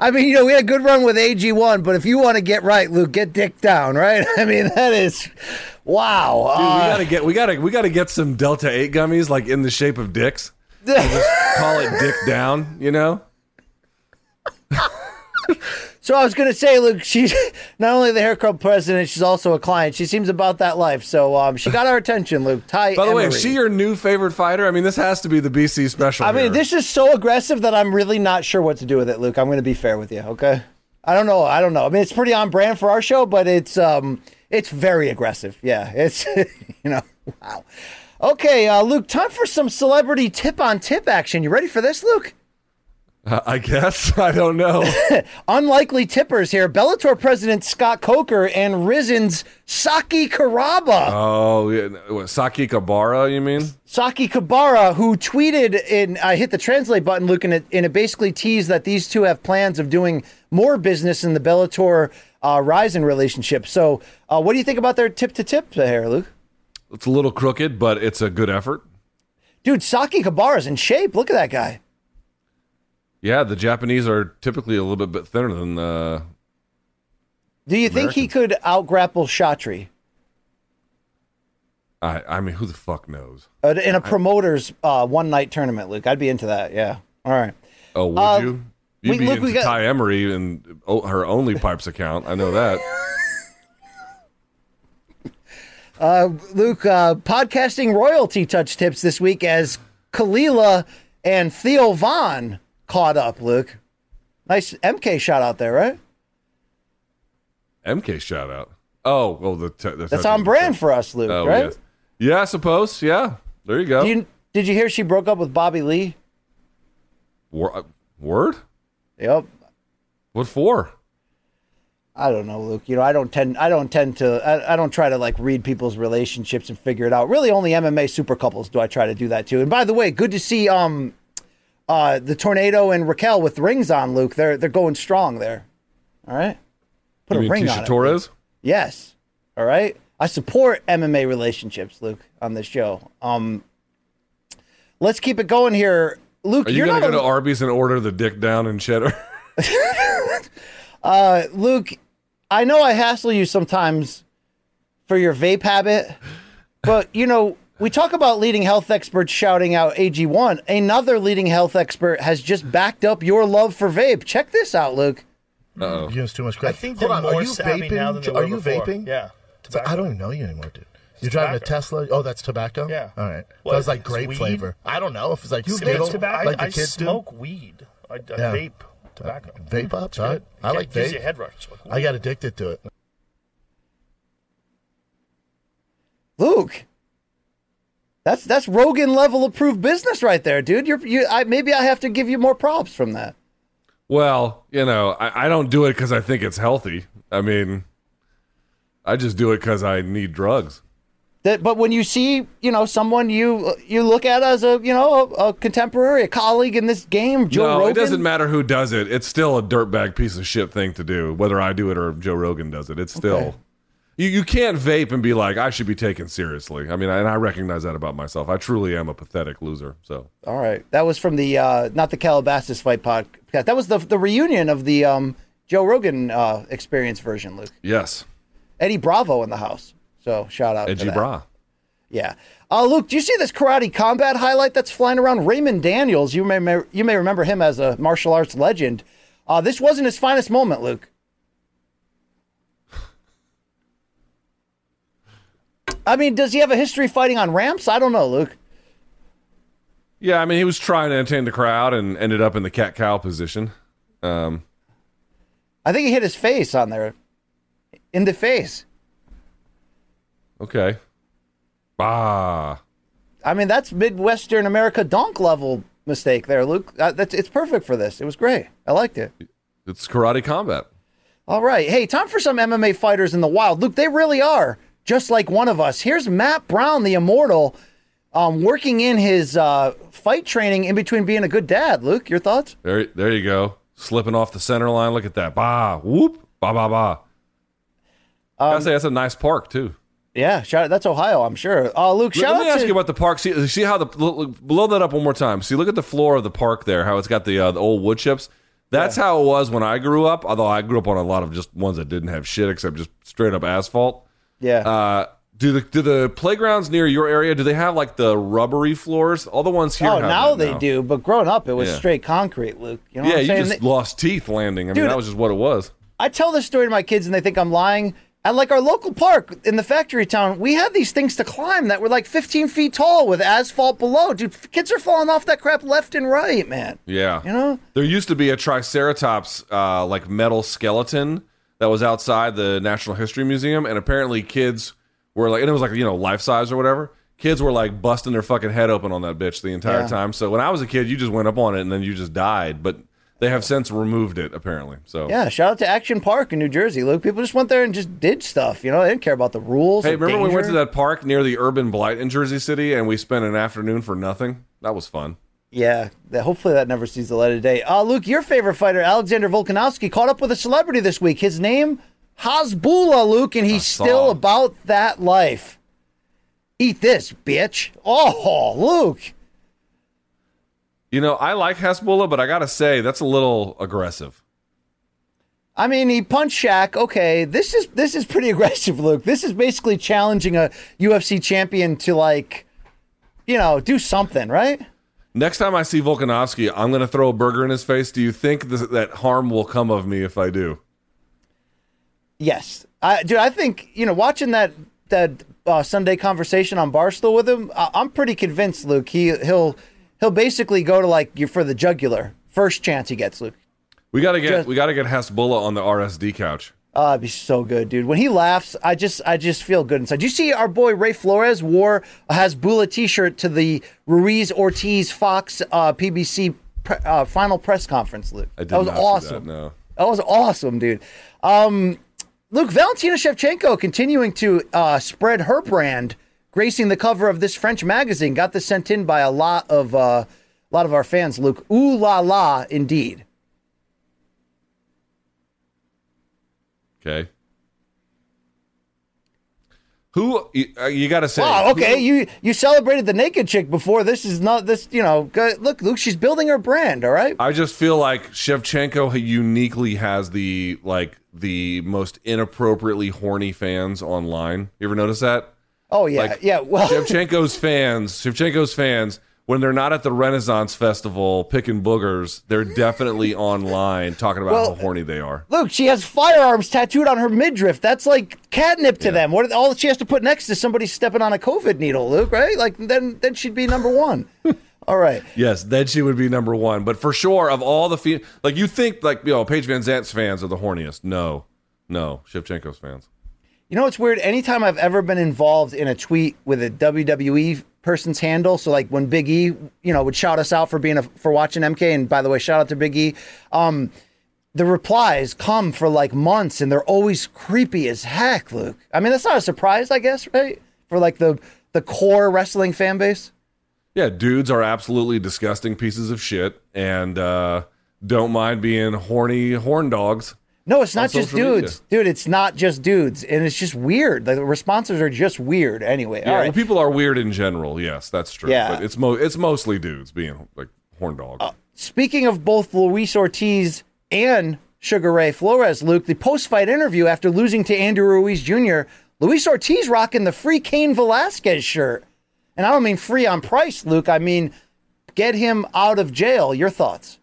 I mean, you know, we had a good run with A G one, but if you want to get right, Luke, get dick down, right? I mean, that is Wow. Dude, uh, we gotta get we gotta we gotta get some Delta eight gummies like in the shape of dicks. Just call it Dick Down, you know? So I was gonna say, look, she's not only the Hair Club president, she's also a client. She seems about that life, so um, she got our attention, Luke. Ty By the Emery. way, is she your new favorite fighter? I mean, this has to be the B C special. I mean, here. This is so aggressive that I'm really not sure what to do with it, Luke. I'm gonna be fair with you, okay? I don't know. I don't know. I mean, it's pretty on brand for our show, but it's um, it's very aggressive. Yeah, it's you know, wow. Okay, uh, Luke. Time for some celebrity tip on tip action. You ready for this, Luke? Uh, I guess. I don't know. Unlikely tippers here. Bellator president Scott Coker and Rizen's Saki Kabara. Oh, yeah. What, Saki Kabara, you mean? Saki Kabara, who tweeted, in, I hit the translate button, Luke, and it, and it basically teased that these two have plans of doing more business in the Bellator uh, Rizin relationship. So uh, what do you think about their tip-to-tip here, Luke? It's a little crooked, but it's a good effort. Dude, Saki Kabara's in shape. Look at that guy. Yeah, the Japanese are typically a little bit, bit thinner than the Do you Americans. Think he could out-grapple Shatry? I I mean, who the fuck knows? Uh, in a promoter's uh, one-night tournament, Luke. I'd be into that, yeah. All right. Oh, would uh, you? You'd we, be look, into got... Ty Emery and oh, her Only Pipes account. I know that. uh, Luke, uh, podcasting royalty touch tips this week as Kalila and Theo Von caught up, Luke. Nice M K shout out there, right? M K shout out. Oh, well, the te- the that's on brand for us, Luke. Oh, right? Yes. Yeah, I suppose. Yeah, there you go. Did you, did you hear she broke up with Bobby Lee? Wor- word? Yep. What for? I don't know, Luke. You know, I don't tend, I don't tend to, I, I don't try to like read people's relationships and figure it out. Really, only M M A super couples do I try to do that to. And by the way, good to see. Um. Uh, the Tornado and Raquel with rings on, Luke. They're they're going strong there. All right, put you a mean ring Tisha on Torres? It. Torres. Yes. All right. I support M M A relationships, Luke, on this show. Um, let's keep it going here, Luke. Are you you're gonna not go a... to Arby's and order the Dick Down and cheddar? uh, Luke, I know I hassle you sometimes for your vape habit, but you know. We talk about leading health experts shouting out A G one. Another leading health expert has just backed up your love for vape. Check this out, Luke. Uh-oh. You're too much credit. I think Hold on, are you vaping? Now than are you before. Vaping? Yeah. Tobacco. I don't even know you anymore, dude. You're driving a Tesla? Oh, that's tobacco? Yeah. All right. Well, so that's like grape weed? Flavor. I don't know if it's like Skittles. Like I, I smoke do. Weed. I, I yeah. vape tobacco. Uh, vape up? Right. I like vape. Gives you a head rush. Like, I got addicted to it. Luke. That's that's Rogan level approved business right there, dude. You're you. I, maybe I have to give you more props from that. Well, you know, I, I don't do it because I think it's healthy. I mean, I just do it because I need drugs. That, but when you see, you know, someone you you look at as a you know a, a contemporary, a colleague in this game, Joe no, Rogan. It doesn't matter who does it. It's still a dirtbag piece of shit thing to do, whether I do it or Joe Rogan does it. It's still. Okay. You you can't vape and be like, I should be taken seriously. I mean, I, and I recognize that about myself. I truly am a pathetic loser. So, all right, that was from the uh, not the Calabasas Fight podcast. That was the the reunion of the um, Joe Rogan uh, Experience version, Luke. Yes, Eddie Bravo in the house. So shout out Edgy to Bra. Yeah, uh, Luke, do you see this karate combat highlight that's flying around? Raymond Daniels, you may, may you may remember him as a martial arts legend. Uh, this wasn't his finest moment, Luke. I mean, does he have a history fighting on ramps? I don't know, Luke. Yeah, I mean, he was trying to entertain the crowd and ended up in the cat-cow position. Um, I think he hit his face on there. In the face. Okay. Ah. I mean, that's Midwestern America donk level mistake there, Luke. Uh, that's It's perfect for this. It was great. I liked it. It's karate combat. All right. Hey, time for some M M A fighters in the wild. Luke, they really are. Just like one of us. Here's Matt Brown, the immortal, um, working in his uh, fight training in between being a good dad. Luke, your thoughts? There, there you go. Slipping off the center line. Look at that. Bah, whoop, bah, bah, bah. Um, I gotta say, that's a nice park, too. Yeah, shout out, that's Ohio, I'm sure. Uh, Luke, shout out to... Let me ask you about the park. See, see how the... Look, blow that up one more time. See, look at the floor of the park there, how it's got the, uh, the old wood chips. That's yeah. how it was when I grew up, although I grew up on a lot of just ones that didn't have shit except just straight-up asphalt. Yeah. Uh, Do the do the playgrounds near your area, do they have like the rubbery floors? All the ones here. Oh, have now they now. do, but growing up it was yeah. straight concrete, Luke. You know yeah, what I'm saying? You just they, lost teeth landing. I dude, mean, that was just what it was. I tell this story to my kids and they think I'm lying. At like our local park in the factory town, we had these things to climb that were like fifteen feet tall with asphalt below. Dude, kids are falling off that crap left and right, man. Yeah. You know? There used to be a Triceratops uh, like metal skeleton that was outside the Natural History Museum, and apparently kids were like, and it was like, you know, life size or whatever. Kids were like busting their fucking head open on that bitch the entire yeah. time. So when I was a kid, you just went up on it and then you just died. But they have since removed it, apparently. So yeah, shout out to Action Park in New Jersey, Luke. People just went there and just did stuff. You know, they didn't care about the rules. Hey, remember danger. we went to that park near the urban blight in Jersey City and we spent an afternoon for nothing? That was fun. Yeah, hopefully that never sees the light of day. Uh, Luke, your favorite fighter, Alexander Volkanovski, caught up with a celebrity this week. His name, Hasbulla, Luke, and he's still about that life. Eat this, bitch. Oh, Luke. You know, I like Hasbulla, but I got to say, that's a little aggressive. I mean, he punched Shaq. Okay, this is this is pretty aggressive, Luke. This is basically challenging a U F C champion to, like, you know, do something, right? Next time I see Volkanovski, I'm going to throw a burger in his face. Do you think this, that harm will come of me if I do? Yes. I, dude, I think, you know, watching that that uh, Sunday conversation on Barstool with him, I, I'm pretty convinced, Luke, he, he'll... He'll basically go to like you for the jugular first chance he gets, Luke. We gotta get just, we gotta get Hasbulla on the R S D couch. Oh, it'd be so good, dude. When he laughs, I just I just feel good inside. You see, our boy Ray Flores wore a Hasbulla T-shirt to the Ruiz Ortiz Fox uh, P B C pre- uh, final press conference, Luke. I did that was not awesome. That, no. that was awesome, dude. Um, Luke, Valentina Shevchenko continuing to uh, spread her brand. Gracing the cover of this French magazine, got this sent in by a lot of uh, a lot of our fans, Luke. Ooh la la, indeed. Okay. Who you, uh, you got to say? Wow, okay, who, you you celebrated the naked chick before. This is not this, you know. Look, Luke, she's building her brand. All right. I just feel like Shevchenko uniquely has the like the most inappropriately horny fans online. You ever notice that? Oh, yeah, like, yeah. Well, Shevchenko's fans, Shevchenko's fans, when they're not at the Renaissance Festival picking boogers, they're definitely online talking about well, how horny they are. Look, she has firearms tattooed on her midriff. That's like catnip to yeah. them. What all she has to put next is somebody stepping on a COVID needle, Luke, right? Like, then, then she'd be number one. All right. Yes, then she would be number one. But for sure, of all the fe- like, you think, like, you know, Paige Van Zandt's fans are the horniest. No, no, Shevchenko's fans. You know, it's weird. Anytime I've ever been involved in a tweet with a W W E person's handle, so like when Big E, you know, would shout us out for being a, for watching M K, and by the way, shout out to Big E. Um, the replies come for like months, and they're always creepy as heck, Luke. I mean, that's not a surprise, I guess, right? For like the the core wrestling fan base. Yeah, dudes are absolutely disgusting pieces of shit, and uh, don't mind being horny horn dogs. No, it's not just dudes. Media. Dude, it's not just dudes. And it's just weird. Like, the responses are just weird anyway. Yeah, all right. Well, people are weird in general. Yes, that's true. Yeah. But it's, mo- it's mostly dudes being like horn dogs. Uh, speaking of both Luis Ortiz and Sugar Ray Flores, Luke, the post-fight interview after losing to Andy Ruiz Junior, Luis Ortiz rocking the free Cain Velasquez shirt. And I don't mean free on price, Luke. I mean, get him out of jail. Your thoughts?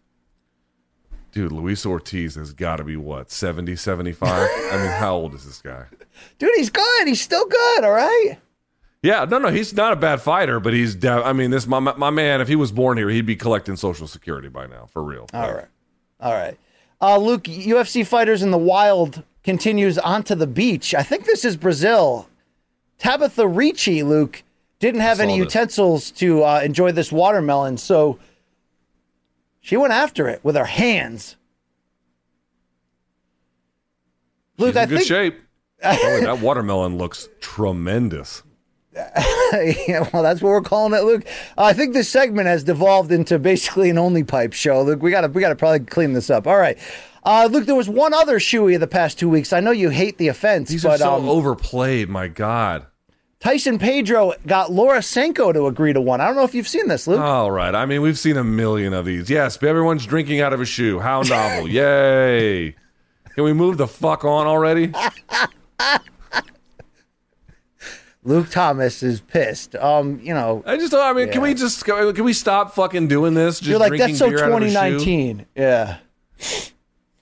Dude, Luis Ortiz has got to be, what, seventy, seventy-five? I mean, how old is this guy? Dude, he's good. He's still good, all right? Yeah, no, no, he's not a bad fighter, but he's, de- I mean, this my my man, if he was born here, he'd be collecting Social Security by now, for real. All yeah. right. All right. Uh, Luke, U F C Fighters in the Wild continues onto the beach. I think this is Brazil. Tabitha Ricci, Luke, didn't have any this. utensils to uh, enjoy this watermelon, so... She went after it with her hands. Luke, She's in I good think... shape. Oh, that watermelon looks tremendous. Yeah, well, that's what we're calling it, Luke. Uh, I think this segment has devolved into basically an only pipe show, Luke. We gotta, we gotta probably clean this up. All right, uh, Luke. There was one other shoey of the past two weeks. I know you hate the offense. These but, are so um, overplayed. My God. Tyson Pedro got Laura Senko to agree to one. I don't know if you've seen this, Luke. All right. I mean, we've seen a million of these. Yes, but everyone's drinking out of a shoe. How novel. Yay. Can we move the fuck on already? Luke Thomas is pissed. Um, you know. I just, I mean, yeah. can we just, can we stop fucking doing this? Just You're like, that's so twenty nineteen. Yeah.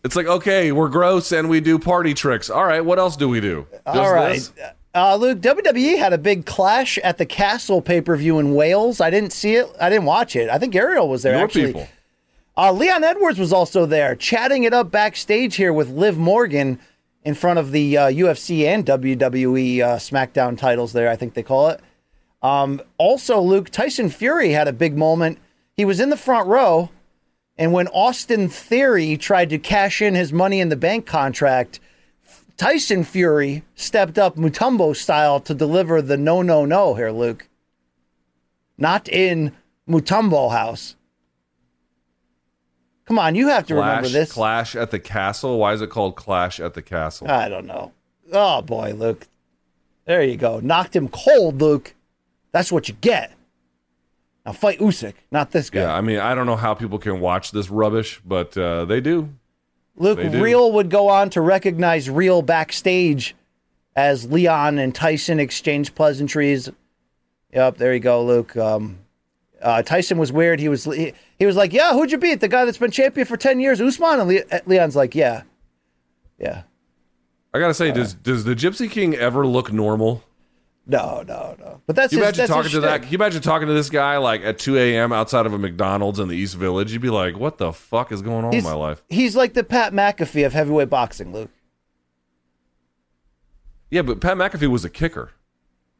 It's like, okay, we're gross and we do party tricks. All right, what else do we do? Just All right. This? Uh, Luke, W W E had a big clash at the Castle pay-per-view in Wales. I didn't see it. I didn't watch it. I think Ariel was there, Your actually. People. Uh, Leon Edwards was also there, chatting it up backstage here with Liv Morgan in front of the uh, U F C and W W E uh, SmackDown titles there, I think they call it. Um, also, Luke, Tyson Fury had a big moment. He was in the front row, and when Austin Theory tried to cash in his Money in the Bank contract, Tyson Fury stepped up Mutombo style to deliver the no, no, no here, Luke. Not in Mutombo house. Come on, you have to clash, remember this. Clash at the Castle? Why is it called Clash at the Castle? I don't know. Oh, boy, Luke. There you go. Knocked him cold, Luke. That's what you get. Now fight Usyk, not this guy. Yeah, I mean, I don't know how people can watch this rubbish, but uh, they do. Luke, they do. Real would go on to recognize Real backstage as Leon and Tyson exchange pleasantries. Yep, there you go, Luke. Um... Uh, Tyson was weird. He was he, he was like, yeah, who'd you beat? The guy that's been champion for ten years, Usman? And Le- Leon's like, yeah. Yeah. I got to say, uh, does does the Gypsy King ever look normal? No, no, no. But that's you his, imagine that's talking to that. Can you imagine talking to this guy like at two a.m. outside of a McDonald's in the East Village? You'd be like, what the fuck is going on he's, in my life? He's like the Pat McAfee of heavyweight boxing, Luke. Yeah, but Pat McAfee was a kicker,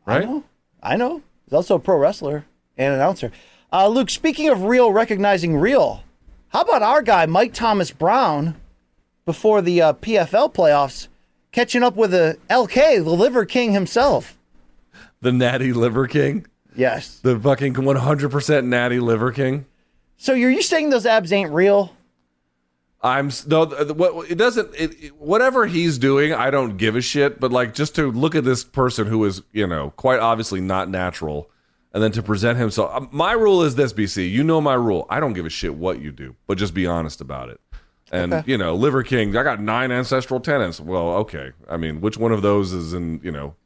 right? I know. I know. He's also a pro wrestler and announcer. Uh, Luke, speaking of Real recognizing Real, how about our guy, Mike Thomas Brown, before the uh, P F L playoffs, catching up with the L K, the Liver King himself. The Natty Liver King? Yes. The fucking one hundred percent Natty Liver King? So you're you saying those abs ain't real? I'm no. What it doesn't. It, whatever he's doing, I don't give a shit. But like, just to look at this person who is, you know, quite obviously not natural, and then to present himself. My rule is this, B C. You know my rule. I don't give a shit what you do, but just be honest about it. And, okay. you know, Liver King, I got nine ancestral tenants. Well, okay. I mean, which one of those is in, you know,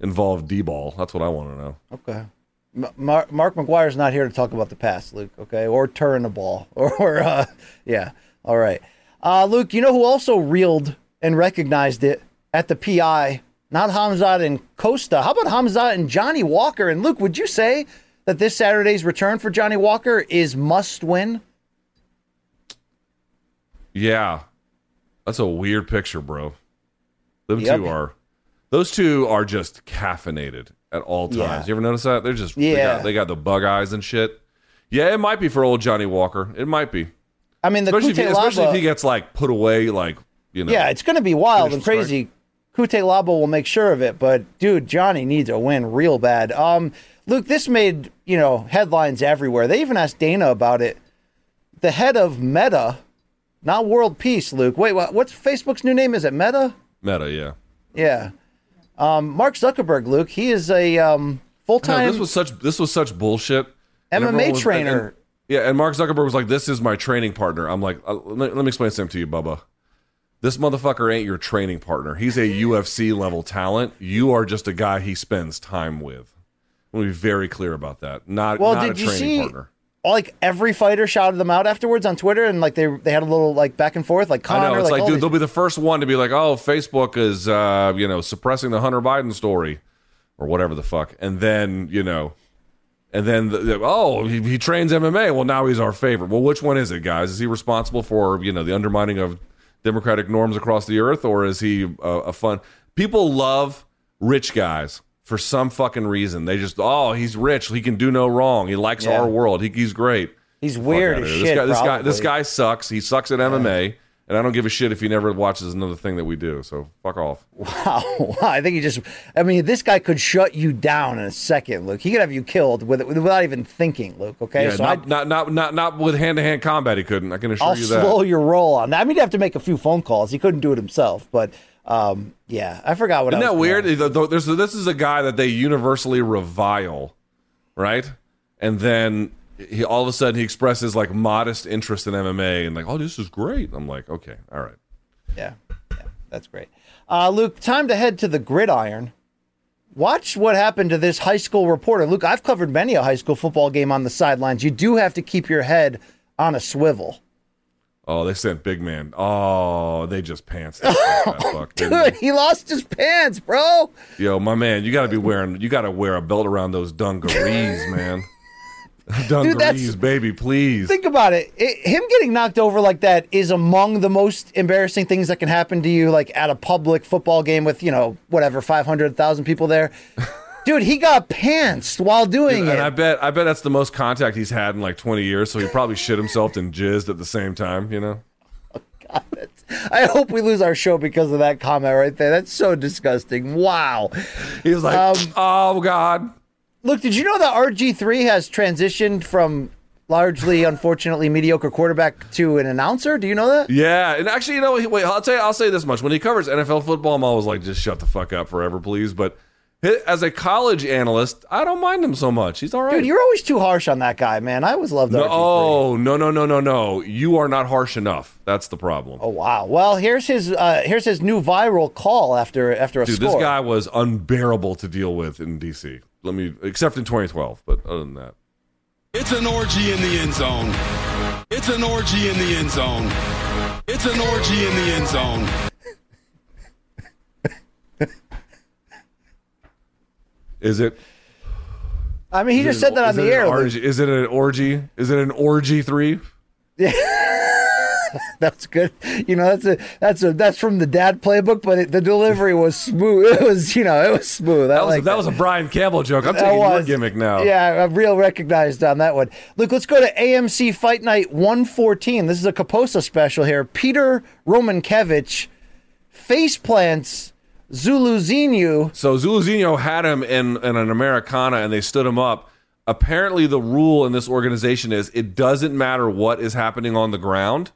involved D-ball? That's what I want to know. Okay. Mar- Mark McGuire's not here to talk about the past, Luke, okay? Or turn the ball. Or, or uh, yeah. All right. Uh, Luke, you know who also reeled and recognized it at the P I? Not Khamzat and Costa. How about Khamzat and Johnny Walker? And Luke, would you say that this Saturday's return for Johnny Walker is must win? Yeah. That's a weird picture, bro. Them yep. two are, those two are just caffeinated at all times. Yeah. You ever notice that? They're just, yeah. they, got, they got the bug eyes and shit. Yeah, it might be for old Johnny Walker. It might be. I mean, the especially, if he, especially if he gets like put away, like, you know. Yeah, it's going to be wild and crazy. Strike. Kute Labo will make sure of it, but dude, Johnny needs a win real bad. Um, Luke, this made, you know, headlines everywhere. They even asked Dana about it. The head of Meta, not World Peace, Luke. Wait, what, what's Facebook's new name? Is it Meta? Meta, yeah. Yeah. Um, Mark Zuckerberg, Luke, he is a um, full-time... No, this was such this was such bullshit. M M A was, trainer. And, and, yeah, and Mark Zuckerberg was like, this is my training partner. I'm like, let, let me explain something to you, Bubba. This motherfucker ain't your training partner. He's a U F C level talent. You are just a guy he spends time with. We'll be very clear about that. Not, well, not a training see, partner. Like every fighter shouted them out afterwards on Twitter, and like they they had a little like back and forth. Like Connor, I know it's like, like dude, these... they'll be the first one to be like, oh, Facebook is uh, you know suppressing the Hunter Biden story, or whatever the fuck, and then you know. And then, the, the, oh, he, he trains M M A. Well, now he's our favorite. Well, which one is it, guys? Is he responsible for, you know, the undermining of democratic norms across the earth, or is he a, a fun... People love rich guys for some fucking reason. They just, oh, he's rich. He can do no wrong. He likes yeah. our world. He, he's great. He's weird as shit, this guy, this guy, this guy sucks. He sucks at yeah. M M A, and I don't give a shit if he never watches another thing that we do, so fuck off. Wow. I think he just... I mean, this guy could shut you down in a second, Luke. He could have you killed with, without even thinking, Luke, okay? Yeah, so not, not, not, not, not with hand-to-hand combat he couldn't, I can assure I'll you that. I'll slow your roll on that. I mean, he'd have to make a few phone calls. He couldn't do it himself, but um, yeah, I forgot what Isn't I was Isn't that weird? There's, this is a guy that they universally revile, right? And then... He all of a sudden he expresses like modest interest in M M A and like, oh, this is great. I'm like, okay, all right, yeah, yeah, that's great. Uh, Luke, time to head to the gridiron. Watch what happened to this high school reporter. Luke, I've covered many a high school football game on the sidelines. You do have to keep your head on a swivel. Oh, they sent big man. Oh, they just pants. Fuck, dude, he lost his pants, bro. Yo, my man, you got to be wearing, you got to wear a belt around those dungarees, man. Dungarees, dude, baby, please. Think about it. it. Him getting knocked over like that is among the most embarrassing things that can happen to you, like at a public football game with, you know, whatever, five hundred thousand people there. Dude, he got pantsed while doing Dude, and it. And I bet I bet that's the most contact he's had in like twenty years, so he probably shit himself and jizzed at the same time, you know? Oh, God. I hope we lose our show because of that comment right there. That's so disgusting. Wow. He was like, um, oh, God. Look, did you know that R G three has transitioned from largely, unfortunately, mediocre quarterback to an announcer? Do you know that? Yeah. And actually, you know, wait, I'll, tell you, I'll say this much. When he covers N F L football, I'm always like, just shut the fuck up forever, please. But as a college analyst, I don't mind him so much. He's all right. Dude, you're always too harsh on that guy, man. I always loved R G three. Oh, no, no, no, no, no. You are not harsh enough. That's the problem. Oh, wow. Well, here's his uh, here's his new viral call after after a Dude, score. Dude, this guy was unbearable to deal with in D C. Let me, except in twenty twelve, but other than that. It's an orgy in the end zone. It's an orgy in the end zone. It's an orgy in the end zone. Is it? I mean, he just said that on the air. Is it an orgy? Is it an orgy three? Yeah, that's good. You know, that's a that's a that's from the dad playbook, but it, the delivery was smooth. It was, you know, it was smooth. That was that was a Brian Campbell joke. I'm taking your gimmick now. Yeah, I'm real recognized on that one. Look, let's go to A M C Fight Night one fourteen. This is a Kaposa special here. Peter Romankevich face plants Zuluzinho. So Zuluzinho had him in, in an Americana, and they stood him up. Apparently, the rule in this organization is it doesn't matter what is happening on the ground.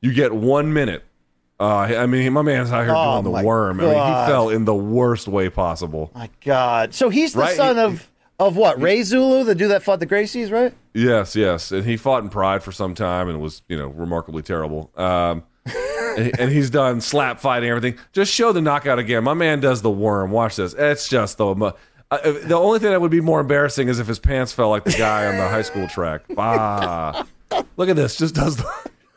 You get one minute. Uh, I mean, my man's out here oh doing the worm. God. I mean, he fell in the worst way possible. My God. So he's the right? son of, of what? He, Ray Zulu, the dude that fought the Gracies, right? Yes, yes. And he fought in Pride for some time and was, you know, remarkably terrible. Um And he's done slap fighting, everything. Just show the knockout again. My man does the worm. Watch this. It's just the uh, the only thing that would be more embarrassing is if his pants fell like the guy on the high school track. Ah, look at this. Just does the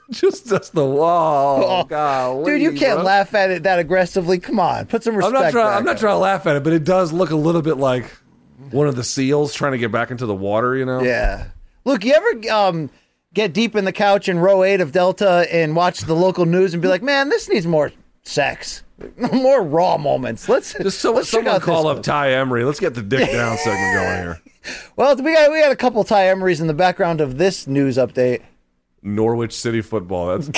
just does the wall. Oh, God, dude, you can't bro. laugh at it that aggressively. Come on, put some respect. I'm not trying. I'm not trying to laugh at it, but it does look a little bit like one of the seals trying to get back into the water. You know? Yeah. Look, you ever um. get deep in the couch in row eight of Delta and watch the local news and be like, man, this needs more sex, more raw moments. Let's just so, let's someone call up Ty Emery. Let's get the dick down segment going here. Well, we got we got a couple of Ty Emerys in the background of this news update. Norwich City football. That's.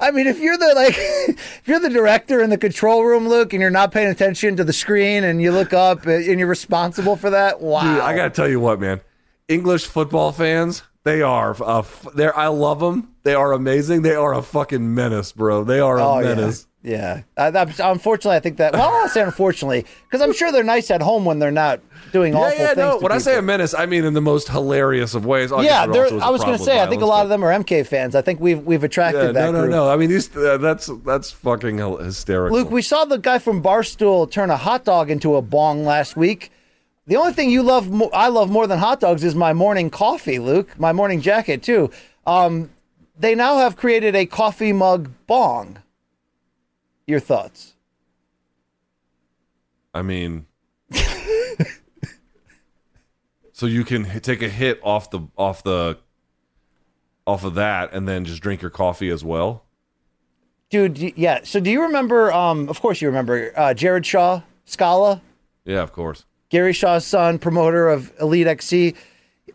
I mean, if you're the like, if you're the director in the control room, Luke, and you're not paying attention to the screen, and you look up, and you're responsible for that, wow! Dude, I gotta tell you what, man, English football fans, they are, uh, they're, I love them. They are amazing. They are a fucking menace, bro. They are a oh, menace. Yeah. yeah. I, I, unfortunately, I think that. Well, I'll say unfortunately, because I'm sure they're nice at home when they're not doing yeah, awful yeah, things. Yeah, no. When people. I say a menace, I mean in the most hilarious of ways. Oh, yeah, I, I was going to say, violence, I think a lot but... of them are M K fans. I think we've we've attracted yeah, that No, no, group. no. I mean, these uh, that's that's fucking hysterical. Luke, we saw the guy from Barstool turn a hot dog into a bong last week. The only thing you love, mo- I love more than hot dogs is my morning coffee, Luke. My morning jacket too. Um, they now have created a coffee mug bong. Your thoughts? I mean, so you can h- take a hit off the off the off of that, and then just drink your coffee as well, dude. You, yeah. So do you remember? Um, of course you remember uh, Jared Shaw, Scala. Yeah, of course. Gary Shaw's son, promoter of Elite X C.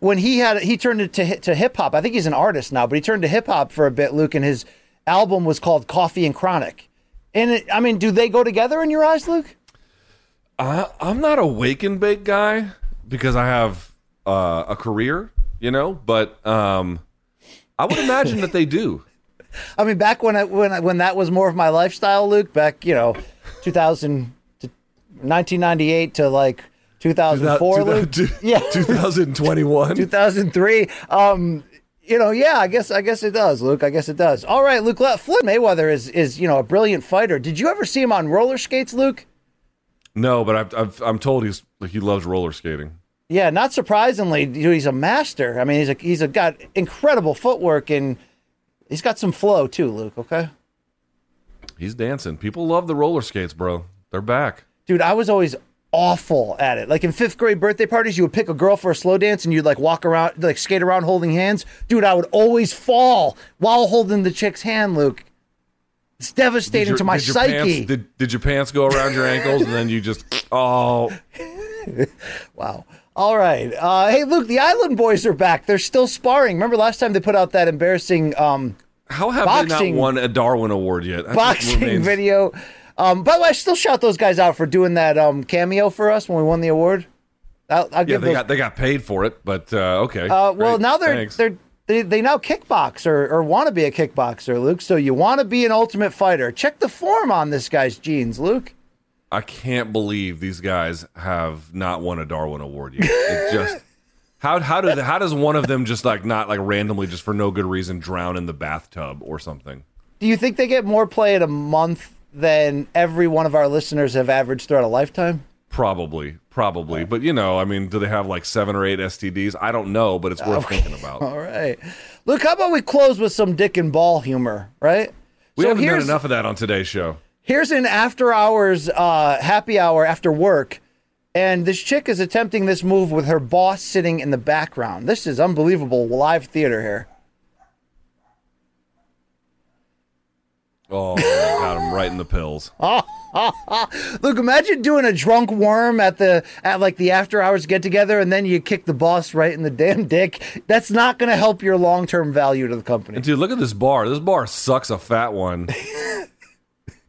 When he had he turned it to to hip hop. I think he's an artist now, but he turned to hip hop for a bit, Luke, and his album was called Coffee and Chronic. And, it, I mean, do they go together in your eyes, Luke? Uh, I'm not a wake and bake guy because I have uh, a career, you know, but um, I would imagine that they do. I mean, back when I, when I, when that was more of my lifestyle, Luke, back, you know, two thousand to nineteen ninety-eight to like two thousand four, two thousand, Luke. two thousand, yeah. twenty twenty-one. two thousand three. Um, You know, yeah, I guess I guess it does, Luke. I guess it does. All right, Luke, Floyd Mayweather is, is you know, a brilliant fighter. Did you ever see him on roller skates, Luke? No, but I've, I've, I'm told he's he loves roller skating. Yeah, not surprisingly, he's a master. I mean, he's a, he's a, got incredible footwork, and he's got some flow too, Luke, okay? He's dancing. People love the roller skates, bro. They're back. Dude, I was always awful at it. Like in fifth grade birthday parties, you would pick a girl for a slow dance, and you'd like walk around, like skate around holding hands. Dude, I would always fall while holding the chick's hand, Luke. It's devastating your, to my did psyche. Pants, did, did your pants go around your ankles, and then you just, oh. Wow. All right. Uh, hey, Luke, the Island Boys are back. They're still sparring. Remember last time they put out that embarrassing um, How have boxing, they not won a Darwin Award yet? That's boxing video. Um, by the way, I still shout those guys out for doing that um, cameo for us when we won the award. I'll, I'll yeah, give they, those... got, they got paid for it, but uh, okay. Uh, well, great. Now they're Thanks. they're they, they now kickbox or, or want to be a kickboxer, Luke. So you want to be an Ultimate Fighter. Check the form on this guy's jeans, Luke. I can't believe these guys have not won a Darwin Award yet. It just how how do how does one of them just like not like randomly just for no good reason drown in the bathtub or something? Do you think they get more play in a month than every one of our listeners have averaged throughout a lifetime? Probably, probably. But you know, I mean, do they have like seven or eight S T Ds? I don't know, but it's worth okay. thinking about. All right, Luke. How about we close with some dick and ball humor, right? We so haven't here's... done enough of that on today's show. Here's an after hours, uh, happy hour after work, and this chick is attempting this move with her boss sitting in the background. This is unbelievable live theater here. Oh, I got him right in the pills. Look, imagine doing a drunk worm at the at like the after hours get together, and then you kick the boss right in the damn dick. That's not going to help your long term value to the company. Dude, look at this bar. This bar sucks a fat one.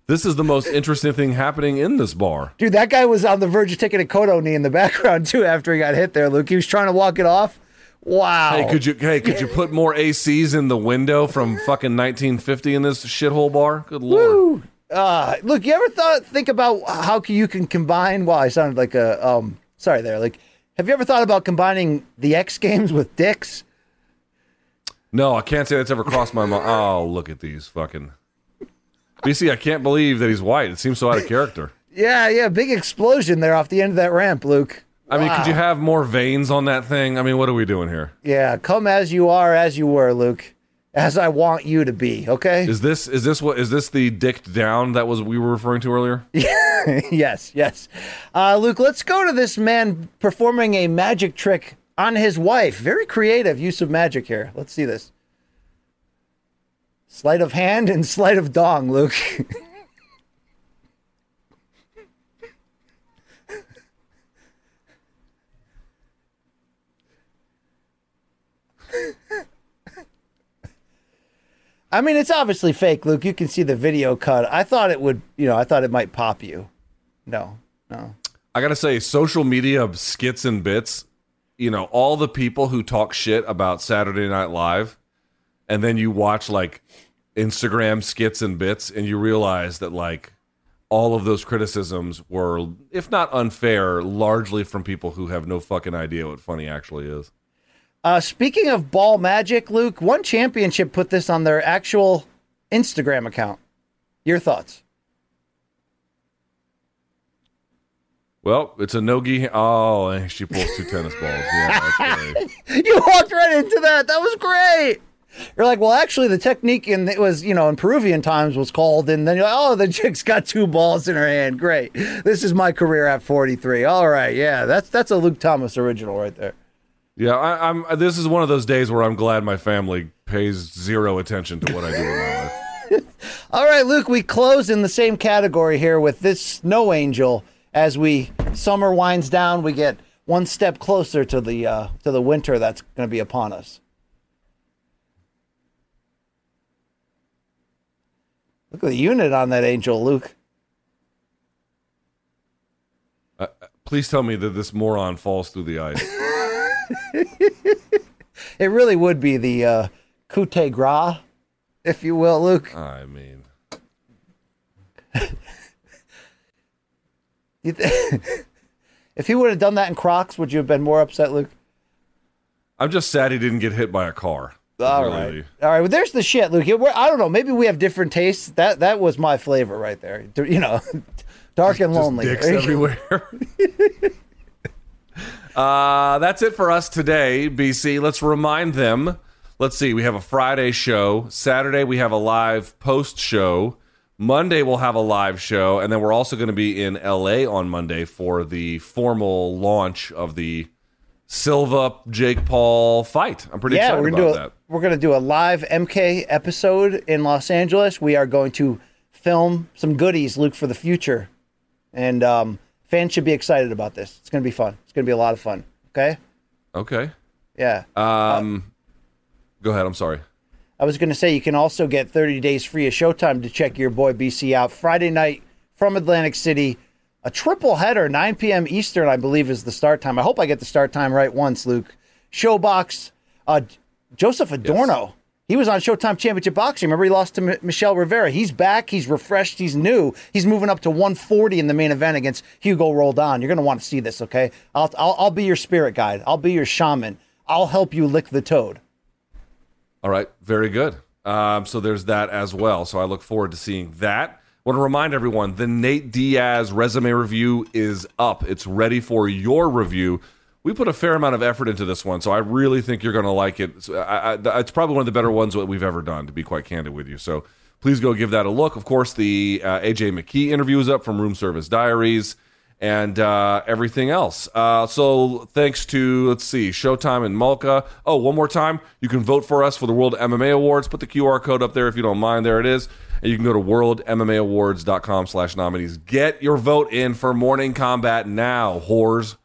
This is the most interesting thing happening in this bar. Dude, that guy was on the verge of taking a Kodo knee in the background, too, after he got hit there, Luke. He was trying to walk it off. Wow. Hey, could you hey, could you put more A Cs in the window from fucking nineteen fifty in this shithole bar? Good Lord. Woo. Uh, look, you ever thought think about how you can combine... Wow, I sounded like a... Um, sorry there. Like, have you ever thought about combining the X Games with dicks? No, I can't say that's ever crossed my mind. Oh, look at these fucking... B C, I can't believe that he's white. It seems so out of character. Yeah, yeah, big explosion there off the end of that ramp, Luke. I wow. mean, could you have more veins on that thing? I mean, what are we doing here? Yeah, come as you are, as you were, Luke. As I want you to be, okay? Is this is this what is this the dicked down that was we were referring to earlier? yes, yes. Uh, Luke, let's go to this man performing a magic trick on his wife. Very creative use of magic here. Let's see this. Sleight of hand and sleight of dong, Luke. I mean, it's obviously fake, Luke. You can see the video cut. I thought it would, you know, I thought it might pop you. No, no. I got to say, social media skits and bits, you know, all the people who talk shit about Saturday Night Live. And then you watch like Instagram skits and bits, and you realize that like all of those criticisms were, if not unfair, largely from people who have no fucking idea what funny actually is. Uh, speaking of ball magic, Luke, One Championship put this on their actual Instagram account. Your thoughts? Well, it's a no-gi. Oh, she pulls two tennis balls. Yeah, that's great. You walked right into that. That was great. You're like, well, actually, the technique in it was, you know, in Peruvian times was called, and then you're like, oh, the chick's got two balls in her hand. Great. This is my career at forty-three. All right, yeah, that's that's a Luke Thomas original right there. Yeah, I, I'm. This is one of those days where I'm glad my family pays zero attention to what I do in my life. All right, Luke, we close in the same category here with this snow angel. As we summer winds down, we get one step closer to the uh, to the winter that's going to be upon us. Look at the unit on that angel, Luke. Uh, please tell me that this moron falls through the ice. It really would be the uh, coup de grace, if you will, Luke. I mean. You th- if he would have done that in Crocs, would you have been more upset, Luke? I'm just sad he didn't get hit by a car. All really. right. All right. Well, there's the shit, Luke. We're, I don't know. Maybe we have different tastes. That that was my flavor right there. You know, dark and lonely. Just dicks everywhere. uh, that's it for us today, B C. Let's remind them. Let's see. We have a Friday show. Saturday, we have a live post show. Monday, we'll have a live show. And then we're also going to be in L A on Monday for the formal launch of the Silva Jake Paul fight. I'm pretty yeah, excited we're gonna about do a, that. We're going to do a live M K episode in Los Angeles. We are going to film some goodies, Luke, for the future. And um, fans should be excited about this. It's going to be fun. It's going to be a lot of fun. Okay? Okay. Yeah. Um, uh, go ahead. I'm sorry. I was going to say you can also get thirty days free of Showtime to check your boy B C out. Friday night from Atlantic City, a triple header, nine p.m. Eastern, I believe, is the start time. I hope I get the start time right once, Luke. Showbox, uh, Joseph Adorno. Yes. He was on Showtime Championship Boxing. Remember, he lost to M- Michelle Rivera. He's back. He's refreshed. He's new. He's moving up to one forty in the main event against Hugo Roldan. You're going to want to see this, okay? I'll, I'll I'll be your spirit guide. I'll be your shaman. I'll help you lick the toad. All right. Very good. Um, so there's that as well. So I look forward to seeing that. I want to remind everyone, the Nate Diaz resume review is up. It's ready for your review. We put a fair amount of effort into this one, so I really think you're going to like it. So I, I, it's probably one of the better ones that we've ever done, to be quite candid with you. So please go give that a look. Of course, the uh, A J McKee interview is up from Room Service Diaries and uh, everything else. Uh, so thanks to, let's see, Showtime and Malka. Oh, one more time, you can vote for us for the World M M A Awards. Put the Q R code up there if you don't mind. There it is. And you can go to world m m a awards dot com slash nominees. Get your vote in for Morning Combat now, whores.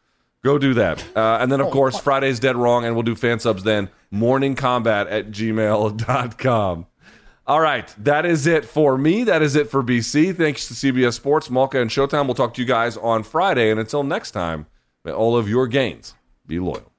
Go do that. Uh, and then, of course, Friday's Dead Wrong, and we'll do fan subs then. morning combat at gmail dot com. All right, that is it for me. That is it for B C. Thanks to C B S Sports, Malka, and Showtime. We'll talk to you guys on Friday. And until next time, may all of your gains be loyal.